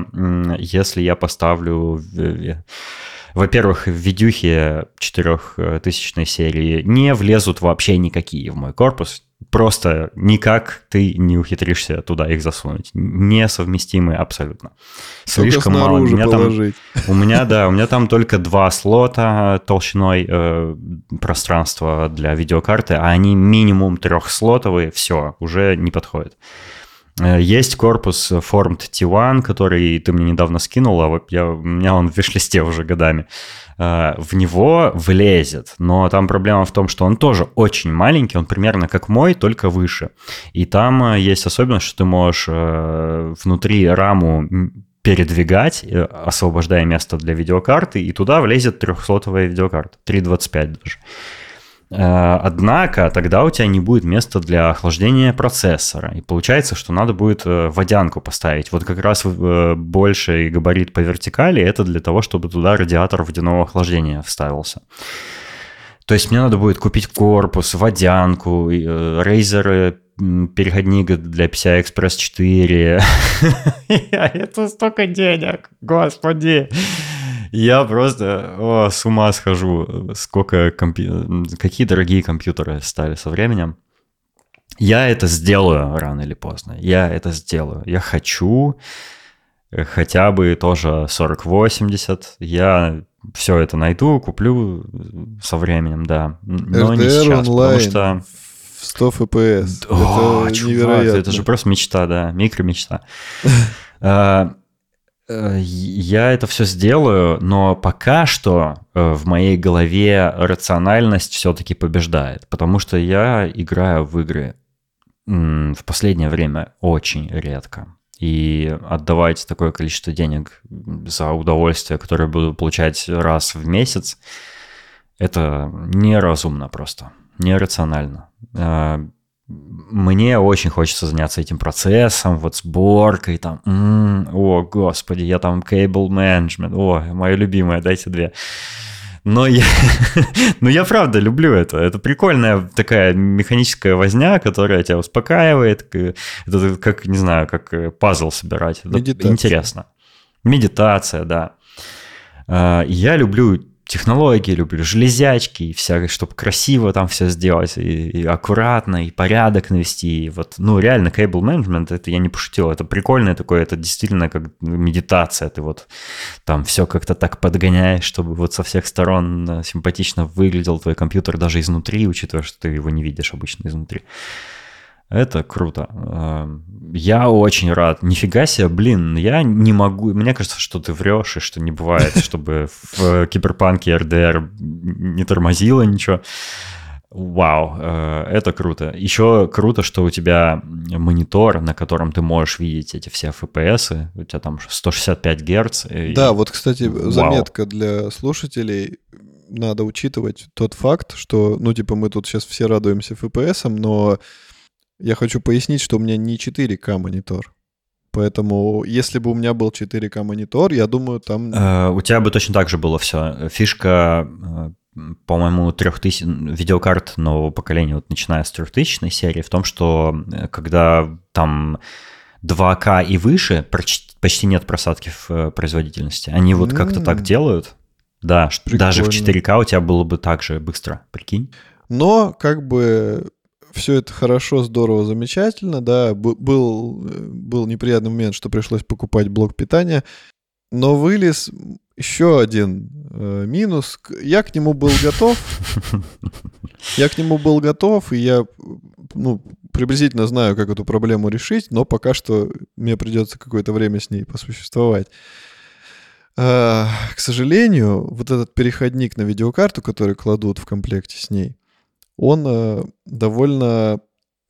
если я поставлю... Во-первых, в видюхе четырехтысячной серии не влезут вообще никакие в мой корпус. Просто никак ты не ухитришься туда их засунуть. Несовместимы абсолютно. Слишком мало. У меня, там, у меня, да, у меня там только два слота толщиной э, пространства для видеокарты, а они минимум трехслотовые, все, уже не подходит. Есть корпус Formed ти один, который ты мне недавно скинул, а вот я, у меня он в виш-листе уже годами. В него влезет, но там проблема в том, что он тоже очень маленький, он примерно как мой, только выше. И там есть особенность, что ты можешь внутри раму передвигать, освобождая место для видеокарты, и туда влезет трехслотовая видеокарта, три двадцать пять даже. Однако тогда у тебя не будет места для охлаждения процессора. И получается, что надо будет водянку поставить. Вот как раз больший габарит по вертикали — это для того, чтобы туда радиатор водяного охлаждения вставился. То есть мне надо будет купить корпус, водянку, Razer переходник для пи си ай экспресс четыре. Это столько денег, господи. Я просто о, с ума схожу, сколько компью... какие дорогие компьютеры стали со временем. Я это сделаю рано или поздно. Я это сделаю. Я хочу хотя бы тоже сорок восемьдесят. Я все это найду, куплю со временем, да. Но эр ти эр не сейчас, онлайн, потому что... в сто эф пи эс. О, это чувак, невероятно. Это же просто мечта, да, микромечта. Я это все сделаю, но пока что в моей голове рациональность все-таки побеждает, потому что я играю в игры в последнее время очень редко. И отдавать такое количество денег за удовольствие, которое буду получать раз в месяц, это неразумно просто, нерационально. Мне очень хочется заняться этим процессом, вот сборкой, там, м-м, о, господи, я там cable management, о, моя любимая, дайте две. Но я, но я правда люблю это, это прикольная такая механическая возня, которая тебя успокаивает, это как, не знаю, как пазл собирать, медитация. Интересно. Медитация, да. Я люблю... технологии, люблю железячки и всякое, чтобы красиво там все сделать, и, и аккуратно, и порядок навести. И вот, ну, реально, cable management, это я не пошутил, это прикольное такое, это действительно как медитация. Ты вот там все как-то так подгоняешь, чтобы вот со всех сторон симпатично выглядел твой компьютер даже изнутри, учитывая, что ты его не видишь обычно изнутри. Это круто. Я очень рад. Нифига себе, блин, я не могу... Мне кажется, что ты врешь, и что не бывает, чтобы в Киберпанке эр дэ эр не тормозило ничего. Вау, это круто. Еще круто, что у тебя монитор, на котором ты можешь видеть эти все эф пи эс, у тебя там сто шестьдесят пять герц. И... Да, вот, кстати, заметка Вау. Для слушателей... Надо учитывать тот факт, что, ну, типа, мы тут сейчас все радуемся эф пи эсам, но... Я хочу пояснить, что у меня не четыре ка монитор. Поэтому, если бы у меня был четыре ка монитор, я думаю, там... Э, у тебя бы точно так же было все. Фишка, по-моему, трёх тысяч... видеокарт нового поколения, вот начиная с трёхтысячной серии, в том, что когда там два ка и выше, почти нет просадки в производительности. Они вот м-м-м. как-то так делают. Да, прикольно. Даже в четыре ка у тебя было бы так же быстро, прикинь. Но как бы... Все это хорошо, здорово, замечательно, да, был, был неприятный момент, что пришлось покупать блок питания, но вылез еще один э, минус, я к нему был готов, я к нему был готов, и я, ну, приблизительно знаю, как эту проблему решить, но пока что мне придется какое-то время с ней посуществовать. Э, к сожалению, вот этот переходник на видеокарту, который кладут в комплекте с ней, он э, довольно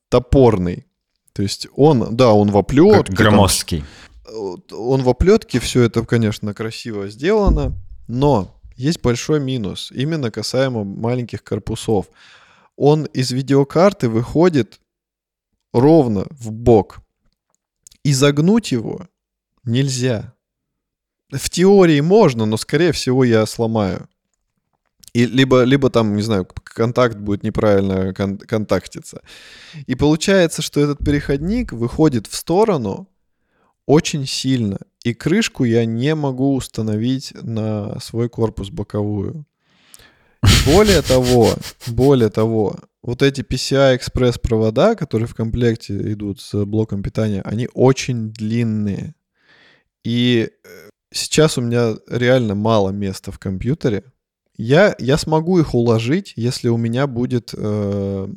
топорный. То есть он, да, он в оплетке. Громоздкий. Там, он в оплетке, все это, конечно, красиво сделано, но есть большой минус, именно касаемо маленьких корпусов. Он из видеокарты выходит ровно в бок. И загнуть его нельзя. В теории можно, но, скорее всего, я сломаю. И либо, либо там, не знаю, контакт будет неправильно кон- контактиться. И получается, что этот переходник выходит в сторону очень сильно. И крышку я не могу установить на свой корпус боковую. И более того, более того, вот эти пи си ай экспресс провода, которые в комплекте идут с блоком питания, они очень длинные. И сейчас у меня реально мало места в компьютере. Я, я смогу их уложить, если у меня будет э,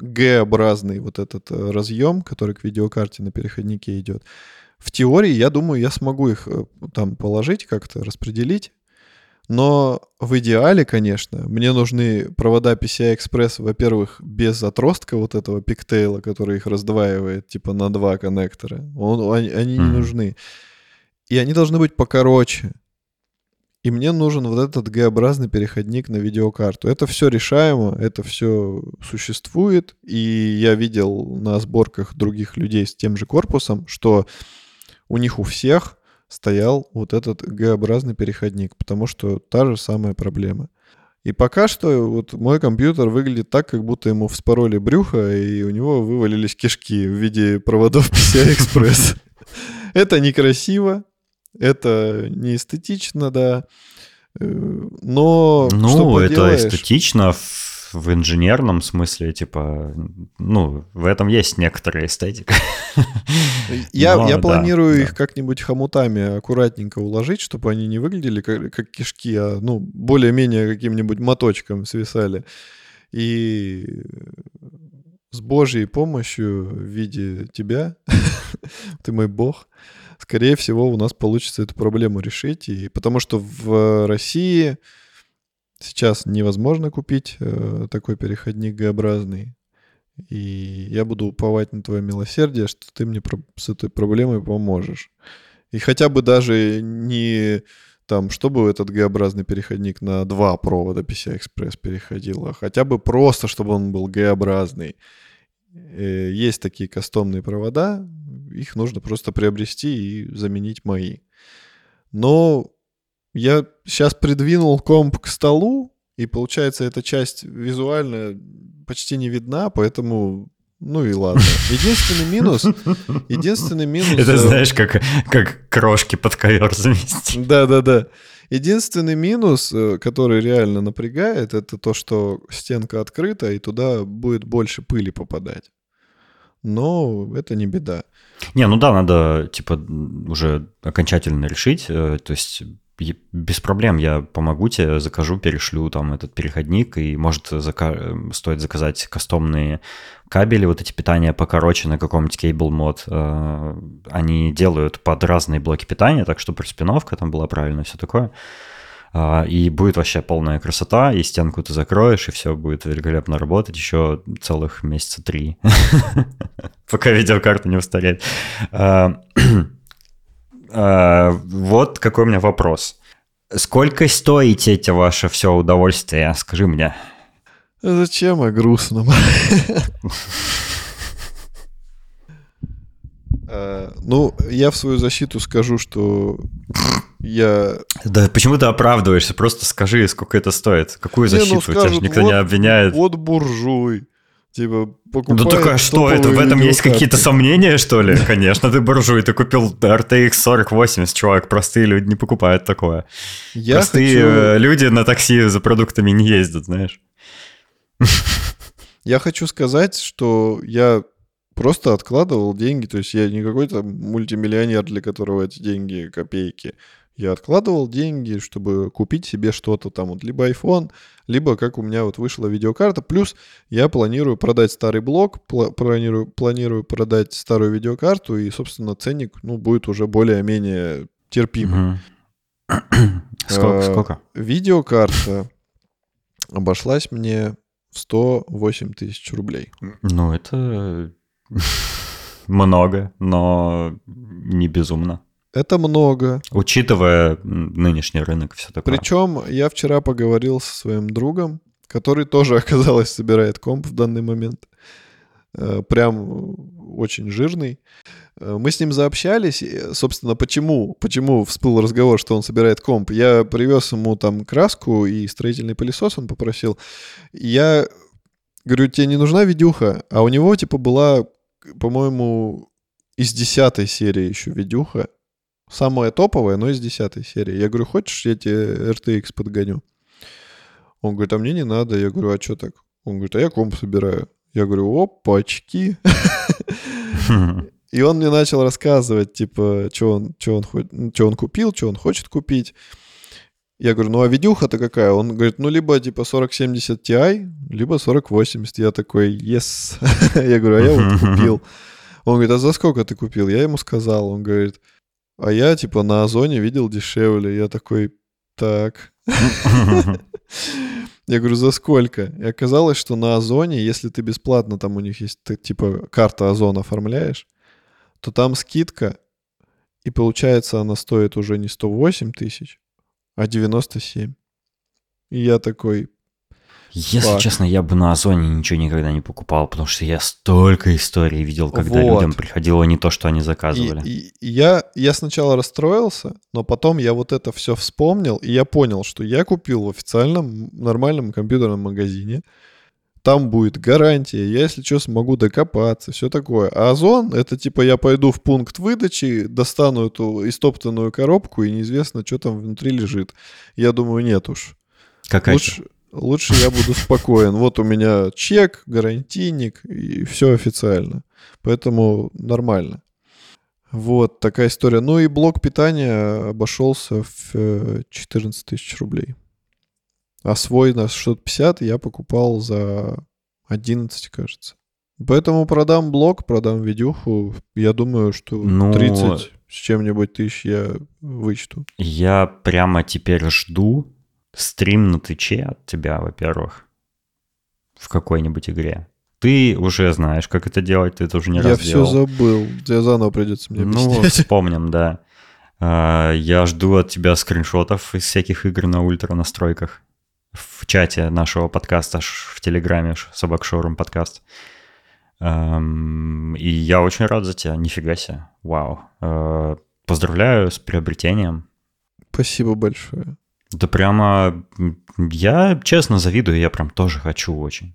Г-образный вот этот разъем, который к видеокарте на переходнике идет. В теории, я думаю, я смогу их э, там положить, как-то распределить. Но в идеале, конечно, мне нужны провода пи си ай экспресс, во-первых, без отростка вот этого пиктейла, который их раздваивает типа на два коннектора. Он, они они mm-hmm. не нужны. И они должны быть покороче. и мне нужен вот этот Г-образный переходник на видеокарту. Это все решаемо, это все существует, и я видел на сборках других людей с тем же корпусом, что у них у всех стоял вот этот Г-образный переходник, потому что та же самая проблема. И пока что вот мой компьютер выглядит так, как будто ему вспороли брюхо, и у него вывалились кишки в виде проводов пи си ай-экспресс. Это некрасиво, это неэстетично, да, но... Ну, это эстетично в инженерном смысле, типа, ну, в этом есть некоторая эстетика. Я, но, я да, планирую да. их как-нибудь хомутами аккуратненько уложить, чтобы они не выглядели как, как кишки, а, ну, более-менее каким-нибудь моточком свисали. И с Божьей помощью в виде тебя, ты мой бог, скорее всего, у нас получится эту проблему решить. И, потому что в России... Сейчас невозможно купить э, такой переходник Г-образный. И я буду уповать на твое милосердие, что ты мне про- с этой проблемой поможешь. И хотя бы даже не там, чтобы этот Г-образный переходник на два провода пи си ай-Express переходил, а хотя бы просто, чтобы он был Г-образный. Э, есть такие кастомные провода, их нужно просто приобрести и заменить мои. Но... Я сейчас придвинул комп к столу, и, получается, эта часть визуально почти не видна, поэтому... Ну и ладно. Единственный минус... Единственный минус... Это знаешь, как, как крошки под ковер замести. Да-да-да. Единственный минус, который реально напрягает, это то, что стенка открыта, и туда будет больше пыли попадать. Но это не беда. Не, ну да, надо, типа, уже окончательно решить, то есть... Без проблем, я помогу тебе, закажу, перешлю там этот переходник, и может зака... стоит заказать кастомные кабели, вот эти питания покороче на каком-нибудь CableMod, они делают под разные блоки питания, так что приспиновка там была правильная, все такое, и будет вообще полная красота, и стенку ты закроешь, и все будет великолепно работать еще целых месяца три, пока видеокарта не устареет. Uh, вот какой у меня вопрос. Сколько стоит эти ваши все удовольствия? Скажи мне. Зачем о грустном? Ну, я в свою защиту скажу, что я... Да почему ты оправдываешься? Просто скажи, сколько это стоит. Какую защиту? Тебя же никто не обвиняет. Вот буржуй. Типа, покупает ну только что, это, в этом есть какие-то сомнения, что ли? Конечно, ты буржуй, ты купил эр ти экс сорок восемьдесят, чувак, простые люди не покупают такое. Я простые хочу... люди на такси за продуктами не ездят, знаешь. Я хочу сказать, что я просто откладывал деньги, то есть я не какой-то мультимиллионер, для которого эти деньги копейки. Я откладывал деньги, чтобы купить себе что-то там, вот, либо iPhone, либо, как у меня вот вышла видеокарта. Плюс я планирую продать старый блок, пла- планирую, планирую продать старую видеокарту, и, собственно, ценник, ну, будет уже более-менее терпимым. Mm-hmm. сколько, сколько? Видеокарта обошлась мне в сто восемь тысяч рублей. Ну, это много, но не безумно. Это много. Учитывая нынешний рынок, все такое. Причем я вчера поговорил со своим другом, который тоже, оказалось, собирает комп в данный момент. Прям очень жирный. Мы с ним заобщались. Собственно, почему? Почему всплыл разговор, что он собирает комп? Я привез ему там краску и строительный пылесос он попросил. Я говорю, тебе не нужна видюха? А у него типа была, по-моему, из десятой серии еще видюха. Самая топовая, но из десятой серии. Я говорю, хочешь, я тебе эр ти экс подгоню? Он говорит, а мне не надо. Я говорю, а что так? Он говорит, а я комп собираю. Я говорю, опачки. И он мне начал рассказывать, типа, что он, что он, что он купил, что он хочет купить. Я говорю, ну а видюха-то какая? Он говорит, ну либо типа сорок семьдесят Ти Ай, либо сорок восемьдесят. Я такой, yes. Я говорю, а я вот купил. Он говорит, а за сколько ты купил? Я ему сказал. Он говорит... А я, типа, на Озоне видел дешевле. Я такой, так. Я говорю, за сколько? И оказалось, что на Озоне, если ты бесплатно, там у них есть, ты, типа, карта Озона оформляешь, то там скидка, и получается она стоит уже не сто восемь тысяч, а девяносто семь. И я такой... Если Фак. честно, я бы на Озоне ничего никогда не покупал, потому что я столько историй видел, когда вот. людям приходило не то, что они заказывали. И, и, я, я сначала расстроился, но потом я вот это все вспомнил, и я понял, что я купил в официальном нормальном компьютерном магазине. Там будет гарантия, я, если что, смогу докопаться, все такое. А Озон — это типа я пойду в пункт выдачи, достану эту истоптанную коробку, и неизвестно, что там внутри лежит. Я думаю, нет уж. Какая-то? Лучше... Лучше я буду спокоен. Вот у меня чек, гарантийник, и все официально. Поэтому нормально. Вот такая история. Ну и блок питания обошелся в четырнадцать тысяч рублей. А свой на шестьсот пятьдесят я покупал за одиннадцать, кажется. Поэтому продам блок, продам видюху. Я думаю, что ну, тридцать с чем-нибудь тысяч я вычту. Я прямо теперь жду стрим на Твиче от тебя, во-первых, в какой-нибудь игре. Ты уже знаешь, как это делать, ты это уже не я раз делал. Я все забыл, тебе заново придется мне объяснять. Ну, вспомним, да. Я жду от тебя скриншотов из всяких игр на ультра настройках в чате нашего подкаста, в Телеграме, собакшорум подкаст. И я очень рад за тебя, нифига себе, вау. Поздравляю с приобретением. Спасибо большое. Да прямо, я честно завидую, я прям тоже хочу очень.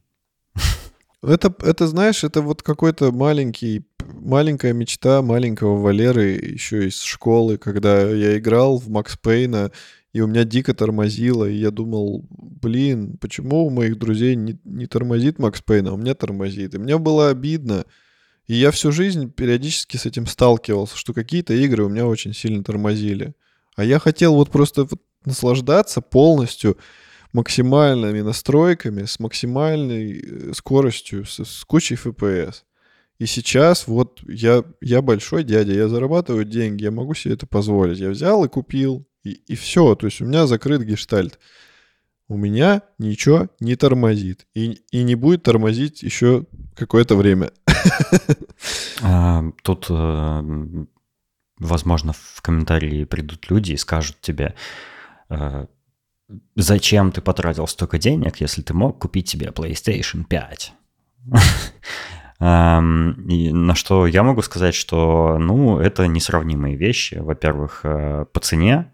Это, это знаешь, это вот какой-то маленький, маленькая мечта маленького Валеры еще из школы, когда я играл в Макс Пейна, и у меня дико тормозило, и я думал, блин, почему у моих друзей не, не тормозит Макс Пейн, а у меня тормозит. И мне было обидно, и я всю жизнь периодически с этим сталкивался, что какие-то игры у меня очень сильно тормозили. А я хотел вот просто... наслаждаться полностью максимальными настройками, с максимальной скоростью, с, с кучей эф пи эс. И сейчас вот я, я большой дядя, я зарабатываю деньги, я могу себе это позволить. Я взял и купил, и, и все. То есть у меня закрыт гештальт. У меня ничего не тормозит. И, и не будет тормозить еще какое-то время. Тут, возможно, в комментарии придут люди и скажут тебе... Зачем ты потратил столько денег, если ты мог купить себе PlayStation пять? На что я могу сказать, что ну, это несравнимые вещи. Во-первых, по цене.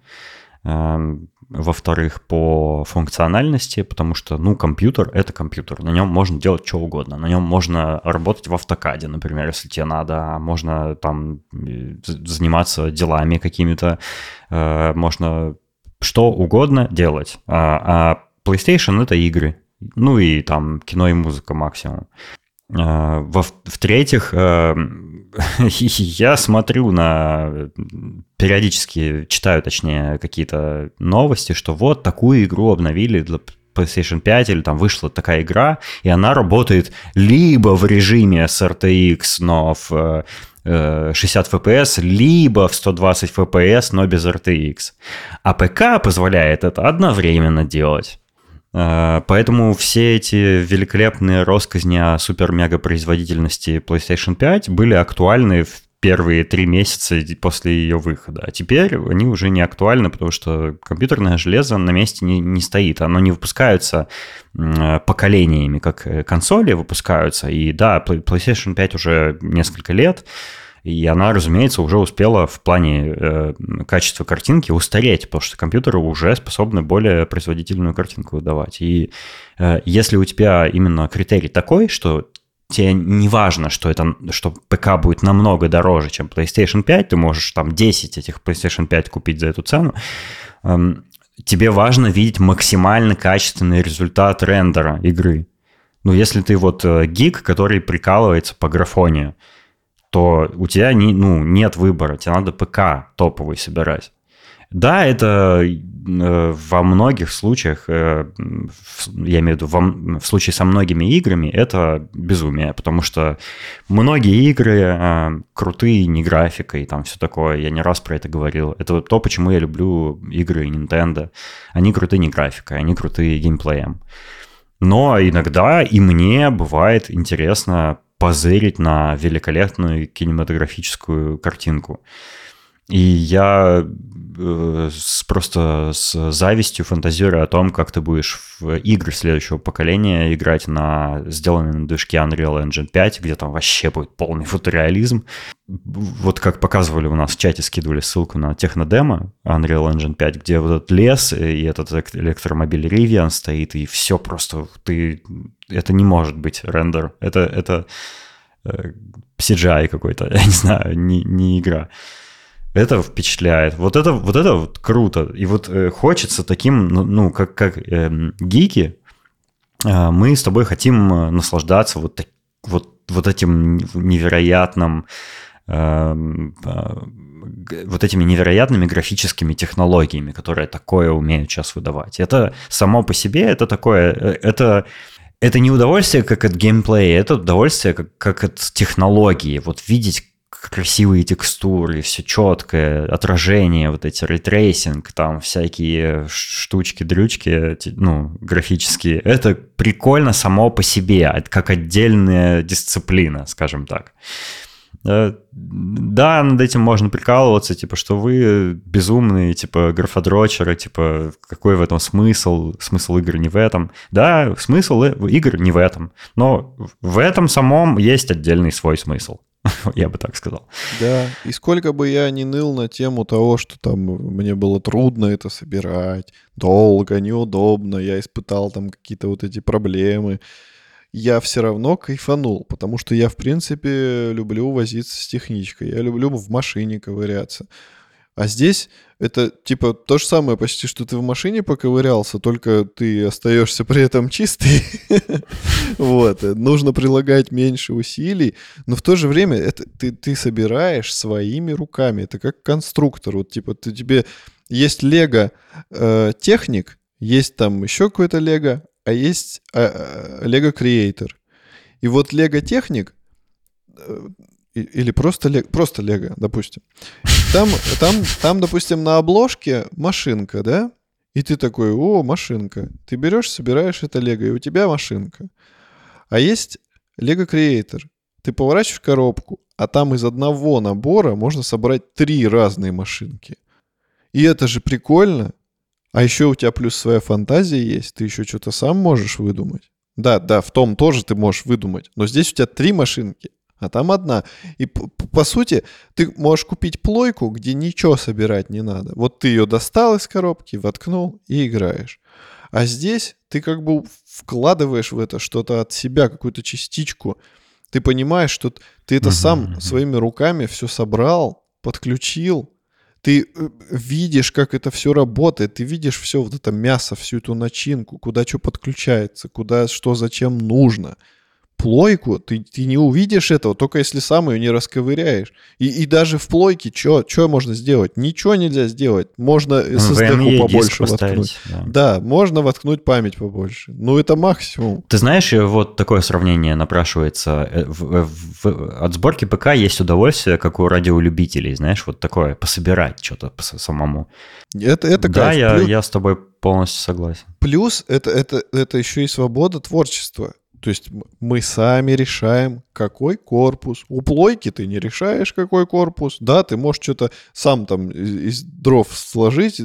Во-вторых, по функциональности, потому что, ну, компьютер — это компьютер. На нем можно делать что угодно. На нем можно работать в автокаде, например, если тебе надо. Можно там заниматься делами какими-то. Можно... что угодно делать. А, а PlayStation — это игры. Ну и там кино и музыка максимум. А, во, в-третьих, а, я смотрю на... Периодически читаю, точнее, какие-то новости, что вот такую игру обновили для PlayStation пять, или там вышла такая игра, и она работает либо в режиме с эр ти экс, но в... шестьдесят эф пи эс, либо в сто двадцать эф пи эс, но без эр ти экс. А ПК позволяет это одновременно делать. Поэтому все эти великолепные росказни о супер-мега-производительности PlayStation пять были актуальны в первые три месяца после ее выхода. А теперь они уже не актуальны, потому что компьютерное железо на месте не, не стоит. Оно не выпускается поколениями, как консоли выпускаются. И да, PlayStation пять уже несколько лет, и она, разумеется, уже успела в плане э, качества картинки устареть, потому что компьютеры уже способны более производительную картинку выдавать. И э, если у тебя именно критерий такой, что... тебе не важно, что, это, что ПК будет намного дороже, чем PlayStation пять, ты можешь там десять этих PlayStation пять купить за эту цену, тебе важно видеть максимально качественный результат рендера игры. Ну, если ты вот гик, который прикалывается по графонию, то у тебя не, ну, нет выбора, тебе надо ПК топовый собирать. Да, это во многих случаях, я имею в виду, в случае со многими играми, это безумие, потому что многие игры крутые не графикой, там все такое, я не раз про это говорил. Это то, почему я люблю игры Nintendo. Они крутые не графикой, они крутые геймплеем. Но иногда и мне бывает интересно позырить на великолепную кинематографическую картинку. И я э, с, просто с завистью фантазирую о том, как ты будешь в игры следующего поколения играть на сделанной на движке Unreal Engine пять, где там вообще будет полный фотореализм. Вот как показывали у нас в чате, скидывали ссылку на технодемо Unreal Engine пять, где вот этот лес и этот электромобиль Rivian стоит, и все просто... ты Это не может быть рендер. Это... это... си джи ай какой-то, я не знаю, не, не игра. Это впечатляет. Вот это вот, это вот круто. И вот э, хочется таким, ну, ну как, как э, гики, э, мы с тобой хотим наслаждаться вот, так, вот, вот этим невероятным, э, э, вот этими невероятными графическими технологиями, которые такое умеют сейчас выдавать. Это само по себе, это такое, это... Это не удовольствие, как от геймплея, это удовольствие, как, как от технологии. Вот видеть красивые текстуры, все четкое, отражение, вот эти рейтрейсинг, там всякие штучки-дрючки, ну, графические. Это прикольно само по себе, как отдельная дисциплина, скажем так. Да, над этим можно прикалываться, типа, что вы безумные, типа, графодрочеры, типа, какой в этом смысл, смысл игр не в этом. Да, смысл игр не в этом, но в этом самом есть отдельный свой смысл, я бы так сказал. Да, и сколько бы я ни ныл на тему того, что там мне было трудно это собирать, долго, неудобно, я испытал там какие-то вот эти проблемы, я все равно кайфанул, потому что я, в принципе, люблю возиться с техничкой, я люблю в машине ковыряться. А здесь это, типа, то же самое почти, что ты в машине поковырялся, только ты остаешься при этом чистый. Вот. Нужно прилагать меньше усилий, но в то же время это ты собираешь своими руками. Это как конструктор. Вот, типа, ты тебе... Есть Лего техник, есть там еще какое-то Лего, а есть Lego Creator. И вот Lego Техник, или просто Lego, просто Lego, допустим. Там, там, там, допустим, на обложке машинка, да? И ты такой, о, машинка. Ты берешь, собираешь это Lego, и у тебя машинка. А есть Lego Creator. Ты поворачиваешь коробку, а там из одного набора можно собрать три разные машинки. И это же прикольно. А еще у тебя плюс своя фантазия есть, ты еще что-то сам можешь выдумать. Да, да, в том тоже ты можешь выдумать, но здесь у тебя три машинки, а там одна. И по сути ты можешь купить плойку, где ничего собирать не надо. Вот ты ее достал из коробки, воткнул и играешь. А здесь ты как бы вкладываешь в это что-то от себя, какую-то частичку. Ты понимаешь, что ты это сам своими руками все собрал, подключил. Ты видишь, как это все работает, ты видишь все вот это мясо, всю эту начинку, куда что подключается, куда что зачем нужно. Плойку ты, ты не увидишь этого, только если сам ее не расковыряешь. И, и даже в плойке что можно сделать? Ничего нельзя сделать. Можно эс эс ди-ку побольше воткнуть. Да. да, можно воткнуть память побольше. Но это максимум. Ты знаешь, вот такое сравнение напрашивается. В, в, в, от сборки ПК есть удовольствие, как у радиолюбителей, знаешь, вот такое, пособирать что-то самому. Это, это да, я, плюс... я с тобой полностью согласен. Плюс это, это, это еще и свобода творчества. То есть мы сами решаем, какой корпус. У плойки ты не решаешь, какой корпус. Да, ты можешь что-то сам там из дров сложить,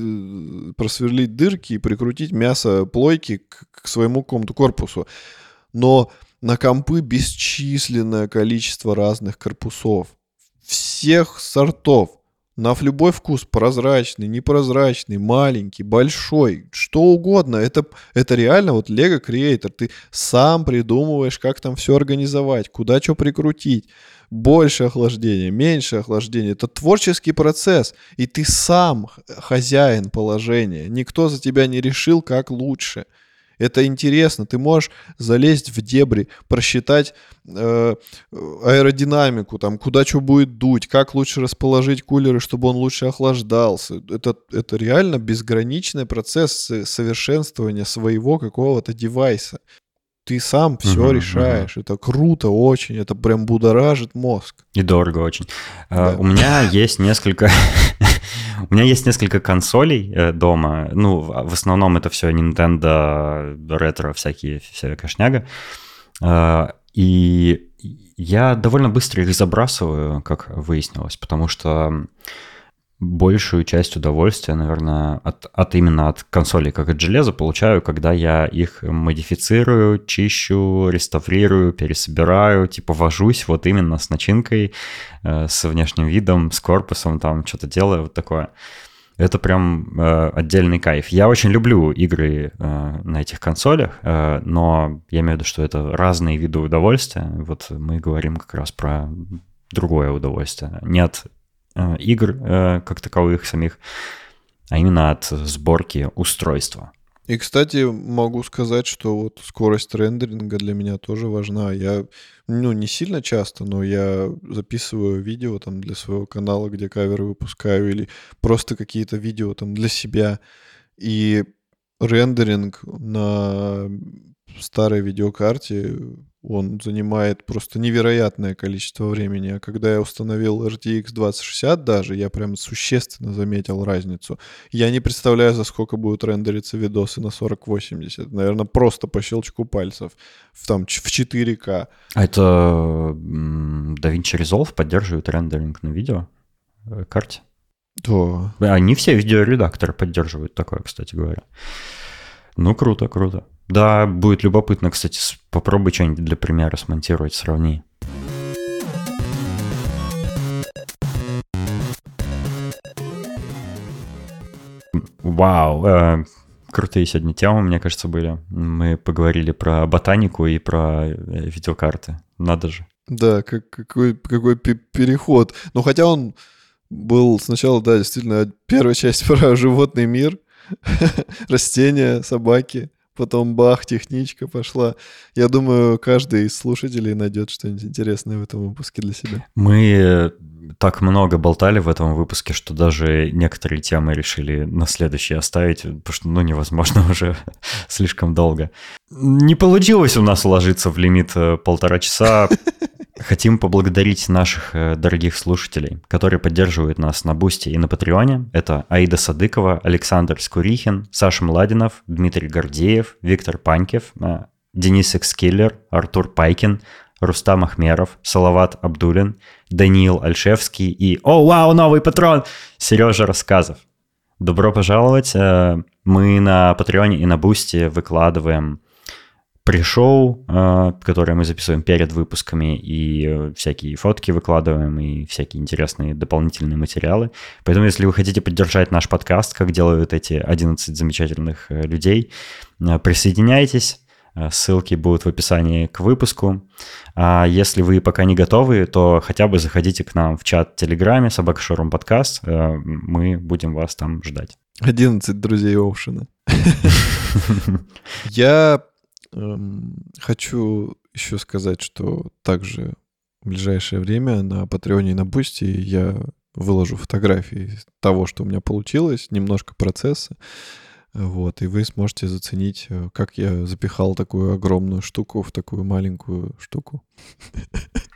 просверлить дырки и прикрутить мясо плойки к своему какому-то корпусу. Но на компы бесчисленное количество разных корпусов. Всех сортов. На любой вкус, прозрачный, непрозрачный, маленький, большой, что угодно. Это, это реально вот Lego Creator. Ты сам придумываешь, как там все организовать, куда что прикрутить. Больше охлаждения, меньше охлаждения. Это творческий процесс. И ты сам хозяин положения. Никто за тебя не решил, как лучше. Это интересно. Ты можешь залезть в дебри, просчитать э, аэродинамику, там, куда что будет дуть, как лучше расположить кулеры, чтобы он лучше охлаждался. Это, это реально безграничный процесс совершенствования своего какого-то девайса. Ты сам все mm-hmm, решаешь. Mm-hmm. Это круто очень. Это прям будоражит мозг. И дорого очень. Да. Uh, у меня есть несколько... У меня есть несколько консолей дома. Ну, в основном это все Nintendo, ретро, всякие, вся кошняга. И я довольно быстро их забрасываю, как выяснилось, потому что большую часть удовольствия, наверное, от, от именно от консолей, как от железа, получаю, когда я их модифицирую, чищу, реставрирую, пересобираю, типа вожусь вот именно с начинкой, э, с внешним видом, с корпусом, там что-то делаю, вот такое. Это прям э, отдельный кайф. Я очень люблю игры э, на этих консолях, э, но я имею в виду, что это разные виды удовольствия. Вот мы говорим как раз про другое удовольствие. Не от э, игр э, как таковых самих, а именно от сборки устройства. И, кстати, могу сказать, что вот скорость рендеринга для меня тоже важна. Я, ну, не сильно часто, но я записываю видео там для своего канала, где каверы выпускаю, или просто какие-то видео там для себя. И рендеринг на старой видеокарте, он занимает просто невероятное количество времени. А когда я установил эр ти икс двадцать шестьдесят даже, я прям существенно заметил разницу. Я не представляю, за сколько будут рендериться видосы на сорок восемьдесят. Наверное, просто по щелчку пальцев. В, там, в четыре ка. А это DaVinci Resolve поддерживает рендеринг на видеокарте? Да. Они все видеоредакторы поддерживают такое, кстати говоря. Ну, круто, круто. Да, будет любопытно, кстати, попробуй что-нибудь для примера смонтировать, сравни. Вау, э, крутые сегодня темы, мне кажется, были. Мы поговорили про ботанику и про видеокарты, надо же. Да, как, какой, какой переход. Ну, хотя он был сначала, да, действительно, первая часть про животный мир, растения, собаки. Потом бах, техничка пошла. Я думаю, каждый из слушателей найдет что-нибудь интересное в этом выпуске для себя. Мы так много болтали в этом выпуске, что даже некоторые темы решили на следующий оставить, потому что, ну, невозможно уже слишком долго. Не получилось у нас уложиться в лимит полтора часа. Хотим поблагодарить наших дорогих слушателей, которые поддерживают нас на Бусти и на Патреоне. Это Аида Садыкова, Александр Скурихин, Саша Младинов, Дмитрий Гордеев, Виктор Панькев, Денис Экскиллер, Артур Пайкин, Рустам Ахмеров, Салават Абдулин, Даниил Альшевский и, о, вау, новый патрон, Сережа Рассказов. Добро пожаловать. Мы на Патреоне и на Бусти выкладываем пришоу, которое мы записываем перед выпусками, и всякие фотки выкладываем, и всякие интересные дополнительные материалы. Поэтому, если вы хотите поддержать наш подкаст, как делают эти одиннадцать замечательных людей, присоединяйтесь. Ссылки будут в описании к выпуску. А если вы пока не готовы, то хотя бы заходите к нам в чат в Телеграме «Собака Шоурум Подкаст». Мы будем вас там ждать. одиннадцать друзей Овшина. Я... Хочу еще сказать, что также в ближайшее время на Патреоне и на Бусти я выложу фотографии того, что у меня получилось, немножко процесса, вот, и вы сможете заценить, как я запихал такую огромную штуку в такую маленькую штуку.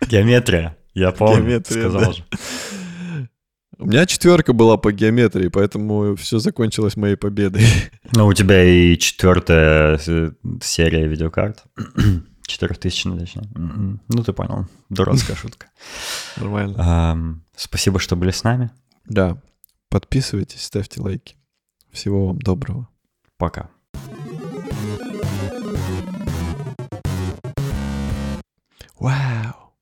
Геометрия, я помню, Геометрия, сказал да. же. У меня четверка была по геометрии, поэтому все закончилось моей победой. Ну, у тебя и четвертая серия видеокарт. четырехтысячная, точнее. Ну, ты понял. Дурацкая шутка. Нормально. Спасибо, что были с нами. Да. Подписывайтесь, ставьте лайки. Всего вам доброго. Пока. Вау.